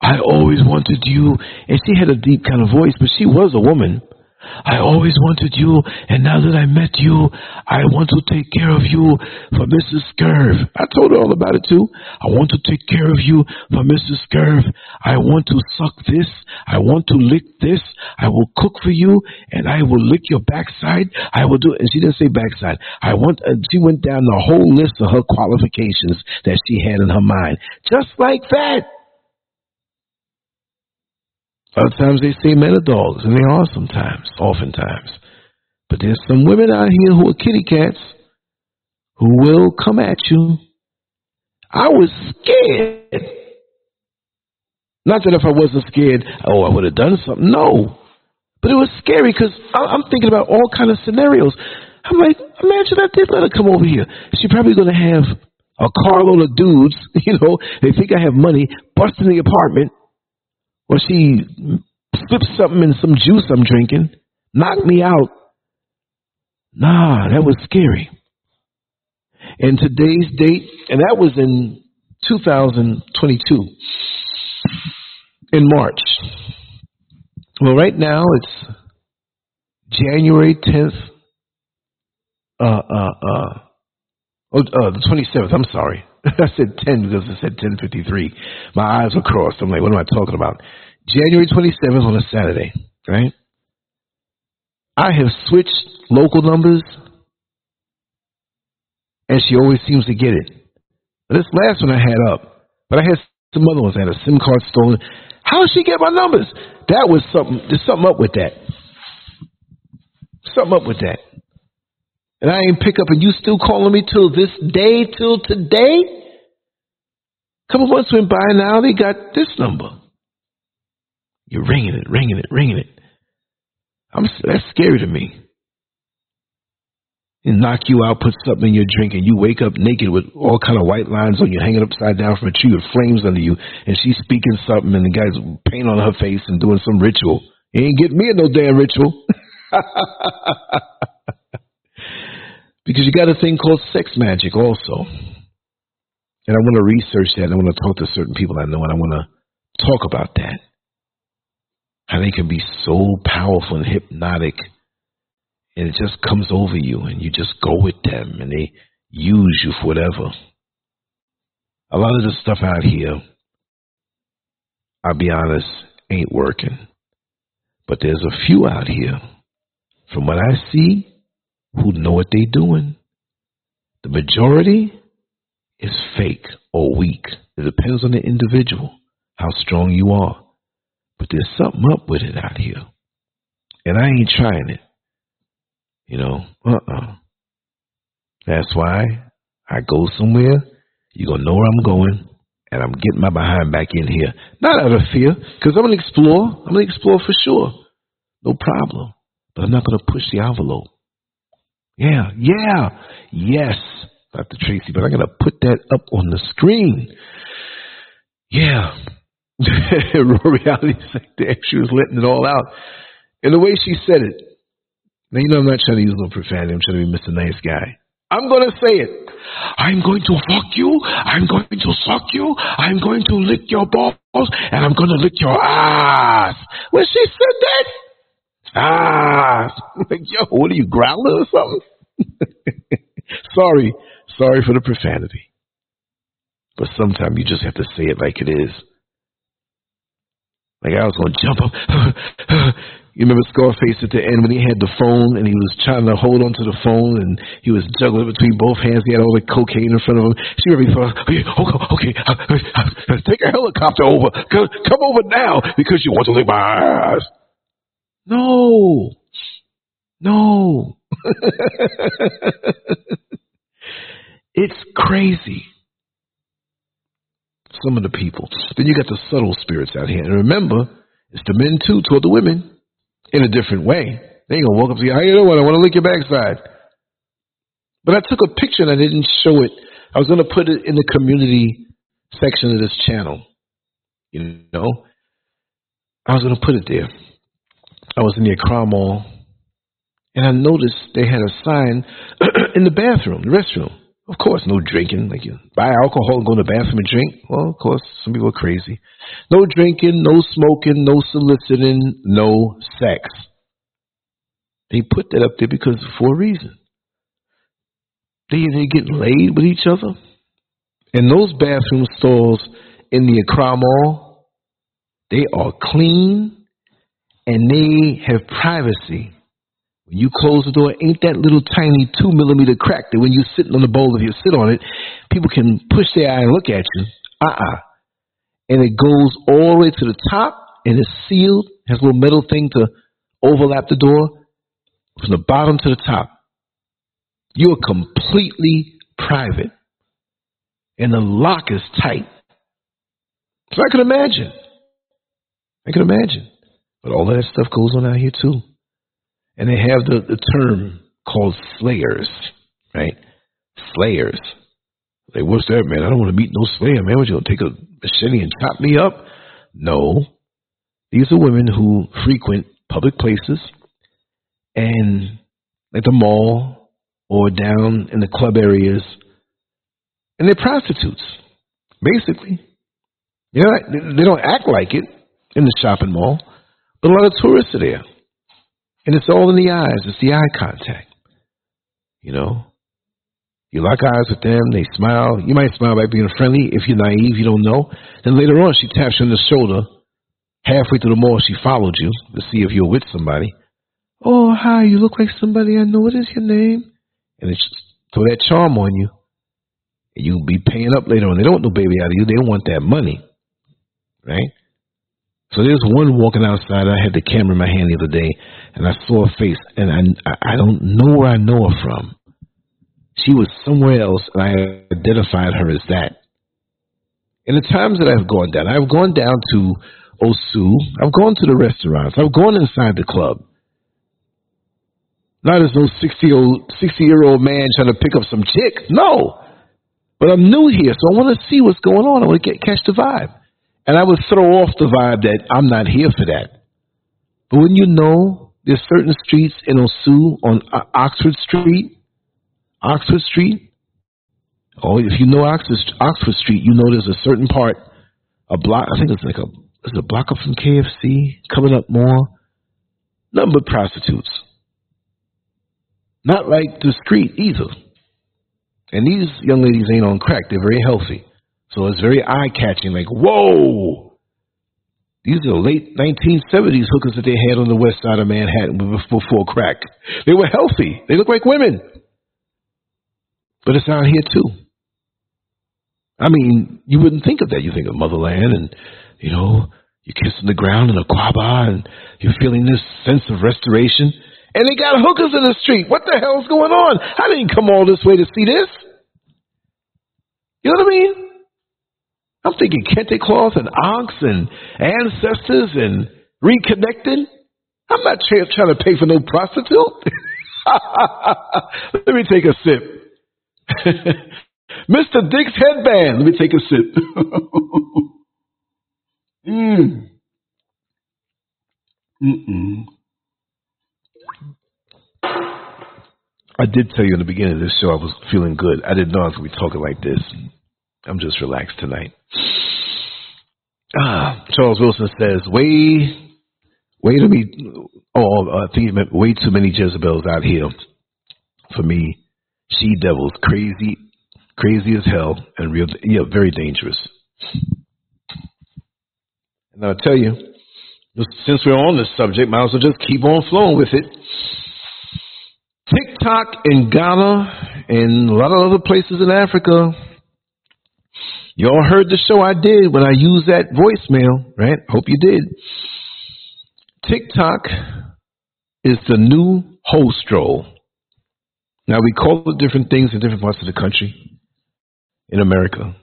I always wanted you, and she had a deep kind of voice, but she was a woman. I always wanted you, and now that I met you, I want to take care of you for Mrs. Scurv. I told her all about it too. I want to take care of you for Mrs. Scurv. I want to suck this. I want to lick this. I will cook for you, and I will lick your backside. I will do it. And she didn't say backside. I want. She went down the whole list of her qualifications that she had in her mind, just like that. Sometimes they say men are dogs, and they are sometimes, oftentimes. But there's some women out here who are kitty cats who will come at you. I was scared. Not that if I wasn't scared, oh, I would have done something. No. But it was scary because I'm thinking about all kinds of scenarios. I'm like, imagine I did let her come over here. She's probably going to have a carload of dudes, you know, they think I have money, bust in the apartment. Or she slipped something in some juice I'm drinking, knocked me out. Nah, that was scary. And today's date, and that was in 2022, in March. Well, right now it's January 10th, the 27th, I'm sorry. I said 10 because it said 10:53. My eyes were crossed. I'm like, what am I talking about? January 27th on a Saturday, right? I have switched local numbers, and she always seems to get it. This last one I had up, but I had some other ones. I had a SIM card stolen. How did she get my numbers? That was something. There's something up with that. Something up with that. And I ain't pick up, and you still calling me till this day, till today? A couple months went by, and now they got this number. You're ringing it, ringing it, ringing it. That's scary to me. And knock you out, put something in your drink, and you wake up naked with all kind of white lines on you, hanging upside down from a tree with flames under you, and she's speaking something, and the guy's paint on her face and doing some ritual. You ain't getting me in no damn ritual. Because you got a thing called sex magic also. And I want to research that. And I want to talk to certain people I know. And I want to talk about that. How they can be so powerful and hypnotic. And it just comes over you. And you just go with them. And they use you for whatever. A lot of the stuff out here, I'll be honest, ain't working. But there's a few out here, from what I see, who know what they doing. The majority is fake or weak. It depends on the individual, how strong you are. But there's something up with it out here. And I ain't trying it. You know, That's why I go somewhere, you're going to know where I'm going, and I'm getting my behind back in here. Not out of fear, because I'm going to explore. I'm going to explore for sure. No problem. But I'm not going to push the envelope. Yes, Dr. Tracy, but I'm going to put that up on the screen. Yeah. Raw Reality, she was letting it all out. And the way she said it, Now, you know, I'm not trying to use a little profanity. I'm trying to be Mr. Nice Guy. I'm going to say it. I'm going to fuck you. I'm going to suck you. I'm going to lick your balls. And I'm going to lick your ass. When she said that, like, yo, what are you, growling or something? Sorry for the profanity. But sometimes you just have to say it like it is. Like I was going to jump up. You remember Scarface at the end when he had the phone and he was trying to hold onto the phone and he was juggling between both hands. He had all the cocaine in front of him. She really thought, okay, take a helicopter over. Come over now because you want to lick my eyes. No. It's crazy. Some of the people. Then you got the subtle spirits out here. And remember, it's the men too toward the women. In a different way. They ain't gonna walk up to you, how you doing? I want to lick your backside. But I took a picture and I didn't show it. I was gonna put it in the community section of this channel. You know? I was gonna put it there. I was in the Accra Mall and I noticed they had a sign in the bathroom, the restroom. Of course, no drinking. Like you buy alcohol and go to the bathroom and drink. Well, of course, some people are crazy. No drinking, no smoking, no soliciting, no sex. They put that up there because for a reason. They get laid with each other. And those bathroom stalls in the Accra Mall, they are clean and they have privacy. When you close the door, ain't that little tiny 2 millimeter crack that when you're sitting on the bowl of your sit on it, people can push their eye and look at you. And it goes all the way to the top and it's sealed. Has a little metal thing to overlap the door from the bottom to the top. You are completely private. And the lock is tight. So I can imagine. But all of that stuff goes on out here too. And they have the term called slayers, right? Slayers. Like, what's that, man? I don't want to meet no slayer, man. What, you going to take a machete and chop me up? No. These are women who frequent public places and like the mall or down in the club areas. And they're prostitutes, basically. You know, they don't act like it in the shopping mall, but a lot of tourists are there. And it's all in the eyes. It's the eye contact. You know, you lock eyes with them. They smile. You might smile by being friendly. If you're naive, you don't know. Then later on, she taps you on the shoulder. Halfway through the mall, she followed you to see if you're with somebody. Oh, hi. You look like somebody I know. What is your name? And it's throw that charm on you. And you'll be paying up later on. They don't want no baby out of you. They want that money. Right? So there's one walking outside. I had the camera in my hand the other day, and I saw a face, and I don't know where I know her from. She was somewhere else, and I identified her as that. And the times that I've gone down to Osu. I've gone to the restaurants. I've gone inside the club. Not as no 60-year-old man trying to pick up some chick. No. But I'm new here, so I want to see what's going on. I want to catch the vibe. And I would throw off the vibe that I'm not here for that. But wouldn't you know, there's certain streets in Osu on Oxford Street. Oh, if you know Oxford Street, you know there's a certain part, a block. I think it's like a block up from KFC coming up more. Nothing but prostitutes. Not like the street either. And these young ladies ain't on crack. They're very healthy. So it's very eye-catching, like, whoa! These are the late 1970s hookers that they had on the west side of Manhattan before crack. They were healthy. They look like women. But it's out here, too. I mean, you wouldn't think of that. You think of motherland and, you know, you're kissing the ground in a quaba and you're feeling this sense of restoration. And they got hookers in the street. What the hell's going on? I didn't come all this way to see this. You know what I mean? I'm thinking Kente cloth and Ox and ancestors and reconnecting. I'm not trying to pay for no prostitute. Let me take a sip. Mr. Dick's headband. Let me take a sip. I did tell you in the beginning of this show I was feeling good. I didn't know I was going to be talking like this. I'm just relaxed tonight. Charles Wilson says, I think he meant way too many Jezebels out here. For me, she devils, crazy as hell, and real, very dangerous. And I'll tell you, since we're on this subject, might as well just keep on flowing with it. TikTok in Ghana and a lot of other places in Africa. Y'all heard the show I did when I used that voicemail, right? Hope you did. TikTok is the new hoe stroll. Now, we call it different things in different parts of the country in America.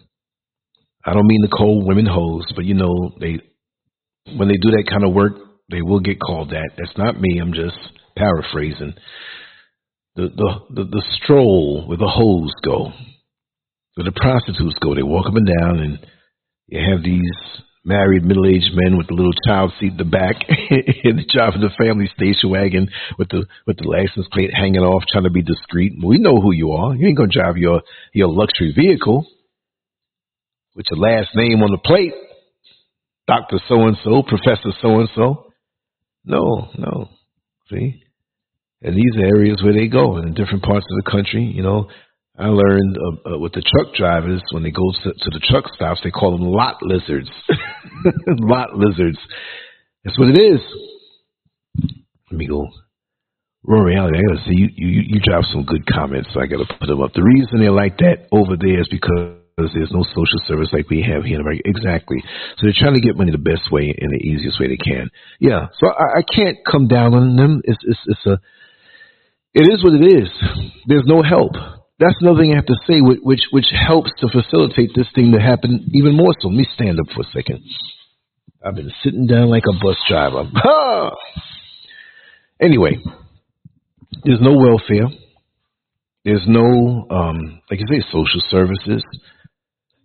I don't mean to call women hoes, but, you know, when they do that kind of work, they will get called that. That's not me. I'm just paraphrasing. The stroll where the hoes go, where the prostitutes go. They walk up and down, and you have these married middle-aged men with the little child seat in the back in the job of the family station wagon with the license plate hanging off, trying to be discreet. We know who you are. You ain't going to drive your luxury vehicle with your last name on the plate. Dr. So-and-so, Professor so-and-so. No. See? And these are areas where they go, and in different parts of the country. You know, I learned with the truck drivers, when they go to the truck stops, they call them lot lizards. Lot lizards. That's what it is. Let me go. Raw Reality, I got to see, you dropped some good comments, so I got to put them up. The reason they're like that over there is because there's no social service like we have here in America. Exactly. So they're trying to get money the best way and the easiest way they can. Yeah. So I can't come down on them. It is what it is. There's no help. That's another thing I have to say, which helps to facilitate this thing to happen even more so. Let me stand up for a second. I've been sitting down like a bus driver. Anyway, there's no welfare. There's no, like you say, social services.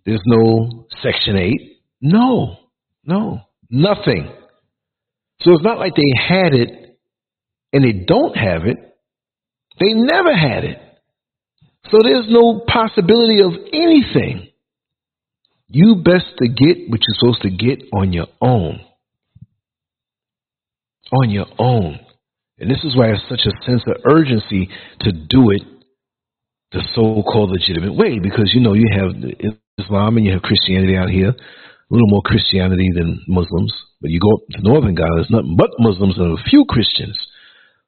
There's no Section 8. No, nothing. So it's not like they had it and they don't have it. They never had it. So there's no possibility of anything. You best to get what you're supposed to get on your own. On your own. And this is why there's such a sense of urgency to do it the so-called legitimate way, because, you know, you have Islam and you have Christianity out here. A little more Christianity than Muslims. But you go up to northern Ghana, there's nothing but Muslims and a few Christians.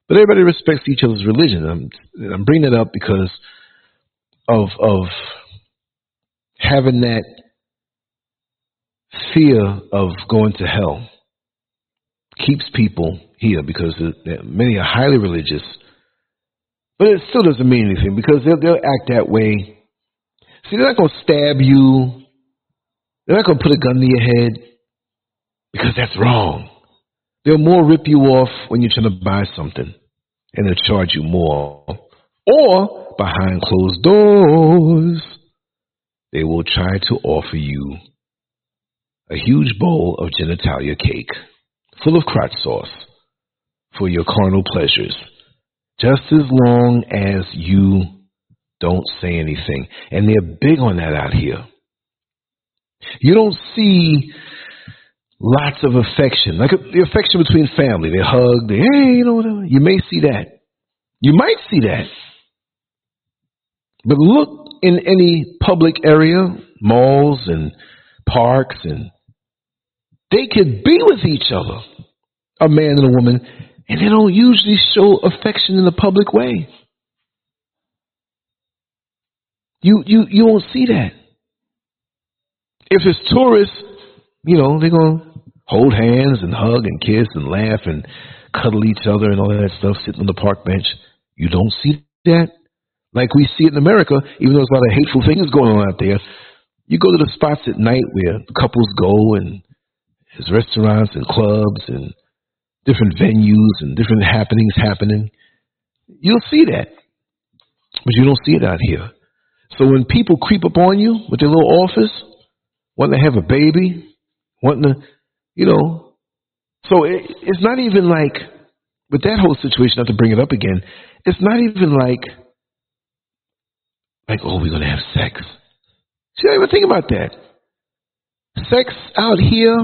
But everybody respects each other's religion. I'm bringing it up because of having that fear of going to hell keeps people here, because many are highly religious. But it still doesn't mean anything, because they'll act that way. See, they're not going to stab you. They're not going to put a gun to your head, because that's wrong. They'll more rip you off when you're trying to buy something, and they'll charge you more. Or, behind closed doors, they will try to offer you a huge bowl of genitalia cake full of crotch sauce for your carnal pleasures, just as long as you don't say anything. And they're big on that out here. You don't see lots of affection, like the affection between family. They hug, they, hey, you know, whatever. You may see that. You might see that. But look in any public area, malls and parks, and they could be with each other, a man and a woman, and they don't usually show affection in the public way. You won't see that. If it's tourists, you know, they're going to hold hands and hug and kiss and laugh and cuddle each other and all that stuff, sitting on the park bench. You don't see that. Like we see it in America, even though there's a lot of hateful things going on out there. You go to the spots at night where couples go, and there's restaurants and clubs and different venues and different happenings happening. You'll see that. But you don't see it out here. So when people creep up on you with their little office, wanting to have a baby, wanting to, you know. So it's not even like, with that whole situation, not to bring it up again, it's not even like Like, oh, we're going to have sex. She don't even think about that. Sex out here,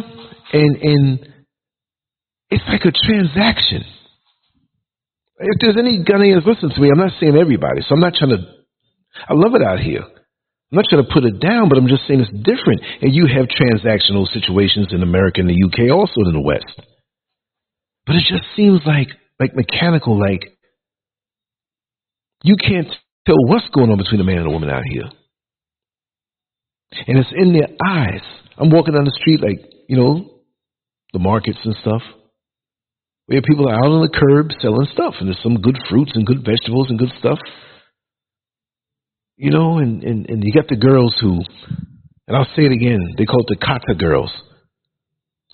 and it's like a transaction. If there's any Ghanaians listening to me, I'm not saying everybody, so I'm not trying to, I love it out here. I'm not trying to put it down, but I'm just saying it's different. And you have transactional situations in America and the UK, also in the West. But it just seems like mechanical, like you can't tell what's going on between a man and a woman out here. And it's in their eyes. I'm walking down the street, like, you know, the markets and stuff, where people are out on the curb selling stuff, and there's some good fruits and good vegetables and good stuff. You know, and you got the girls who, and I'll say it again, they call it the Kata girls.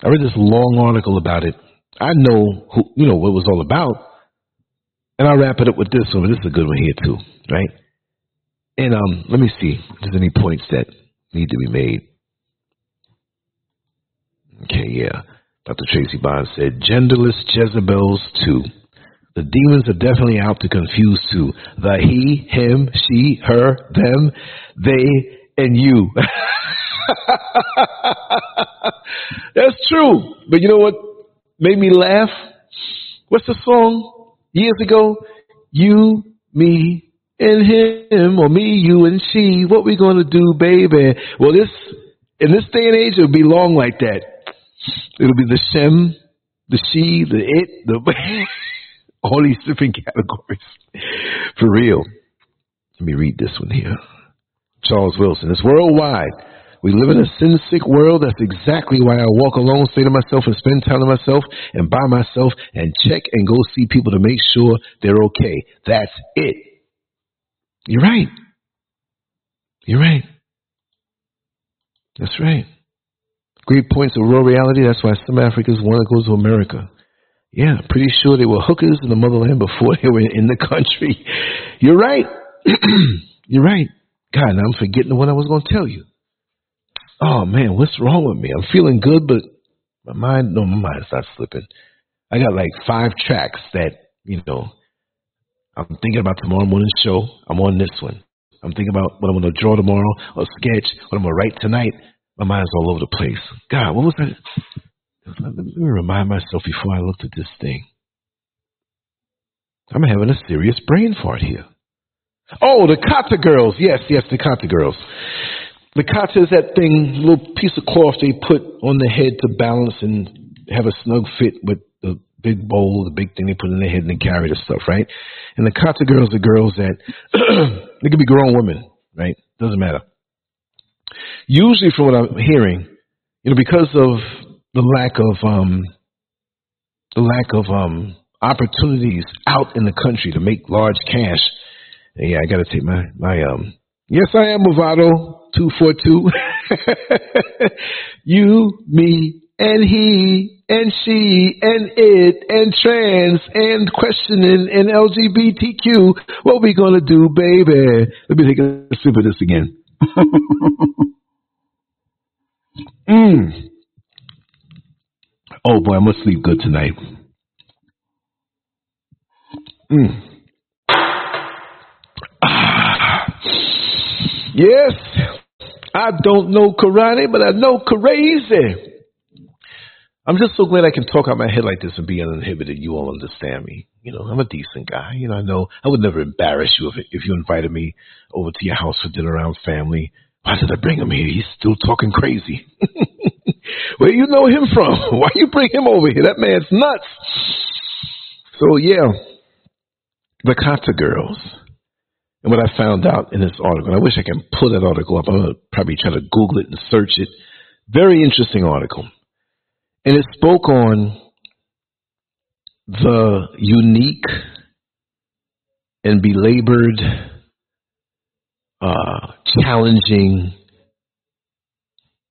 I read this long article about it. I know who, you know, what it was all about. And I'll wrap it up with this one. This is a good one here too, right? And let me see if there's any points that need to be made. Okay, yeah. Dr. Tracy Bond said, genderless Jezebels too. The demons are definitely out to confuse too. The he, him, she, her, them, they, and you. That's true. But you know what made me laugh? What's the song years ago? You, me, and him, or me, you, and she. What we gonna do, baby? Well, this in this day and age, it'll be long like that. It'll be the shem, the she, the it, the... all these different categories. For real. Let me read this one here. Charles Wilson. It's worldwide. We live in a sin-sick world. That's exactly why I walk alone, stay to myself, and spend time to myself, and by myself, and check and go see people to make sure they're okay. That's it. You're right. You're right. That's right. Great points of Raw Reality. That's why some Africans want to go to America. Yeah, pretty sure they were hookers in the motherland before they were in the country. You're right. You're right. God, now I'm forgetting what I was going to tell you. Oh, man, what's wrong with me? I'm feeling good, but my mind's not slipping. I got like 5 tracks that, you know, I'm thinking about tomorrow morning's show. I'm on this one. I'm thinking about what I'm going to draw tomorrow or sketch, what I'm going to write tonight. My mind's all over the place. God, what was that? Let me remind myself before I looked at this thing. I'm having a serious brain fart here. Oh, the Kata girls. Yes, the Kata girls. The Kata is that thing, little piece of cloth they put on the head to balance and have a snug fit with the big bowl, the big thing they put in their head and they carry the stuff, right? And the Kata girls are girls that, they could be grown women, right? Doesn't matter. Usually from what I'm hearing, you know, because of the lack of opportunities out in the country to make large cash. And yeah, I got to take my yes, I am Movado 242. You, me, and he, and she, and it, and trans, and questioning, and LGBTQ. What we gonna do, baby? Let me take a sip of this again. Oh, boy, I'm going to sleep good tonight. Ah. Yes, I don't know karate, but I know crazy. I'm just so glad I can talk out my head like this and be uninhibited. You all understand me. You know, I'm a decent guy. You know, I know I would never embarrass you if you invited me over to your house for dinner around family. Why did I bring him here? He's still talking crazy. Where you know him from? Why you bring him over here? That man's nuts. So, yeah, the Kata girls. And what I found out in this article, and I wish I can pull that article up. I'm going to probably try to Google it and search it. Very interesting article. And it spoke on the unique and belabored, challenging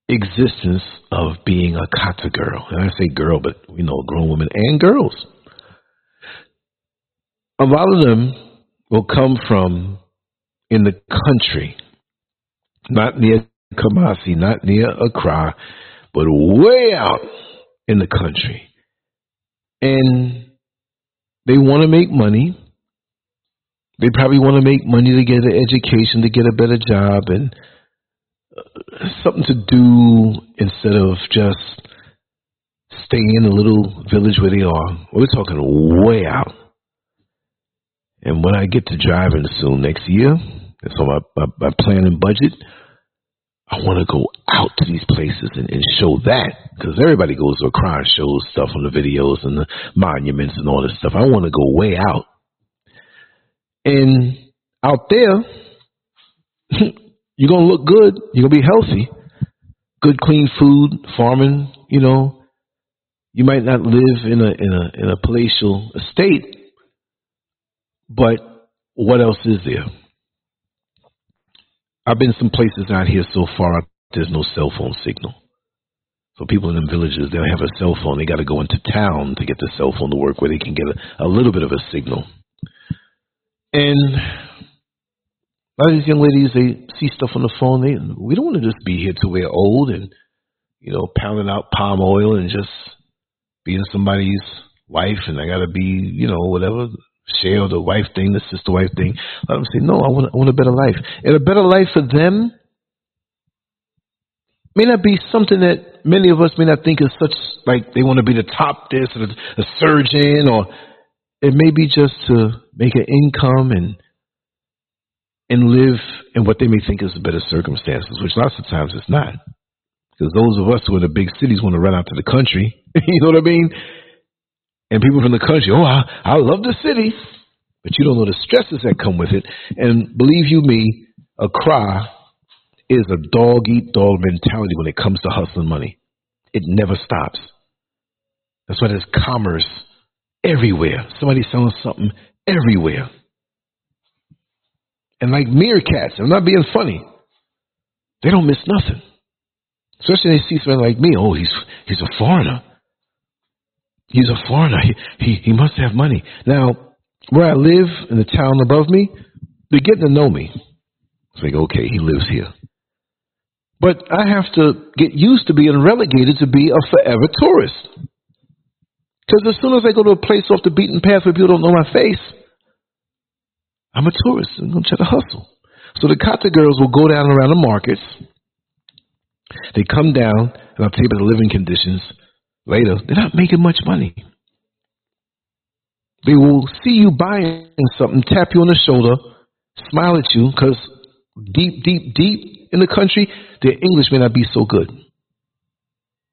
existence of being a Kata girl. And I say girl, but you know, grown women and girls. A lot of them will come from in the country, not near Kumasi, not near Accra, but way out in the country. And they want to make money. They probably want to make money to get an education, to get a better job, and something to do instead of just staying in the little village where they are. We're talking way out. And when I get to driving soon next year, that's on my plan and budget, I want to go out to these places and show that, because everybody goes to Accra and shows stuff on the videos and the monuments and all this stuff. I want to go way out. And out there, you're going to look good. You're going to be healthy. Good, clean food, farming, you know. You might not live in a palatial estate, but what else is there? I've been some places out here so far, there's no cell phone signal. So people in them villages, they don't have a cell phone. They got to go into town to get the cell phone to work where they can get a little bit of a signal. And a lot of these young ladies, they see stuff on the phone. We don't want to just be here till we're old and, you know, pounding out palm oil and just being somebody's wife, and I got to be, you know, whatever, share the wife thing, the sister wife thing. Let them say, no, I want a better life. And a better life for them may not be something that many of us may not think is such, like they want to be the top this or a surgeon, or it may be just to make an income and live in what they may think is better circumstances, which lots of times it's not. Because those of us who are in the big cities want to run out to the country. You know what I mean? And people from the country, oh, I love the city. But you don't know the stresses that come with it. And believe you me, Accra is a dog-eat-dog mentality when it comes to hustling money. It never stops. That's why there's commerce everywhere. Somebody's selling something everywhere. And like meerkats, I'm not being funny, they don't miss nothing. Especially when they see someone like me. Oh, he's a foreigner. He's a foreigner. He must have money. Now, where I live, in the town above me, they're getting to know me. It's like, okay, he lives here. But I have to get used to being relegated to be a forever tourist. Because as soon as I go to a place off the beaten path where people don't know my face, I'm a tourist. I'm going to try to hustle. So the Kata girls will go down around the markets. They come down, and I'll tell you about the living conditions later. They're not making much money. They will see you buying something, tap you on the shoulder, smile at you, because deep in the country, their English may not be so good.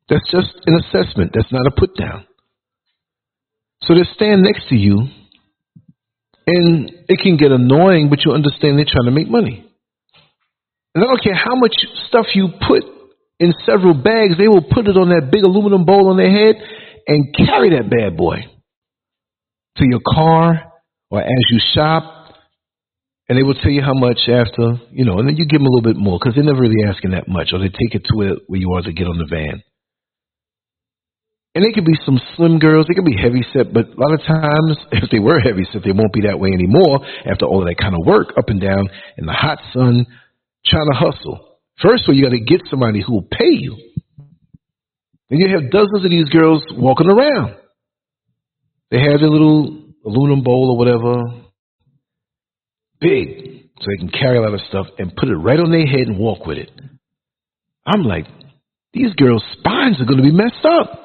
That's just an assessment. That's not a put down. So they stand next to you, and it can get annoying, but you understand they're trying to make money. And I don't care how much stuff you put in several bags, they will put it on that big aluminum bowl on their head and carry that bad boy to your car or as you shop. And they will tell you how much after, you know, and then you give them a little bit more because they're never really asking that much, or they take it to where you are to get on the van. And they could be some slim girls. They could be heavy set, but a lot of times, if they were heavy set, they won't be that way anymore after all of that kind of work up and down in the hot sun, trying to hustle. First of all, you got to get somebody who will pay you. And you have dozens of these girls walking around. They have their little aluminum bowl or whatever, big, so they can carry a lot of stuff and put it right on their head and walk with it. I'm like, these girls' spines are going to be messed up.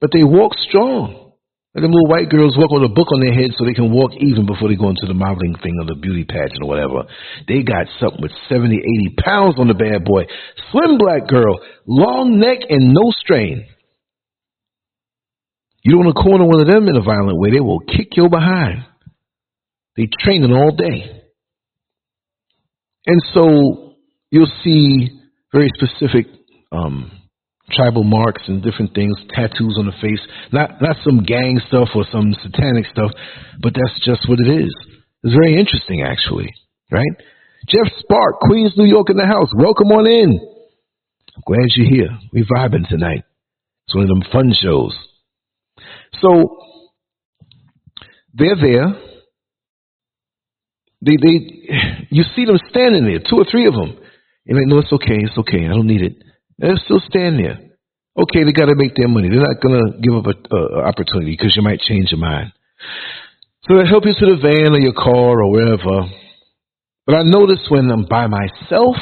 But they walk strong. Like them little white girls walk with a book on their head so they can walk even before they go into the modeling thing or the beauty pageant or whatever. They got something with 70, 80 pounds on the bad boy. Slim black girl, long neck and no strain. You don't want to corner one of them in a violent way. They will kick your behind. They train it all day. And so you'll see very specific tribal marks and different things, tattoos on the face, not some gang stuff or some satanic stuff, but that's just what it is. It's very interesting, actually, right? Jeff Spark, Queens, New York in the house. Welcome on in. I'm glad you're here. We're vibing tonight. It's one of them fun shows. So they're there. You see them standing there, two or three of them. You're like, no, it's okay. It's okay. I don't need it. And they're still standing there. Okay, they got to make their money. They're not going to give up an opportunity because you might change your mind. So they help you to the van or your car or wherever. But I notice when I'm by myself,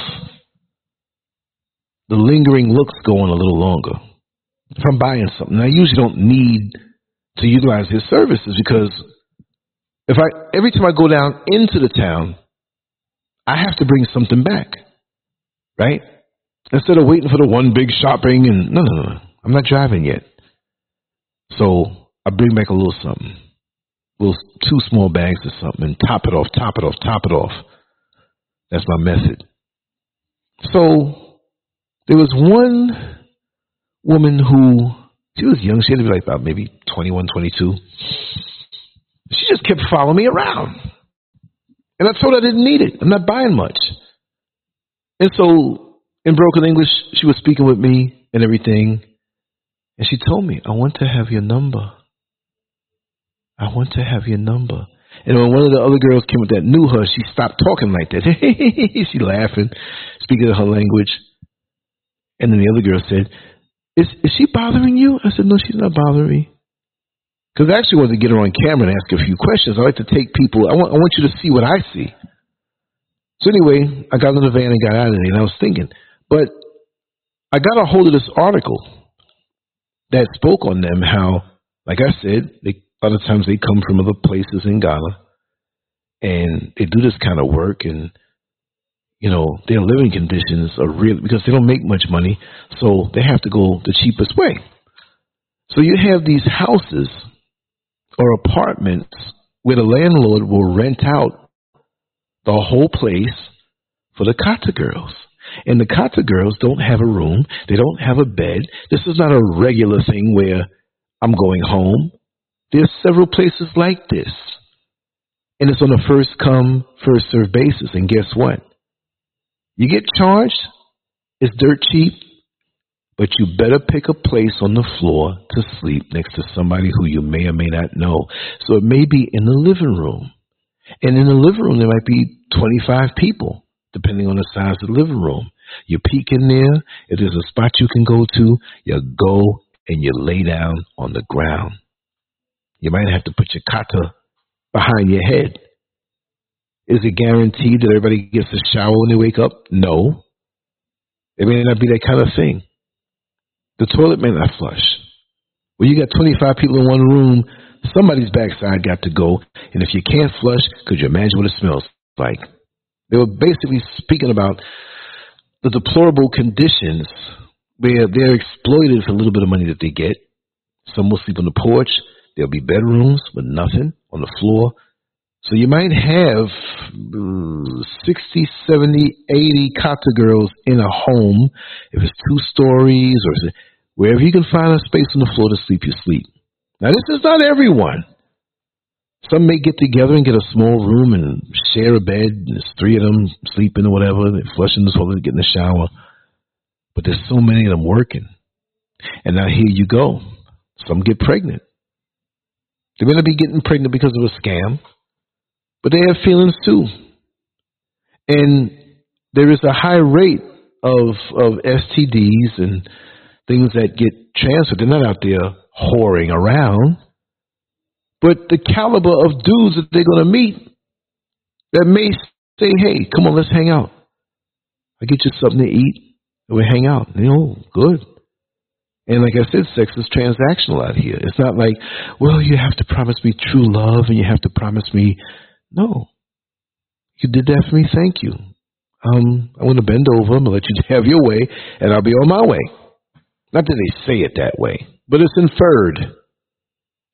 the lingering look's going a little longer. If I'm buying something, I usually don't need to utilize his services, because every time I go down into the town, I have to bring something back, right? Instead of waiting for the one big shopping and no, I'm not driving yet. So I bring back a little something, little two small bags or something, and top it off. That's my method. So there was one woman who, she was young. She had to be like about maybe 21, 22. She just kept following me around. And I told her I didn't need it. I'm not buying much. And so in broken English, she was speaking with me and everything. And she told me, I want to have your number. I want to have your number. And when one of the other girls came up that knew her, she stopped talking like that. She laughing, speaking her language. And then the other girl said, Is she bothering you? I said, no, she's not bothering me. Because I actually wanted to get her on camera and ask her a few questions. I like to take people. I want you to see what I see. So anyway, I got in the van and got out of there, and I was thinking. But I got a hold of this article that spoke on them, how, like I said, a lot of times they come from other places in Ghana, and they do this kind of work, and you know, their living conditions are real because they don't make much money, so they have to go the cheapest way. So you have these houses or apartments where the landlord will rent out the whole place for the Kata girls. And the Kata girls don't have a room. They don't have a bed. This is not a regular thing where I'm going home. There's several places like this. And it's on a first come, first served basis. And guess what? You get charged, it's dirt cheap, but you better pick a place on the floor to sleep next to somebody who you may or may not know. So it may be in the living room. And in the living room, there might be 25 people, depending on the size of the living room. You peek in there. If there's a spot you can go to, you go and you lay down on the ground. You might have to put your kata behind your head. Is it guaranteed that everybody gets a shower when they wake up? No. It may not be that kind of thing. The toilet may not flush. When you got 25 people in one room, somebody's backside got to go. And if you can't flush, could you imagine what it smells like? They were basically speaking about the deplorable conditions where they're exploited for a little bit of money that they get. Some will sleep on the porch. There'll be bedrooms with nothing on the floor. So you might have 60, 70, 80 Kata girls in a home. If it's 2 stories or wherever you can find a space on the floor to sleep, you sleep. Now, this is not everyone. Some may get together and get a small room and share a bed, and there's 3 of them sleeping or whatever, and flushing the toilet, getting a shower. But there's so many of them working. And now here you go. Some get pregnant. They're going to be getting pregnant because of a scam. But they have feelings too. And there is a high rate of STDs and things that get transferred. They're not out there whoring around. But the caliber of dudes that they're going to meet that may say, hey, come on, let's hang out. I'll get you something to eat and we'll hang out. You know, good. And like I said, sex is transactional out here. It's not like, well, you have to promise me true love and you have to promise me. No, you did that for me. Thank you. I want to bend over. I'm going to let you have your way, and I'll be on my way. Not that they say it that way, but it's inferred.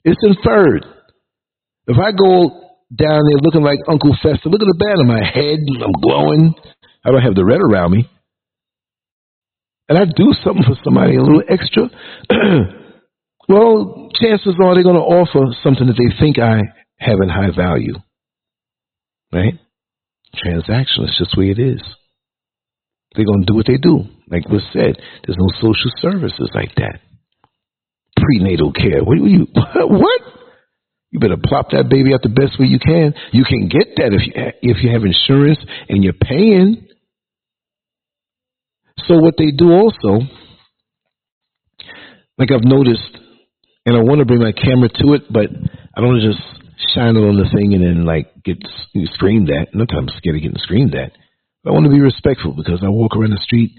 It's inferred. If I go down there looking like Uncle Fester, look at the band on my head. I'm glowing. I don't have the red around me. And I do something for somebody, a little extra. Well, chances are they're going to offer something that they think I have in high value. Right? Transactional. It's just the way it is. They're going to do what they do. Like was said, there's no social services like that. Prenatal care. What? You better plop that baby out the best way you can. You can get that if you have insurance and you're paying. So what they do also, like I've noticed, and I want to bring my camera to it, but I don't want to just shine it on the thing and then like get screamed at. Not that I'm scared of getting screamed at. But I want to be respectful because I walk around the street.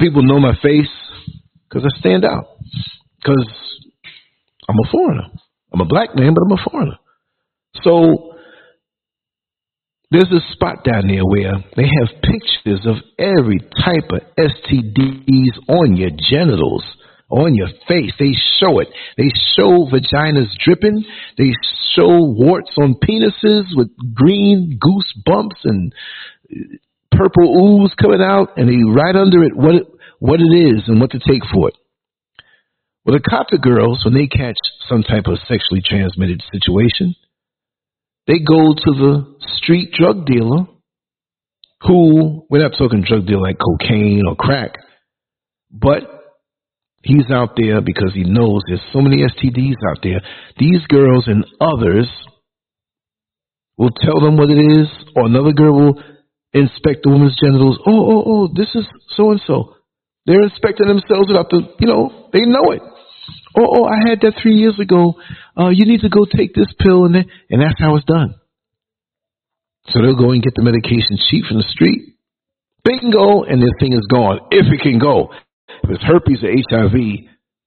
People know my face because I stand out. Because I'm a foreigner. I'm a black man, but I'm a foreigner. So there's this spot down there where they have pictures of every type of STDs on your genitals, on your face. They show it. They show vaginas dripping. They show warts on penises with green goose bumps and purple ooze coming out. And they write under it what it is and what to take for it. Well, the Coptic girls, when they catch some type of sexually transmitted situation, they go to the street drug dealer who, we're not talking drug dealer like cocaine or crack, but he's out there because he knows there's so many STDs out there. These girls and others will tell them what it is, or another girl will inspect the woman's genitals. Oh, this is so-and-so. They're inspecting themselves without the, they know it. Oh, I had that 3 years ago. You need to go take this pill, and that's how it's done. So they'll go and get the medication cheap from the street. Bingo, and this thing is gone, if it can go. If it's herpes or HIV,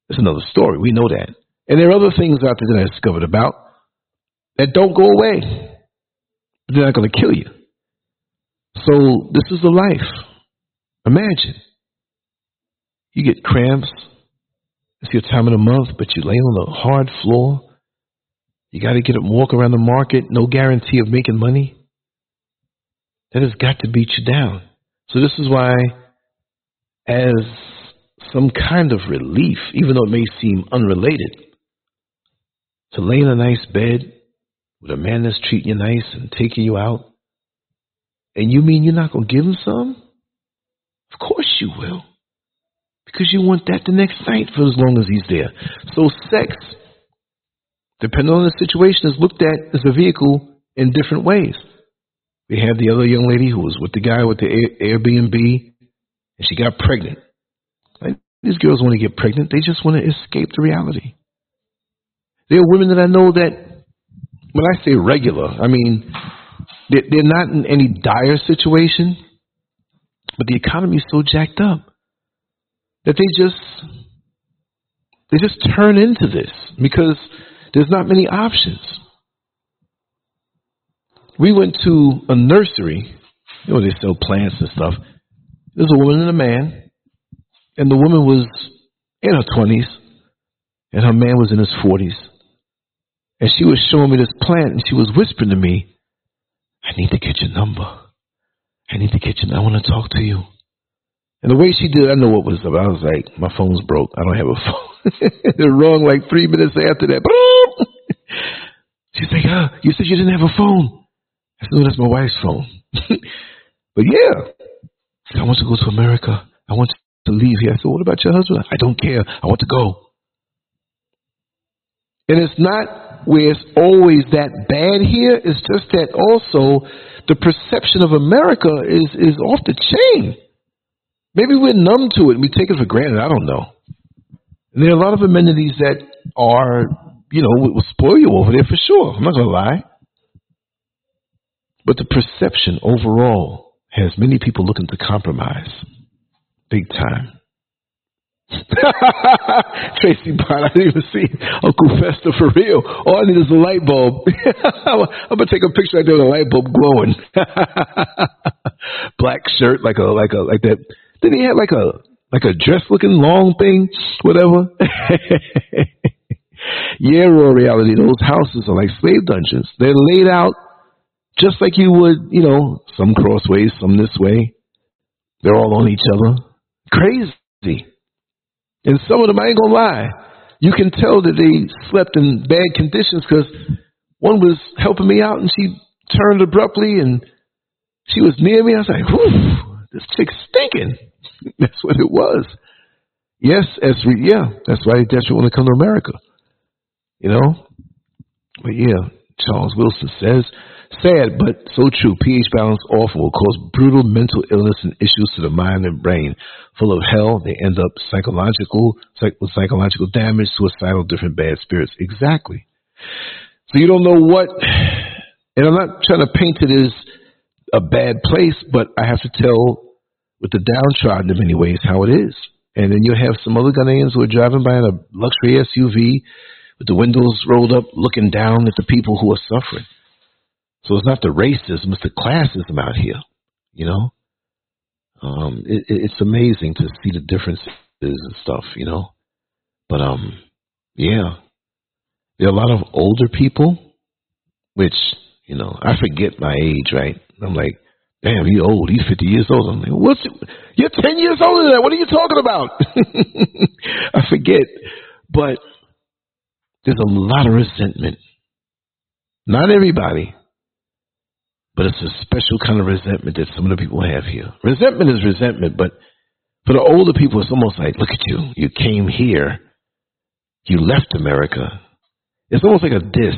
it's another story. We know that. And there are other things out there that I discovered about that don't go away. They're not going to kill you. So this is the life. Imagine. You get cramps. It's your time of the month, but you lay on a hard floor. You got to get up and walk around the market. No guarantee of making money. That has got to beat you down. So this is why, as some kind of relief, even though it may seem unrelated, to lay in a nice bed with a man that's treating you nice and taking you out, and you mean you're not going to give him some? Of course you will. Because you want that the next night for as long as he's there. So sex, depending on the situation, is looked at as a vehicle in different ways. We have the other young lady who was with the guy with the Airbnb, and she got pregnant. Like, these girls want to get pregnant. They just want to escape the reality. There are women that I know that, when I say regular, I mean they're not in any dire situation, but the economy is so jacked up that they just turn into this because there's not many options. We went to a nursery. They sell plants and stuff. There's a woman and a man, and the woman was in her 20s, and her man was in his 40s. And she was showing me this plant, and she was whispering to me, I need to get your number. I want to talk to you. And the way she did, I know what was up. I was like, my phone's broke. I don't have a phone. It rung like 3 minutes after that. She's like, you said you didn't have a phone. I said, no, that's my wife's phone. But yeah, I want to go to America. I want to leave here. I said, what about your husband? I don't care. I want to go. And it's not where it's always that bad here. It's just that also the perception of America is off the chain. Maybe we're numb to it. We take it for granted. I don't know. And there are a lot of amenities that are, will spoil you over there for sure. I'm not going to lie. But the perception overall has many people looking to compromise. Big time. Tracy Bond, I didn't even see Uncle Fester for real. All I need is a light bulb. I'm going to take a picture right there with a light bulb glowing. Black shirt, like that. Then he had like a dress looking long thing, whatever. Yeah, Raw Reality, those houses are like slave dungeons. They're laid out just like you would, some crossways, some this way. They're all on each other. Crazy. And some of them, I ain't gonna lie, you can tell that they slept in bad conditions because one was helping me out and she turned abruptly and she was near me. I was like, whew. This chick's stinking. That's what it was. Yes, that's why that's you want to come to America. But yeah, Charles Wilson says, sad but so true, pH balance often will cause brutal mental illness and issues to the mind and brain. Full of hell, they end up psychological damage, suicidal, different bad spirits. Exactly. So you don't know what, and I'm not trying to paint it as a bad place, but I have to tell with the downtrodden in many ways how it is. And then you'll have some other Ghanaians who are driving by in a luxury SUV with the windows rolled up, looking down at the people who are suffering. So it's not the racism, it's the classism out here, you know? It's amazing to see the differences and stuff, you know? But, yeah, there are a lot of older people, which, you know, I forget my age, right? I'm like, damn, he's old. He's 50 years old. I'm like, what's, you're 10 years older than that. What are you talking about? I forget. But there's a lot of resentment. Not everybody, but it's a special kind of resentment that some of the people have here. Resentment is resentment, but for the older people, it's almost like, look at you. You came here. You left America. It's almost like a diss.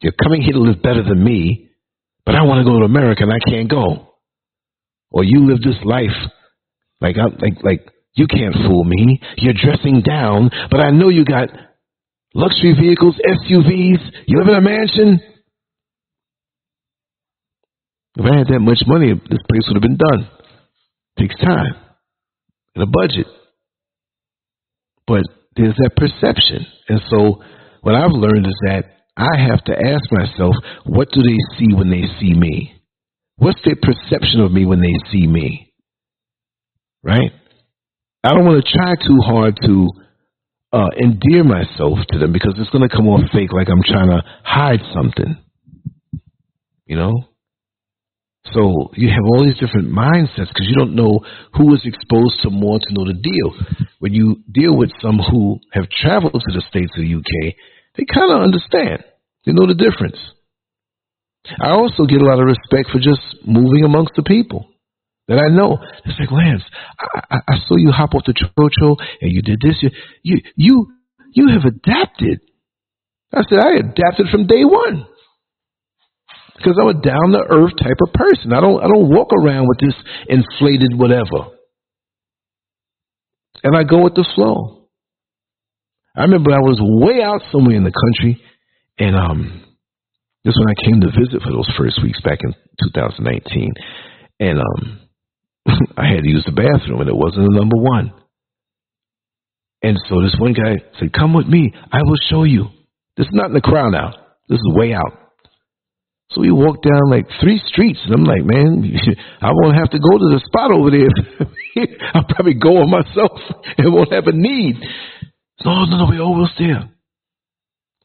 You're coming here to live better than me, but I want to go to America and I can't go. Or you live this life like you can't fool me. You're dressing down, but I know you got luxury vehicles, SUVs. You live in a mansion. If I had that much money, this place would have been done. It takes time and a budget. But there's that perception. And so what I've learned is that I have to ask myself, what do they see when they see me? What's their perception of me when they see me? Right? I don't want to try too hard to endear myself to them because it's going to come off fake, like I'm trying to hide something. You know? So you have all these different mindsets because you don't know who is exposed to more to know the deal. When you deal with some who have traveled to the States or the UK, they kind of understand. They know the difference. I also get a lot of respect for just moving amongst the people that I know. It's like, Lance, I saw you hop off the chocho and you did this. You have adapted. I said, I adapted from day one because I'm a down-to-earth type of person. I don't walk around with this inflated whatever. And I go with the flow. I remember I was way out somewhere in the country, and this is when I came to visit for those first weeks back in 2019, and I had to use the bathroom, and it wasn't the number one. And so this one guy said, come with me. I will show you. This is not in the crowd now. This is way out. So we walked down like 3 streets, and I'm like, man, I won't have to go to the spot over there. I'll probably go on myself and won't have a need. No, we're almost there.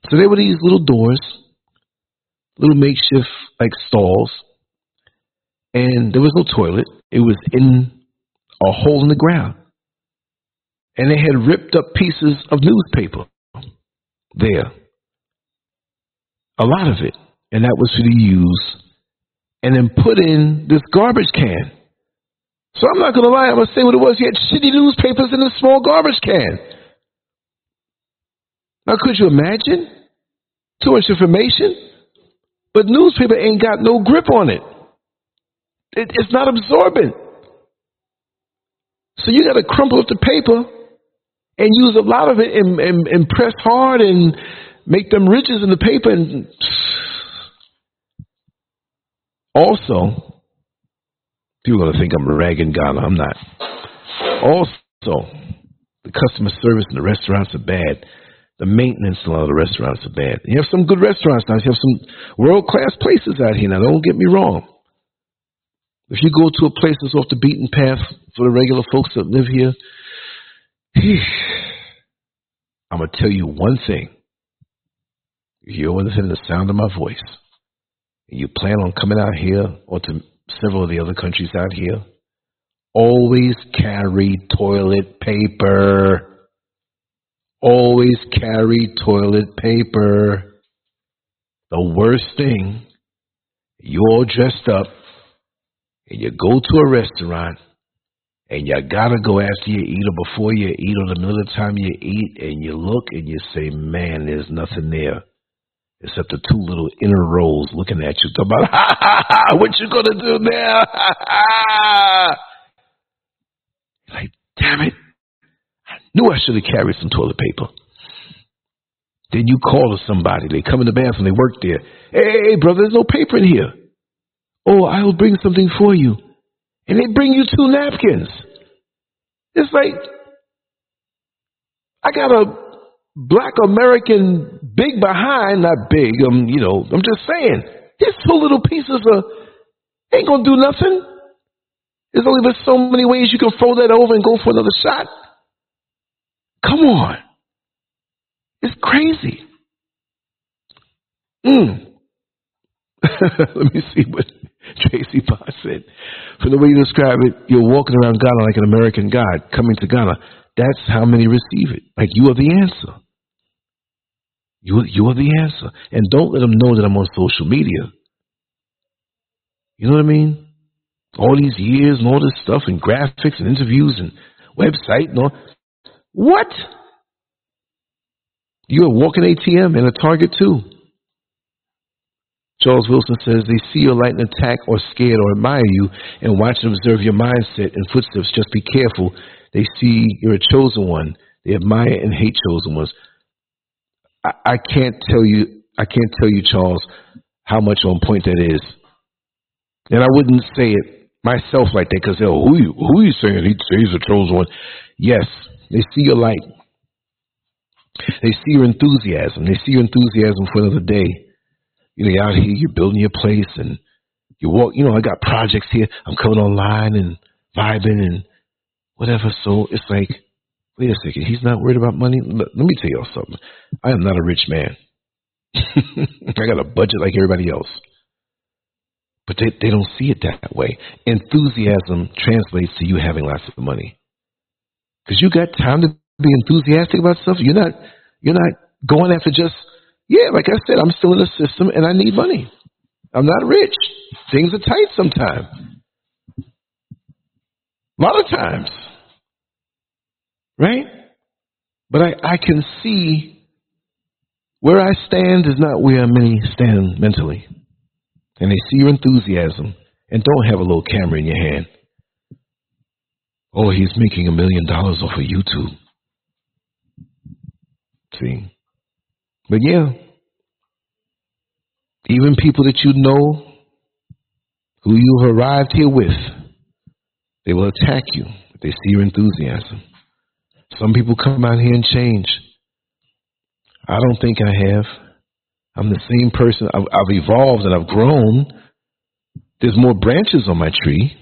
So there were these little doors, little makeshift, like, stalls. And there was no toilet. It was in a hole in the ground. And they had ripped up pieces of newspaper there. A lot of it. And that was for the use. And then put in this garbage can. So I'm not going to lie. I'm going to say what it was. He had shitty newspapers in a small garbage can. Now, could you imagine? Too much information? But newspaper ain't got no grip on it. It's not absorbent. So you got to crumple up the paper and use a lot of it and press hard and make them ridges in the paper. And also, people are going to think I'm ragging Ghana. I'm not. Also, the customer service in the restaurants are bad. The maintenance in a lot of the restaurants are bad. You have some good restaurants now. You have some world-class places out here now. Don't get me wrong. If you go to a place that's off the beaten path for the regular folks that live here, I'm going to tell you one thing. If you're within the sound of my voice, and you plan on coming out here or to several of the other countries out here, always carry toilet paper. Always carry toilet paper. The worst thing, you're all dressed up and you go to a restaurant and you gotta go after you eat or before you eat or the middle of the time you eat, and you look and you say, man, there's nothing there except the 2 little inner rolls looking at you talking about, ha ha ha, what you gonna do now? Ha ha. Like, damn it. Knew I should have carried some toilet paper. Then you call somebody. They come in the bathroom. They work there. Hey, brother, there's no paper in here. Oh, I'll bring something for you. And they bring you 2 napkins. It's like, I got a black American big behind, not big, I'm just saying. These 2 little pieces ain't going to do nothing. There's only but so many ways you can throw that over and go for another shot. Come on. It's crazy. Let me see what Tracy Bond said. From the way you describe it, you're walking around Ghana like an American god coming to Ghana. That's how many receive it. Like, you are the answer. You are the answer. And don't let them know that I'm on social media. You know what I mean? All these years and all this stuff and graphics and interviews and website and all. What? You're a walking ATM and a target too. Charles Wilson says they see your light and attack or scared or admire you and watch and observe your mindset and footsteps. Just be careful. They see you're a chosen one. They admire and hate chosen ones. I can't tell you, Charles, how much on point that is. And I wouldn't say it myself like that, because they'll, who you saying? He's a chosen one. Yes, they see your light. They see your enthusiasm. They see your enthusiasm for another day. You're out here, you're building your place, and you walk. I got projects here. I'm coming online and vibing and whatever. So it's like, wait a second, he's not worried about money? Let me tell y'all something. I am not a rich man. I got a budget like everybody else. But they don't see it that way. Enthusiasm translates to you having lots of money. Because you got time to be enthusiastic about stuff. You're not going after just, like I said, I'm still in the system and I need money. I'm not rich. Things are tight sometimes. A lot of times. Right? But I can see where I stand is not where many stand mentally. And they see your enthusiasm and don't have a little camera in your hand. Oh, he's making $1 million off of YouTube. See? But yeah, even people that you know who you have arrived here with, they will attack you if they see your enthusiasm. Some people come out here and change. I don't think I have. I'm the same person. I've evolved and I've grown. There's more branches on my tree.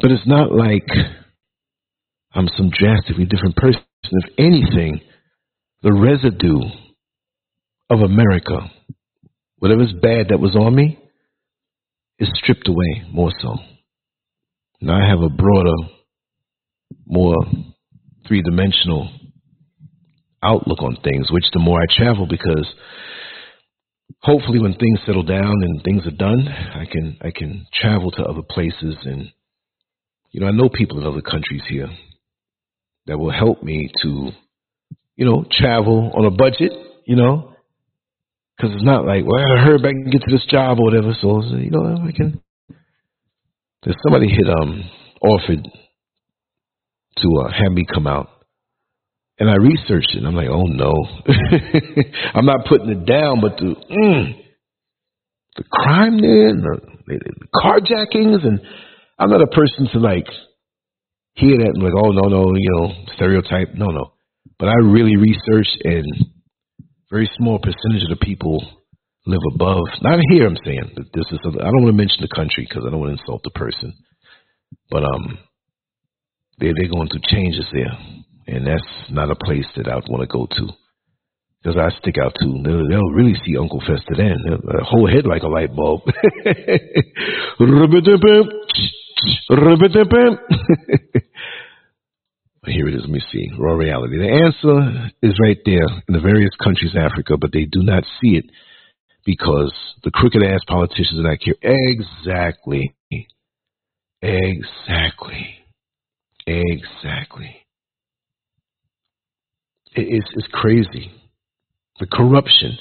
But it's not like I'm some drastically different person. If anything, the residue of America, whatever's bad that was on me, is stripped away more so. Now I have a broader, more 3-dimensional outlook on things, which the more I travel, because hopefully when things settle down and things are done, I can travel to other places, and I know people in other countries here that will help me to travel on a budget, because it's not like, well, I gotta hurry back and get to this job or whatever. So I can. There's somebody had offered to have me come out. And I researched it, and I'm like, oh, no. I'm not putting it down, but the crime there, and the carjackings, and I'm not a person to, hear that and like, oh, no, stereotype. No. But I really researched, and very small percentage of the people live above. Not here, I'm saying. This is something, I don't want to mention the country because I don't want to insult the person. But they're going through changes there. And that's not a place that I'd want to go to, because I stick out to. They'll really see Uncle Fester then. A whole head like a light bulb. Here it is. Let me see. Raw Reality. The answer is right there in the various countries in Africa, but they do not see it because the crooked-ass politicians do not care. Exactly. It's crazy, the corruption.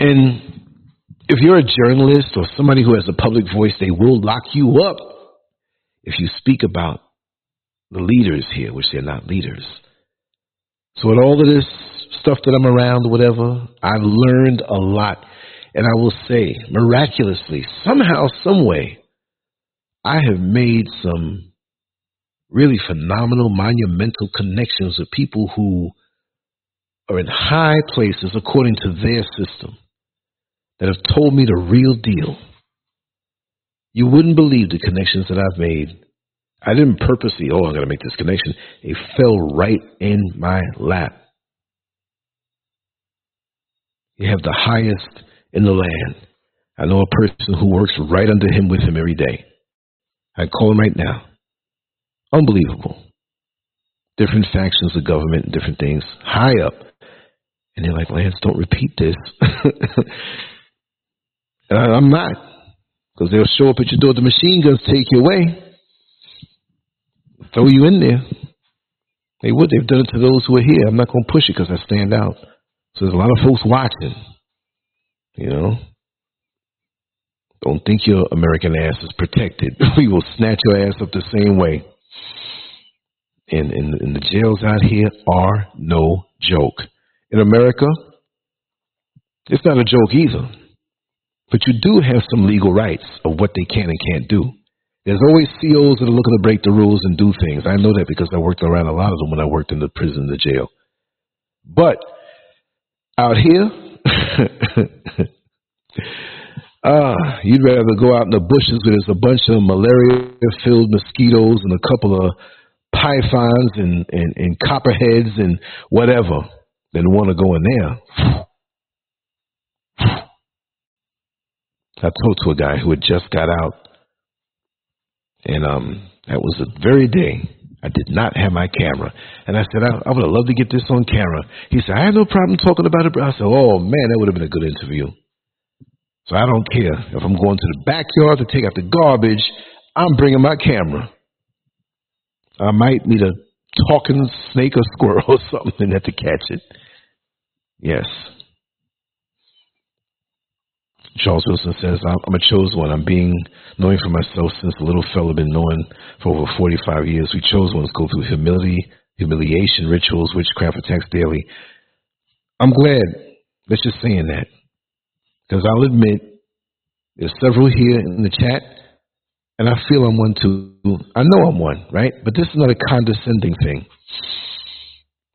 And if you're a journalist or somebody who has a public voice, they will lock you up if you speak about the leaders here, which they're not leaders. So with all of this stuff that I'm around or whatever, I've learned a lot. And I will say, miraculously, somehow, some way, I have made some really phenomenal, monumental connections with people who are in high places according to their system that have told me the real deal. You wouldn't believe the connections that I've made. I didn't purposely, I'm going to make this connection. It fell right in my lap. You have the highest in the land. I know a person who works right under him with him every day. I call him right now. Unbelievable. Different factions of government, different things, high up. And they're like, Lance, don't repeat this. And I'm not. Because they'll show up at your door. The machine guns take you away. Throw you in there. They would. They've done it to those who are here. I'm not going to push it because I stand out. So there's a lot of folks watching. You know? Don't think your American ass is protected. We will snatch your ass up the same way. And the jails out here are no joke. In America, it's not a joke either. But you do have some legal rights of what they can and can't do. There's always COs that are looking to break the rules and do things. I know that because I worked around a lot of them when I worked in the prison, the jail. But out here, you'd rather go out in the bushes where there's a bunch of malaria-filled mosquitoes and a couple of pythons and copperheads and whatever than want to go in there. I told to a guy who had just got out. And that was the very day I did not have my camera. And I said, I would have loved to get this on camera. He said, I had no problem talking about it. I said, oh, man, that would have been a good interview. So I don't care. If I'm going to the backyard to take out the garbage, I'm bringing my camera. I might need a talking snake or squirrel or something to catch it. Yes. Charles Wilson says, I'm a chosen one. I'm being knowing for myself since a little fella, been knowing for over 45 years. We chosen ones go through humiliation, rituals, witchcraft attacks daily. I'm glad that you're saying that, because I'll admit there's several here in the chat, and I feel I'm one too. I know I'm one, right? But this is not a condescending thing.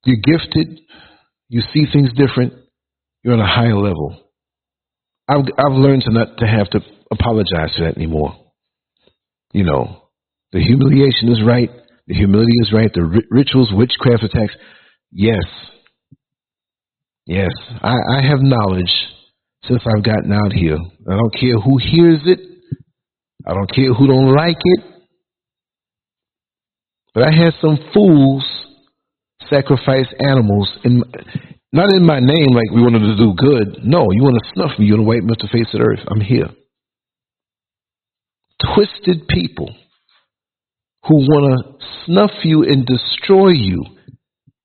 You're gifted. You see things different. You're on a higher level. I've learned to not to have to apologize for that anymore. You know, the humiliation is right. The humility is right. The rituals, witchcraft attacks. Yes. Yes. I have knowledge since I've gotten out here. I don't care who hears it. I don't care who don't like it. But I had some fools sacrifice animals in my... Not in my name, like we wanted to do good. No, you want to snuff me. You want to wipe me off the face of the earth. I'm here. Twisted people who want to snuff you and destroy you,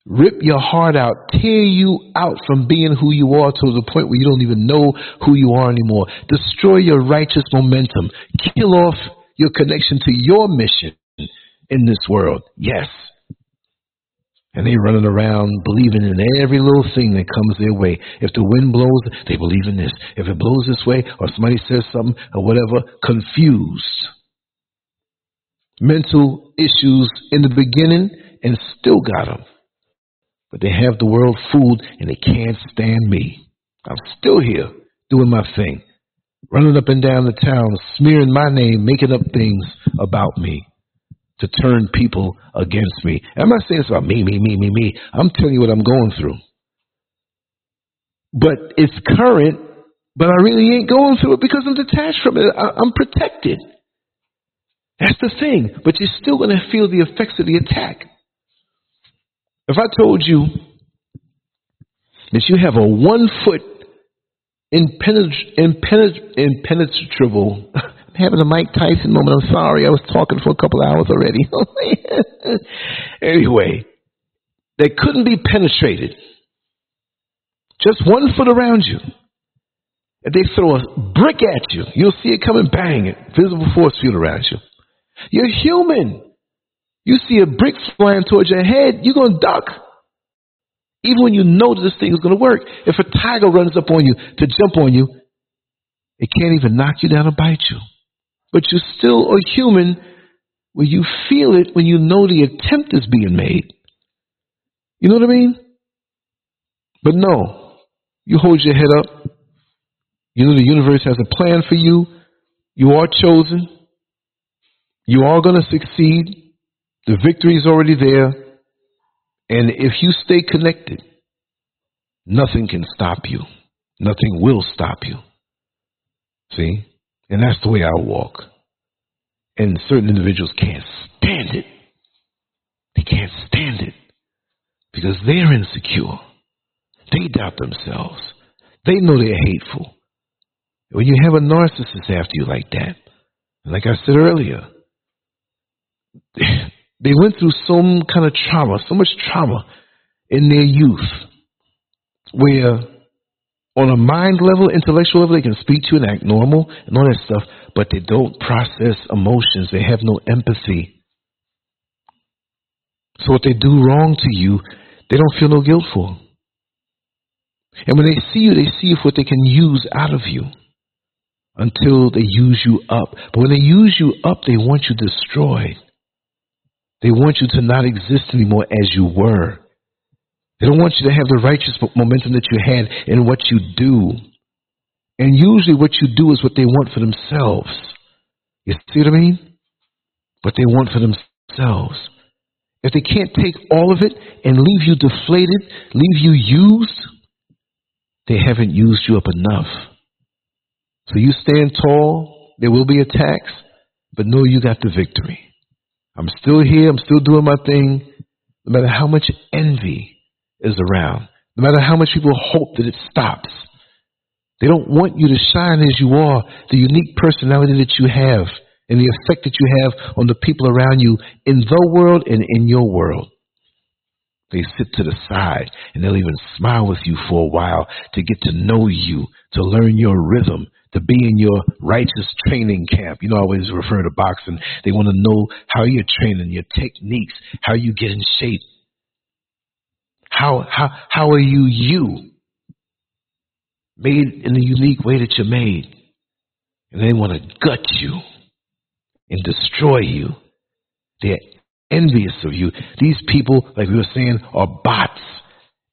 rip your heart out, tear you out from being who you are to the point where you don't even know who you are anymore. Destroy your righteous momentum. Kill off your connection to your mission in this world. Yes. And they running around believing in every little thing that comes their way. If the wind blows, they believe in this. If it blows this way, or somebody says something, or whatever, confused. Mental issues in the beginning, and still got them. But they have the world fooled, and they can't stand me. I'm still here, doing my thing. Running up and down the town, smearing my name, making up things about me. To turn people against me. I'm not saying it's about me. I'm telling you what I'm going through. But it's current, but I really ain't going through it because I'm detached from it. I'm protected. That's the thing. But you're still going to feel the effects of the attack. If I told you that you have a 1 foot impenetrable... I'm having a Mike Tyson moment. I'm sorry. I was talking for a couple of hours already. Anyway, they couldn't be penetrated. Just 1 foot around you. If they throw a brick at you, you'll see it coming, bang, it. Visible force field around you. You're human. You see a brick flying towards your head, you're going to duck. Even when you know that this thing is going to work, if a tiger runs up on you to jump on you, it can't even knock you down and bite you. But you're still a human where you feel it when you know the attempt is being made. You know what I mean? But no, you hold your head up. You know the universe has a plan for you. You are chosen. You are going to succeed. The victory is already there. And if you stay connected, nothing can stop you. Nothing will stop you. See? And that's the way I walk. And certain individuals can't stand it. They can't stand it because they're insecure. They doubt themselves. They know they're hateful. When you have a narcissist after you like that, like I said earlier, they went through some kind of trauma, so much trauma in their youth, where on a mind level, intellectual level, they can speak to you and act normal and all that stuff, but they don't process emotions. They have no empathy. So what they do wrong to you, they don't feel no guilt for. And when they see you for what they can use out of you until they use you up. But when they use you up, they want you destroyed. They want you to not exist anymore as you were. They don't want you to have the righteous momentum that you had in what you do. And usually what you do is what they want for themselves. You see what I mean? What they want for themselves. If they can't take all of it and leave you deflated, leave you used, they haven't used you up enough. So you stand tall. There will be attacks, but know you got the victory. I'm still here. I'm still doing my thing. No matter how much envy is around, no matter how much people hope that it stops. They don't want you to shine as you are, the unique personality that you have and the effect that you have on the people around you in the world and in your world. They sit to the side and they'll even smile with you for a while to get to know you, to learn your rhythm, to be in your righteous training camp. You know, I always refer to boxing. They want to know how you're training, your techniques, how you get in shape. How are you? Made in the unique way that you're made. And they want to gut you and destroy you. They're envious of you. These people, like we were saying, are bots.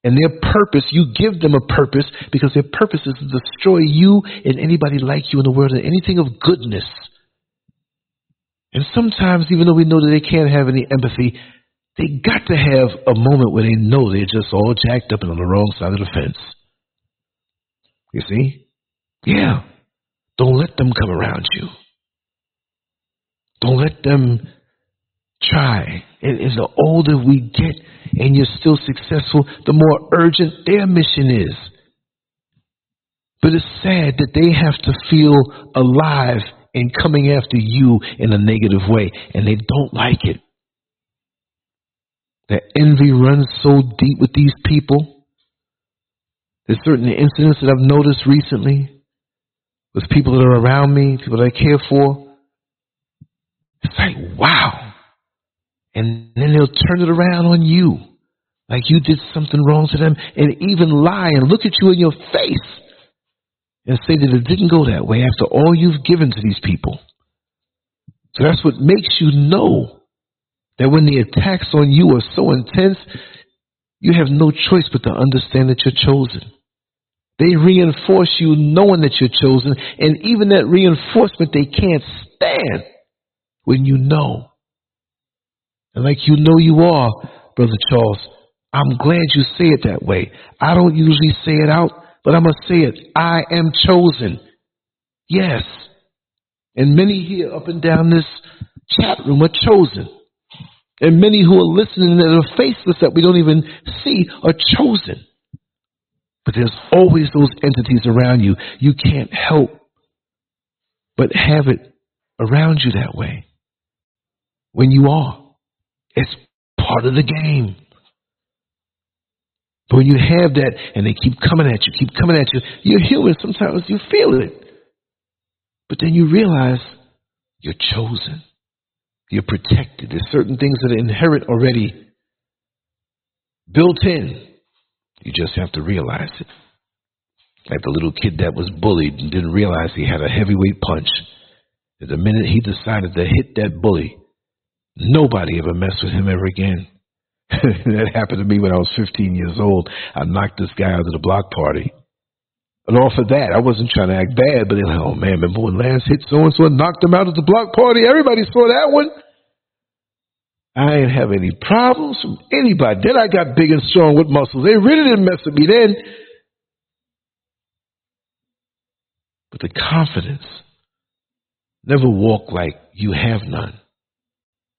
And their purpose, you give them a purpose because their purpose is to destroy you and anybody like you in the world and anything of goodness. And sometimes, even though we know that they can't have any empathy, they got to have a moment where they know they're just all jacked up and on the wrong side of the fence. You see? Yeah. Don't let them come around you. Don't let them try. And the older we get and you're still successful, the more urgent their mission is. But it's sad that they have to feel alive and coming after you in a negative way, and they don't like it. That envy runs so deep with these people. There's certain incidents that I've noticed recently with people that are around me, people that I care for. It's like, wow. And then they'll turn it around on you. Like you did something wrong to them and even lie and look at you in your face and say that it didn't go that way after all you've given to these people. So that's what makes you know that when the attacks on you are so intense, you have no choice but to understand that you're chosen. They reinforce you knowing that you're chosen, and even that reinforcement they can't stand when you know. And like you know you are, Brother Charles, I'm glad you say it that way. I don't usually say it out, but I'm going to say it. I am chosen. Yes. And many here up and down this chat room are chosen. And many who are listening that are faceless that we don't even see are chosen. But there's always those entities around you. You can't help but have it around you that way. When you are. It's part of the game. But when you have that and they keep coming at you, you're human. Sometimes you feel it. But then you realize you're chosen. You're protected. There's certain things that are inherent already, built in. You just have to realize it. Like the little kid that was bullied and didn't realize he had a heavyweight punch. The minute he decided to hit that bully, nobody ever messed with him ever again. That happened to me when I was 15 years old. I knocked this guy out of the block party. And all for that, I wasn't trying to act bad, but they're like, oh man, remember when Lance hit so-and-so and knocked him out of the block party? Everybody saw that one. I didn't have any problems from anybody. Then I got big and strong with muscles. They really didn't mess with me then. But the confidence. Never walk like you have none.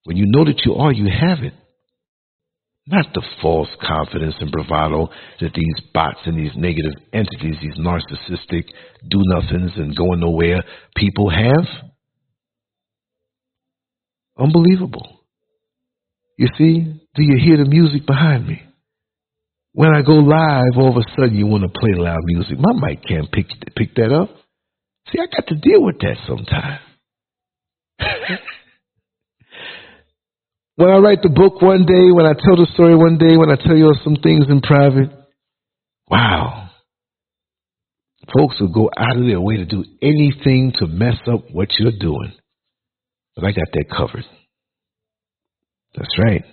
When you know that you are, you have it. Not the false confidence and bravado that these bots and these negative entities, these narcissistic do-nothings and going nowhere people have. Unbelievable. You see, do you hear the music behind me? When I go live, all of a sudden you want to play loud music. My mic can't pick that up. See, I got to deal with that sometimes. When I write the book one day, when I tell the story one day, when I tell you some things in private, wow. Folks will go out of their way to do anything to mess up what you're doing. But I got that covered. That's right.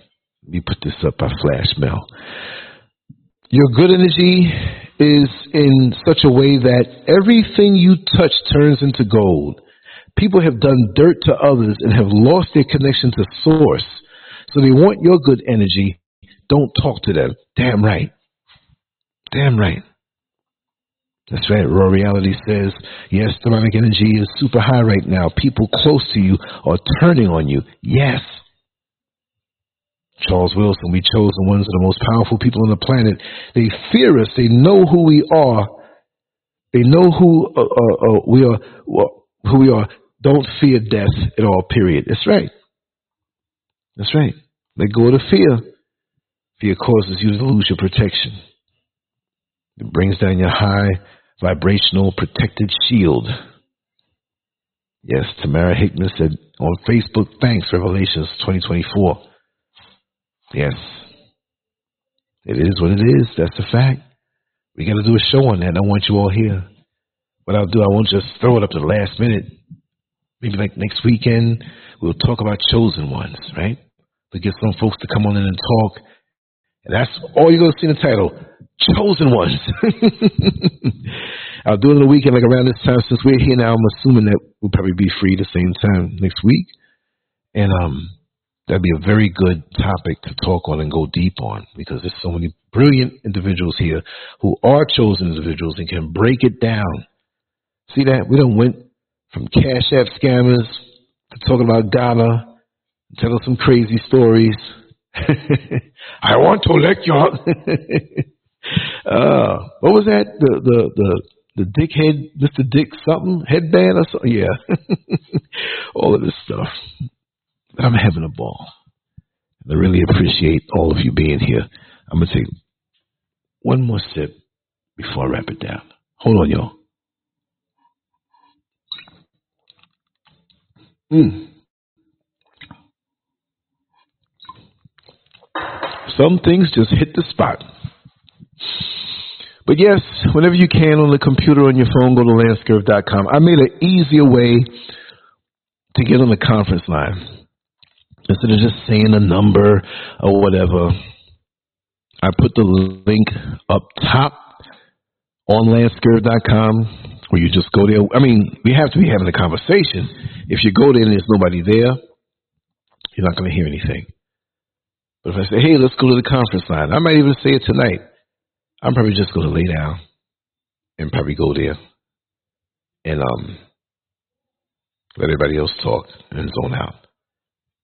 Let me put this up by flash mail. Your good energy is in such a way that everything you touch turns into gold. People have done dirt to others and have lost their connection to source. So they want your good energy. Don't talk to them. Damn right. Damn right. That's right. Raw Reality says, yes, demonic energy is super high right now. People close to you are turning on you. Yes. Charles Wilson, we chose the ones of the most powerful people on the planet. They fear us. They know who we are. They know who we are. Who we are. Don't fear death at all, period. That's right. That's right. Let go of the fear. Fear causes you to lose your protection. It brings down your high vibrational protected shield. Yes, Tamara Hickman said on Facebook, thanks, Revelations 2024. Yes. It is what it is. That's a fact. We got to do a show on that. I want you all here. What I'll do, I won't just throw it up to the last minute. Maybe like next weekend, we'll talk about chosen ones, right? We'll get some folks to come on in and talk. And that's all you're going to see in the title, Chosen Ones. I'll do it in the weekend, like around this time. Since we're here now, I'm assuming that we'll probably be free the same time next week. And, that'd be a very good topic to talk on and go deep on, because there's so many brilliant individuals here who are chosen individuals and can break it down. See that? We done went from Cash App scammers to talking about Ghana, telling some crazy stories. I want to let y'all. What was that? The dickhead, Mr. Dick something? Headband or something? Yeah. All of this stuff. I'm having a ball. I really appreciate all of you being here. I'm going to take one more sip before I wrap it down. Hold on, y'all. Some things just hit the spot. But yes, whenever you can, on the computer, on your phone, go to LanceScurv.com. I made an easier way to get on the conference line. Instead of just saying a number or whatever, I put the link up top on LanceScurv.com, where you just go there. I mean, we have to be having a conversation. If you go there and there's nobody there, you're not going to hear anything. But if I say, hey, let's go to the conference line, I might even say it tonight. I'm probably just going to lay down and probably go there and let everybody else talk and zone out.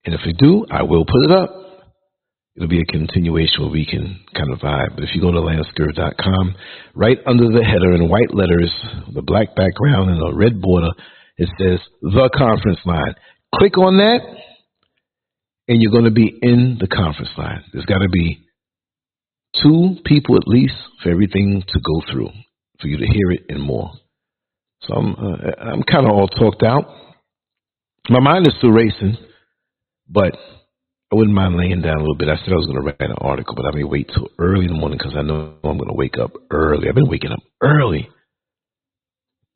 And if we do, I will put it up. It'll be a continuation where we can kind of vibe. But if you go to LanceScurv.com, right under the header in white letters, the black background and a red border, it says The Conference Line. Click on that, and you're going to be in the conference line. There's got to be two people at least for everything to go through, for you to hear it and more. So I'm kind of all talked out. My mind is still racing. But I wouldn't mind laying down a little bit. I said I was going to write an article, but I may wait till early in the morning because I know I'm going to wake up early. I've been waking up early.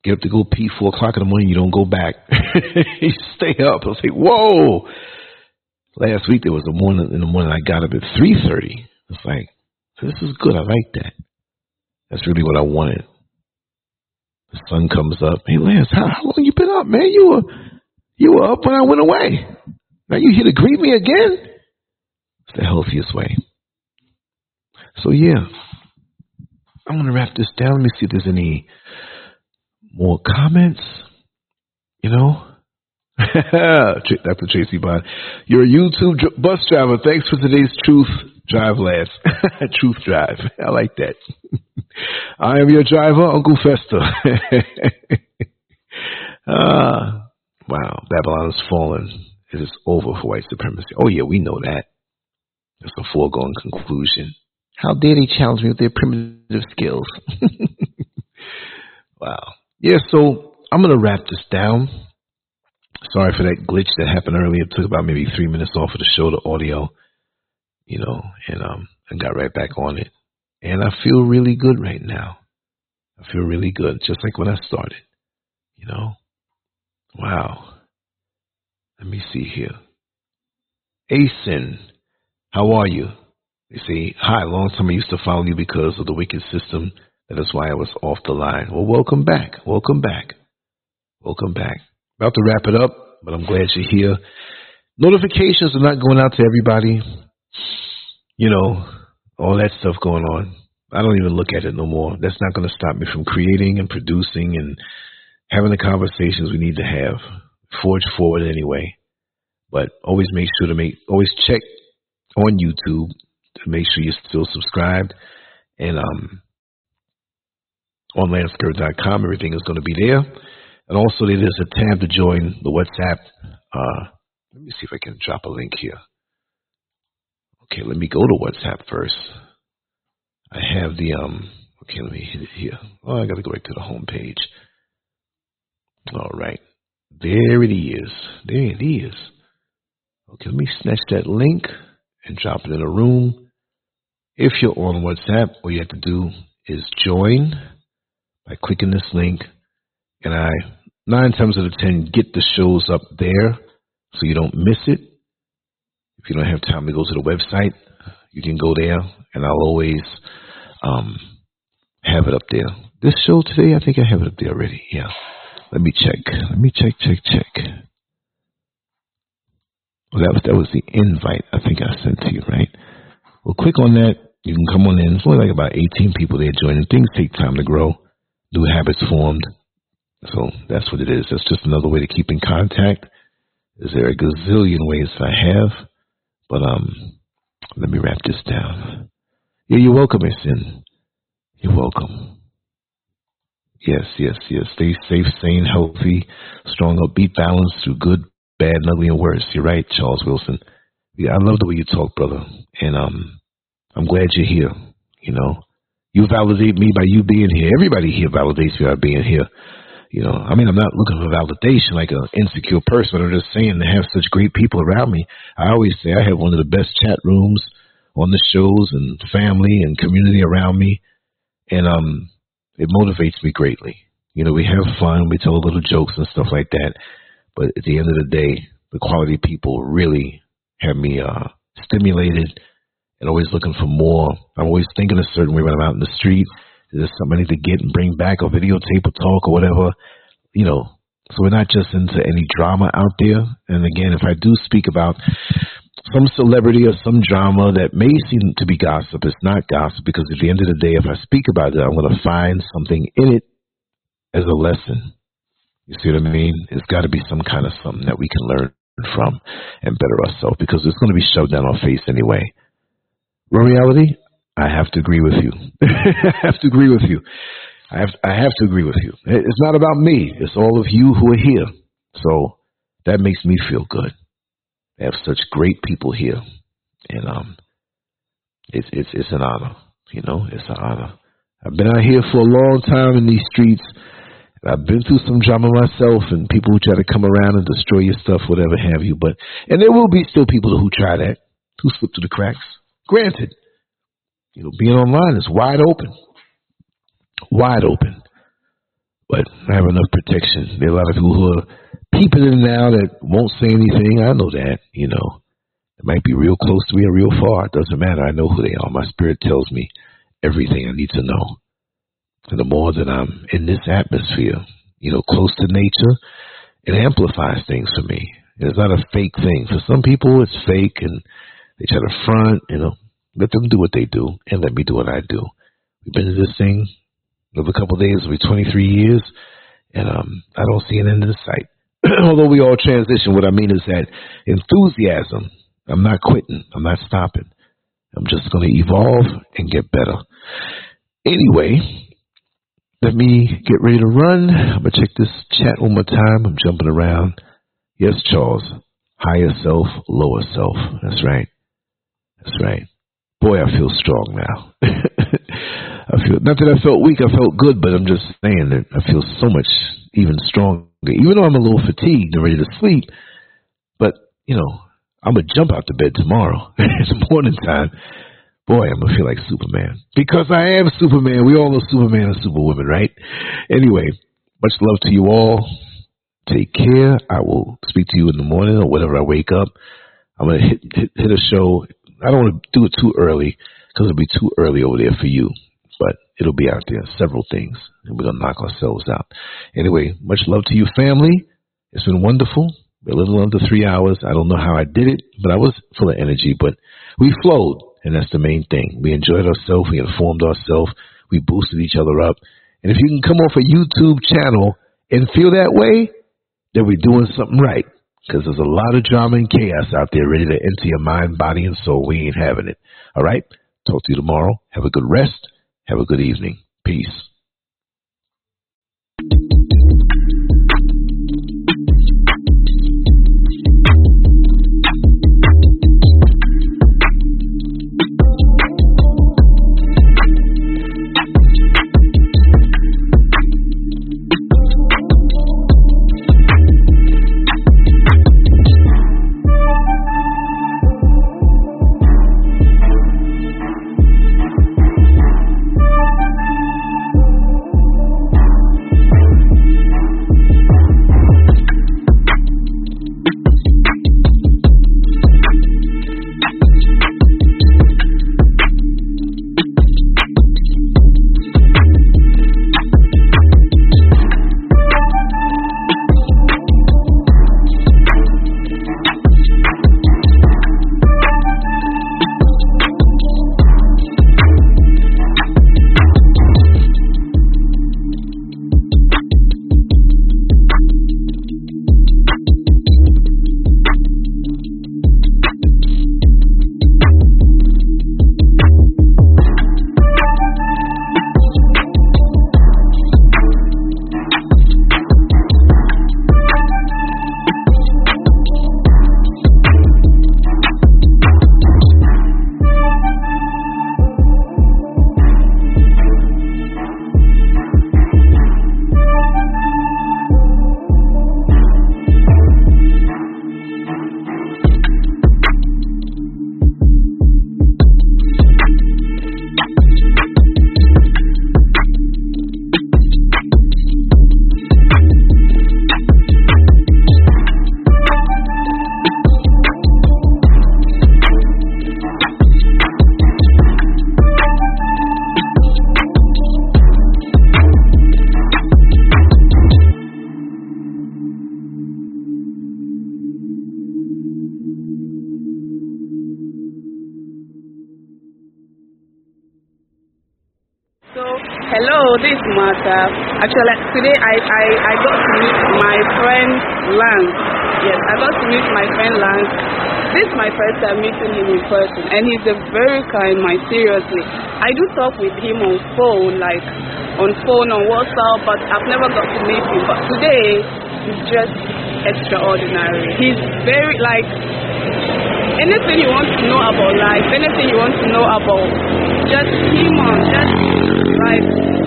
Get up to go pee 4 o'clock in the morning. You don't go back. You stay up. I was like, whoa. Last week, there was a morning in the morning I got up at 3:30. It's like, this is good. I like that. That's really what I wanted. The sun comes up. Hey, Lance, how long you been up, man? You were up when I went away. Now you here to greet me again? It's the healthiest way. So, yeah. I'm going to wrap this down. Let me see if there's any more comments. You know? Dr. Tracy Bond, you're a YouTube bus driver. Thanks for today's Truth Drive, Lance. Truth Drive. I like that. I am your driver, Uncle Fester. Wow, Babylon is fallen. It is over for white supremacy. Oh, yeah, we know that. It's a foregone conclusion. How dare they challenge me with their primitive skills? Wow. Yeah, so I'm going to wrap this down. Sorry for that glitch that happened earlier. It took about maybe 3 minutes off of the show, the audio, you know, and I got right back on it. And I feel really good right now. I feel really good, just like when I started, you know. Wow. Let me see here. Asin, how are you? They say, hi, long time I used to follow you because of the wicked system. That is why I was off the line. Well, welcome back. Welcome back. Welcome back. About to wrap it up, but I'm glad you're here. Notifications are not going out to everybody. You know, all that stuff going on. I don't even look at it no more. That's not going to stop me from creating and producing and having the conversations we need to have. Forge forward anyway. But always make sure to always check on YouTube to make sure you're still subscribed. And on LanceScurv.com, everything is going to be there. And also, there's a tab to join the WhatsApp. Let me see if I can drop a link here. Okay, let me go to WhatsApp first. I have the, okay, let me hit it here. Oh, I got to go right to the home page. All right. There it is. There it is. Okay, let me snatch that link and drop it in a room. If you're on WhatsApp, all you have to do is join by clicking this link. And I, 9 times out of 10, get the shows up there so you don't miss it. If you don't have time to go to the website, you can go there, and I'll always have it up there. This show today, I think I have it up there already. Yeah. Let me check. Let me check. Well, that was the invite I think I sent to you, right? Well, click on that. You can come on in. It's only like about 18 people there joining. Things take time to grow. New habits formed. So that's what it is. That's just another way to keep in contact. Is there a gazillion ways I have? But let me wrap this down. Yeah, you're welcome, Asin. You're welcome. Yes. Stay safe, sane, healthy, strong, upbeat, balanced through good, bad, and ugly, and worse. You're right, Charles Wilson. Yeah, I love the way you talk, brother. And I'm glad you're here. You know, you validate me by you being here. Everybody here validates me by being here. You know, I mean, I'm not looking for validation like an insecure person. I'm just saying to have such great people around me. I always say I have one of the best chat rooms on the shows and family and community around me. And it motivates me greatly. You know, we have fun. We tell little jokes and stuff like that. But at the end of the day, the quality people really have me stimulated and always looking for more. I'm always thinking a certain way when I'm out in the street. There's something I need to get and bring back, or videotape or talk or whatever, you know. So we're not just into any drama out there. And again, if I do speak about some celebrity or some drama that may seem to be gossip, it's not gossip, because at the end of the day, if I speak about it, I'm going to find something in it as a lesson. You see what I mean? It's got to be some kind of something that we can learn from and better ourselves, because it's going to be shoved down our face anyway. Raw Reality, I have to agree with you. I have to agree with you. It's not about me. It's all of you who are here. So that makes me feel good. I have such great people here. And it's an honor. You know, it's an honor. I've been out here for a long time in these streets. And I've been through some drama myself and people who try to come around and destroy your stuff, whatever have you. But there will be still people who try that. who slipped through the cracks. Granted, you know, being online is wide open. Wide open. But I have enough protection. There are a lot of people who are peeping in now that won't say anything. I know that, you know. It might be real close to me or real far. It doesn't matter. I know who they are. My spirit tells me everything I need to know. And the more that I'm in this atmosphere, you know, close to nature, it amplifies things for me. And it's not a fake thing. For some people, it's fake and they try to front, you know. Let them do what they do and let me do what I do. We've been in this thing over a couple of days, it'll be 23 years, and I don't see an end in sight. Although we all transition, what I mean is that enthusiasm, I'm not quitting. I'm not stopping. I'm just going to evolve and get better. Anyway, let me get ready to run. I'm going to check this chat one more time. I'm jumping around. Yes, Charles. Higher self, lower self. That's right. That's right. Boy, I feel strong now. I feel, not that I felt weak. I felt good, but I'm just saying that I feel so much even stronger. Even though I'm a little fatigued and ready to sleep, but, you know, I'm going to jump out to bed tomorrow. It's morning time. Boy, I'm going to feel like Superman. Because I am Superman. We all know Superman and Superwoman, right? Anyway, much love to you all. Take care. I will speak to you in the morning or whenever I wake up. I'm going to hit a show. I don't want to do it too early because it'll be too early over there for you. But it'll be out there, several things. And we're going to knock ourselves out. Anyway, much love to you, family. It's been wonderful. A little under 3 hours. I don't know how I did it, but I was full of energy. But we flowed, and that's the main thing. We enjoyed ourselves. We informed ourselves. We boosted each other up. And if you can come off a YouTube channel and feel that way, then we're doing something right. Because there's a lot of drama and chaos out there ready to enter your mind, body, and soul. We ain't having it. All right? Talk to you tomorrow. Have a good rest. Have a good evening. Peace. Actually, today I got to meet my friend Lance. Yes, I got to meet my friend Lance. This is my first time meeting him in person, and he's a very kind man, seriously. I do talk with him on phone, on WhatsApp, but I've never got to meet him. But today, he's just extraordinary. He's very, anything you want to know about life, anything you want to know about just human,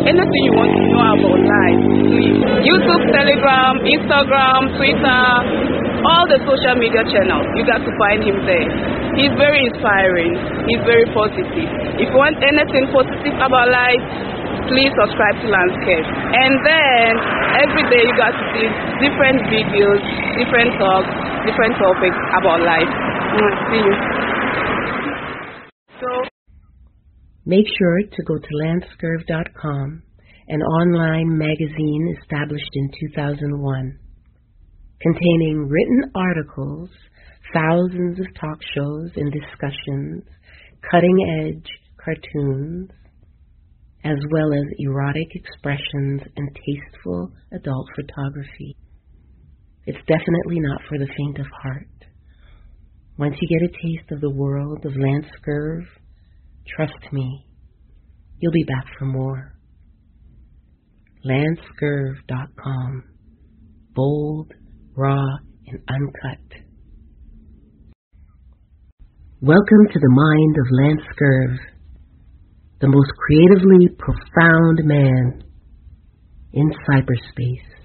anything you want to know about life, please. YouTube, Telegram, Instagram, Twitter, all the social media channels. You got to find him there. He's very inspiring. He's very positive. If you want anything positive about life, please subscribe to LanceScurv. And then every day you got to see different videos, different talks, different topics about life. See you. So make sure to go to LanceScurv.com, an online magazine established in 2001, containing written articles, thousands of talk shows and discussions, cutting-edge cartoons, as well as erotic expressions and tasteful adult photography. It's definitely not for the faint of heart. Once you get a taste of the world of LanceScurv, trust me, you'll be back for more. LanceScurv.com. Bold, raw, and uncut. Welcome to the mind of LanceScurv, the most creatively profound man in cyberspace.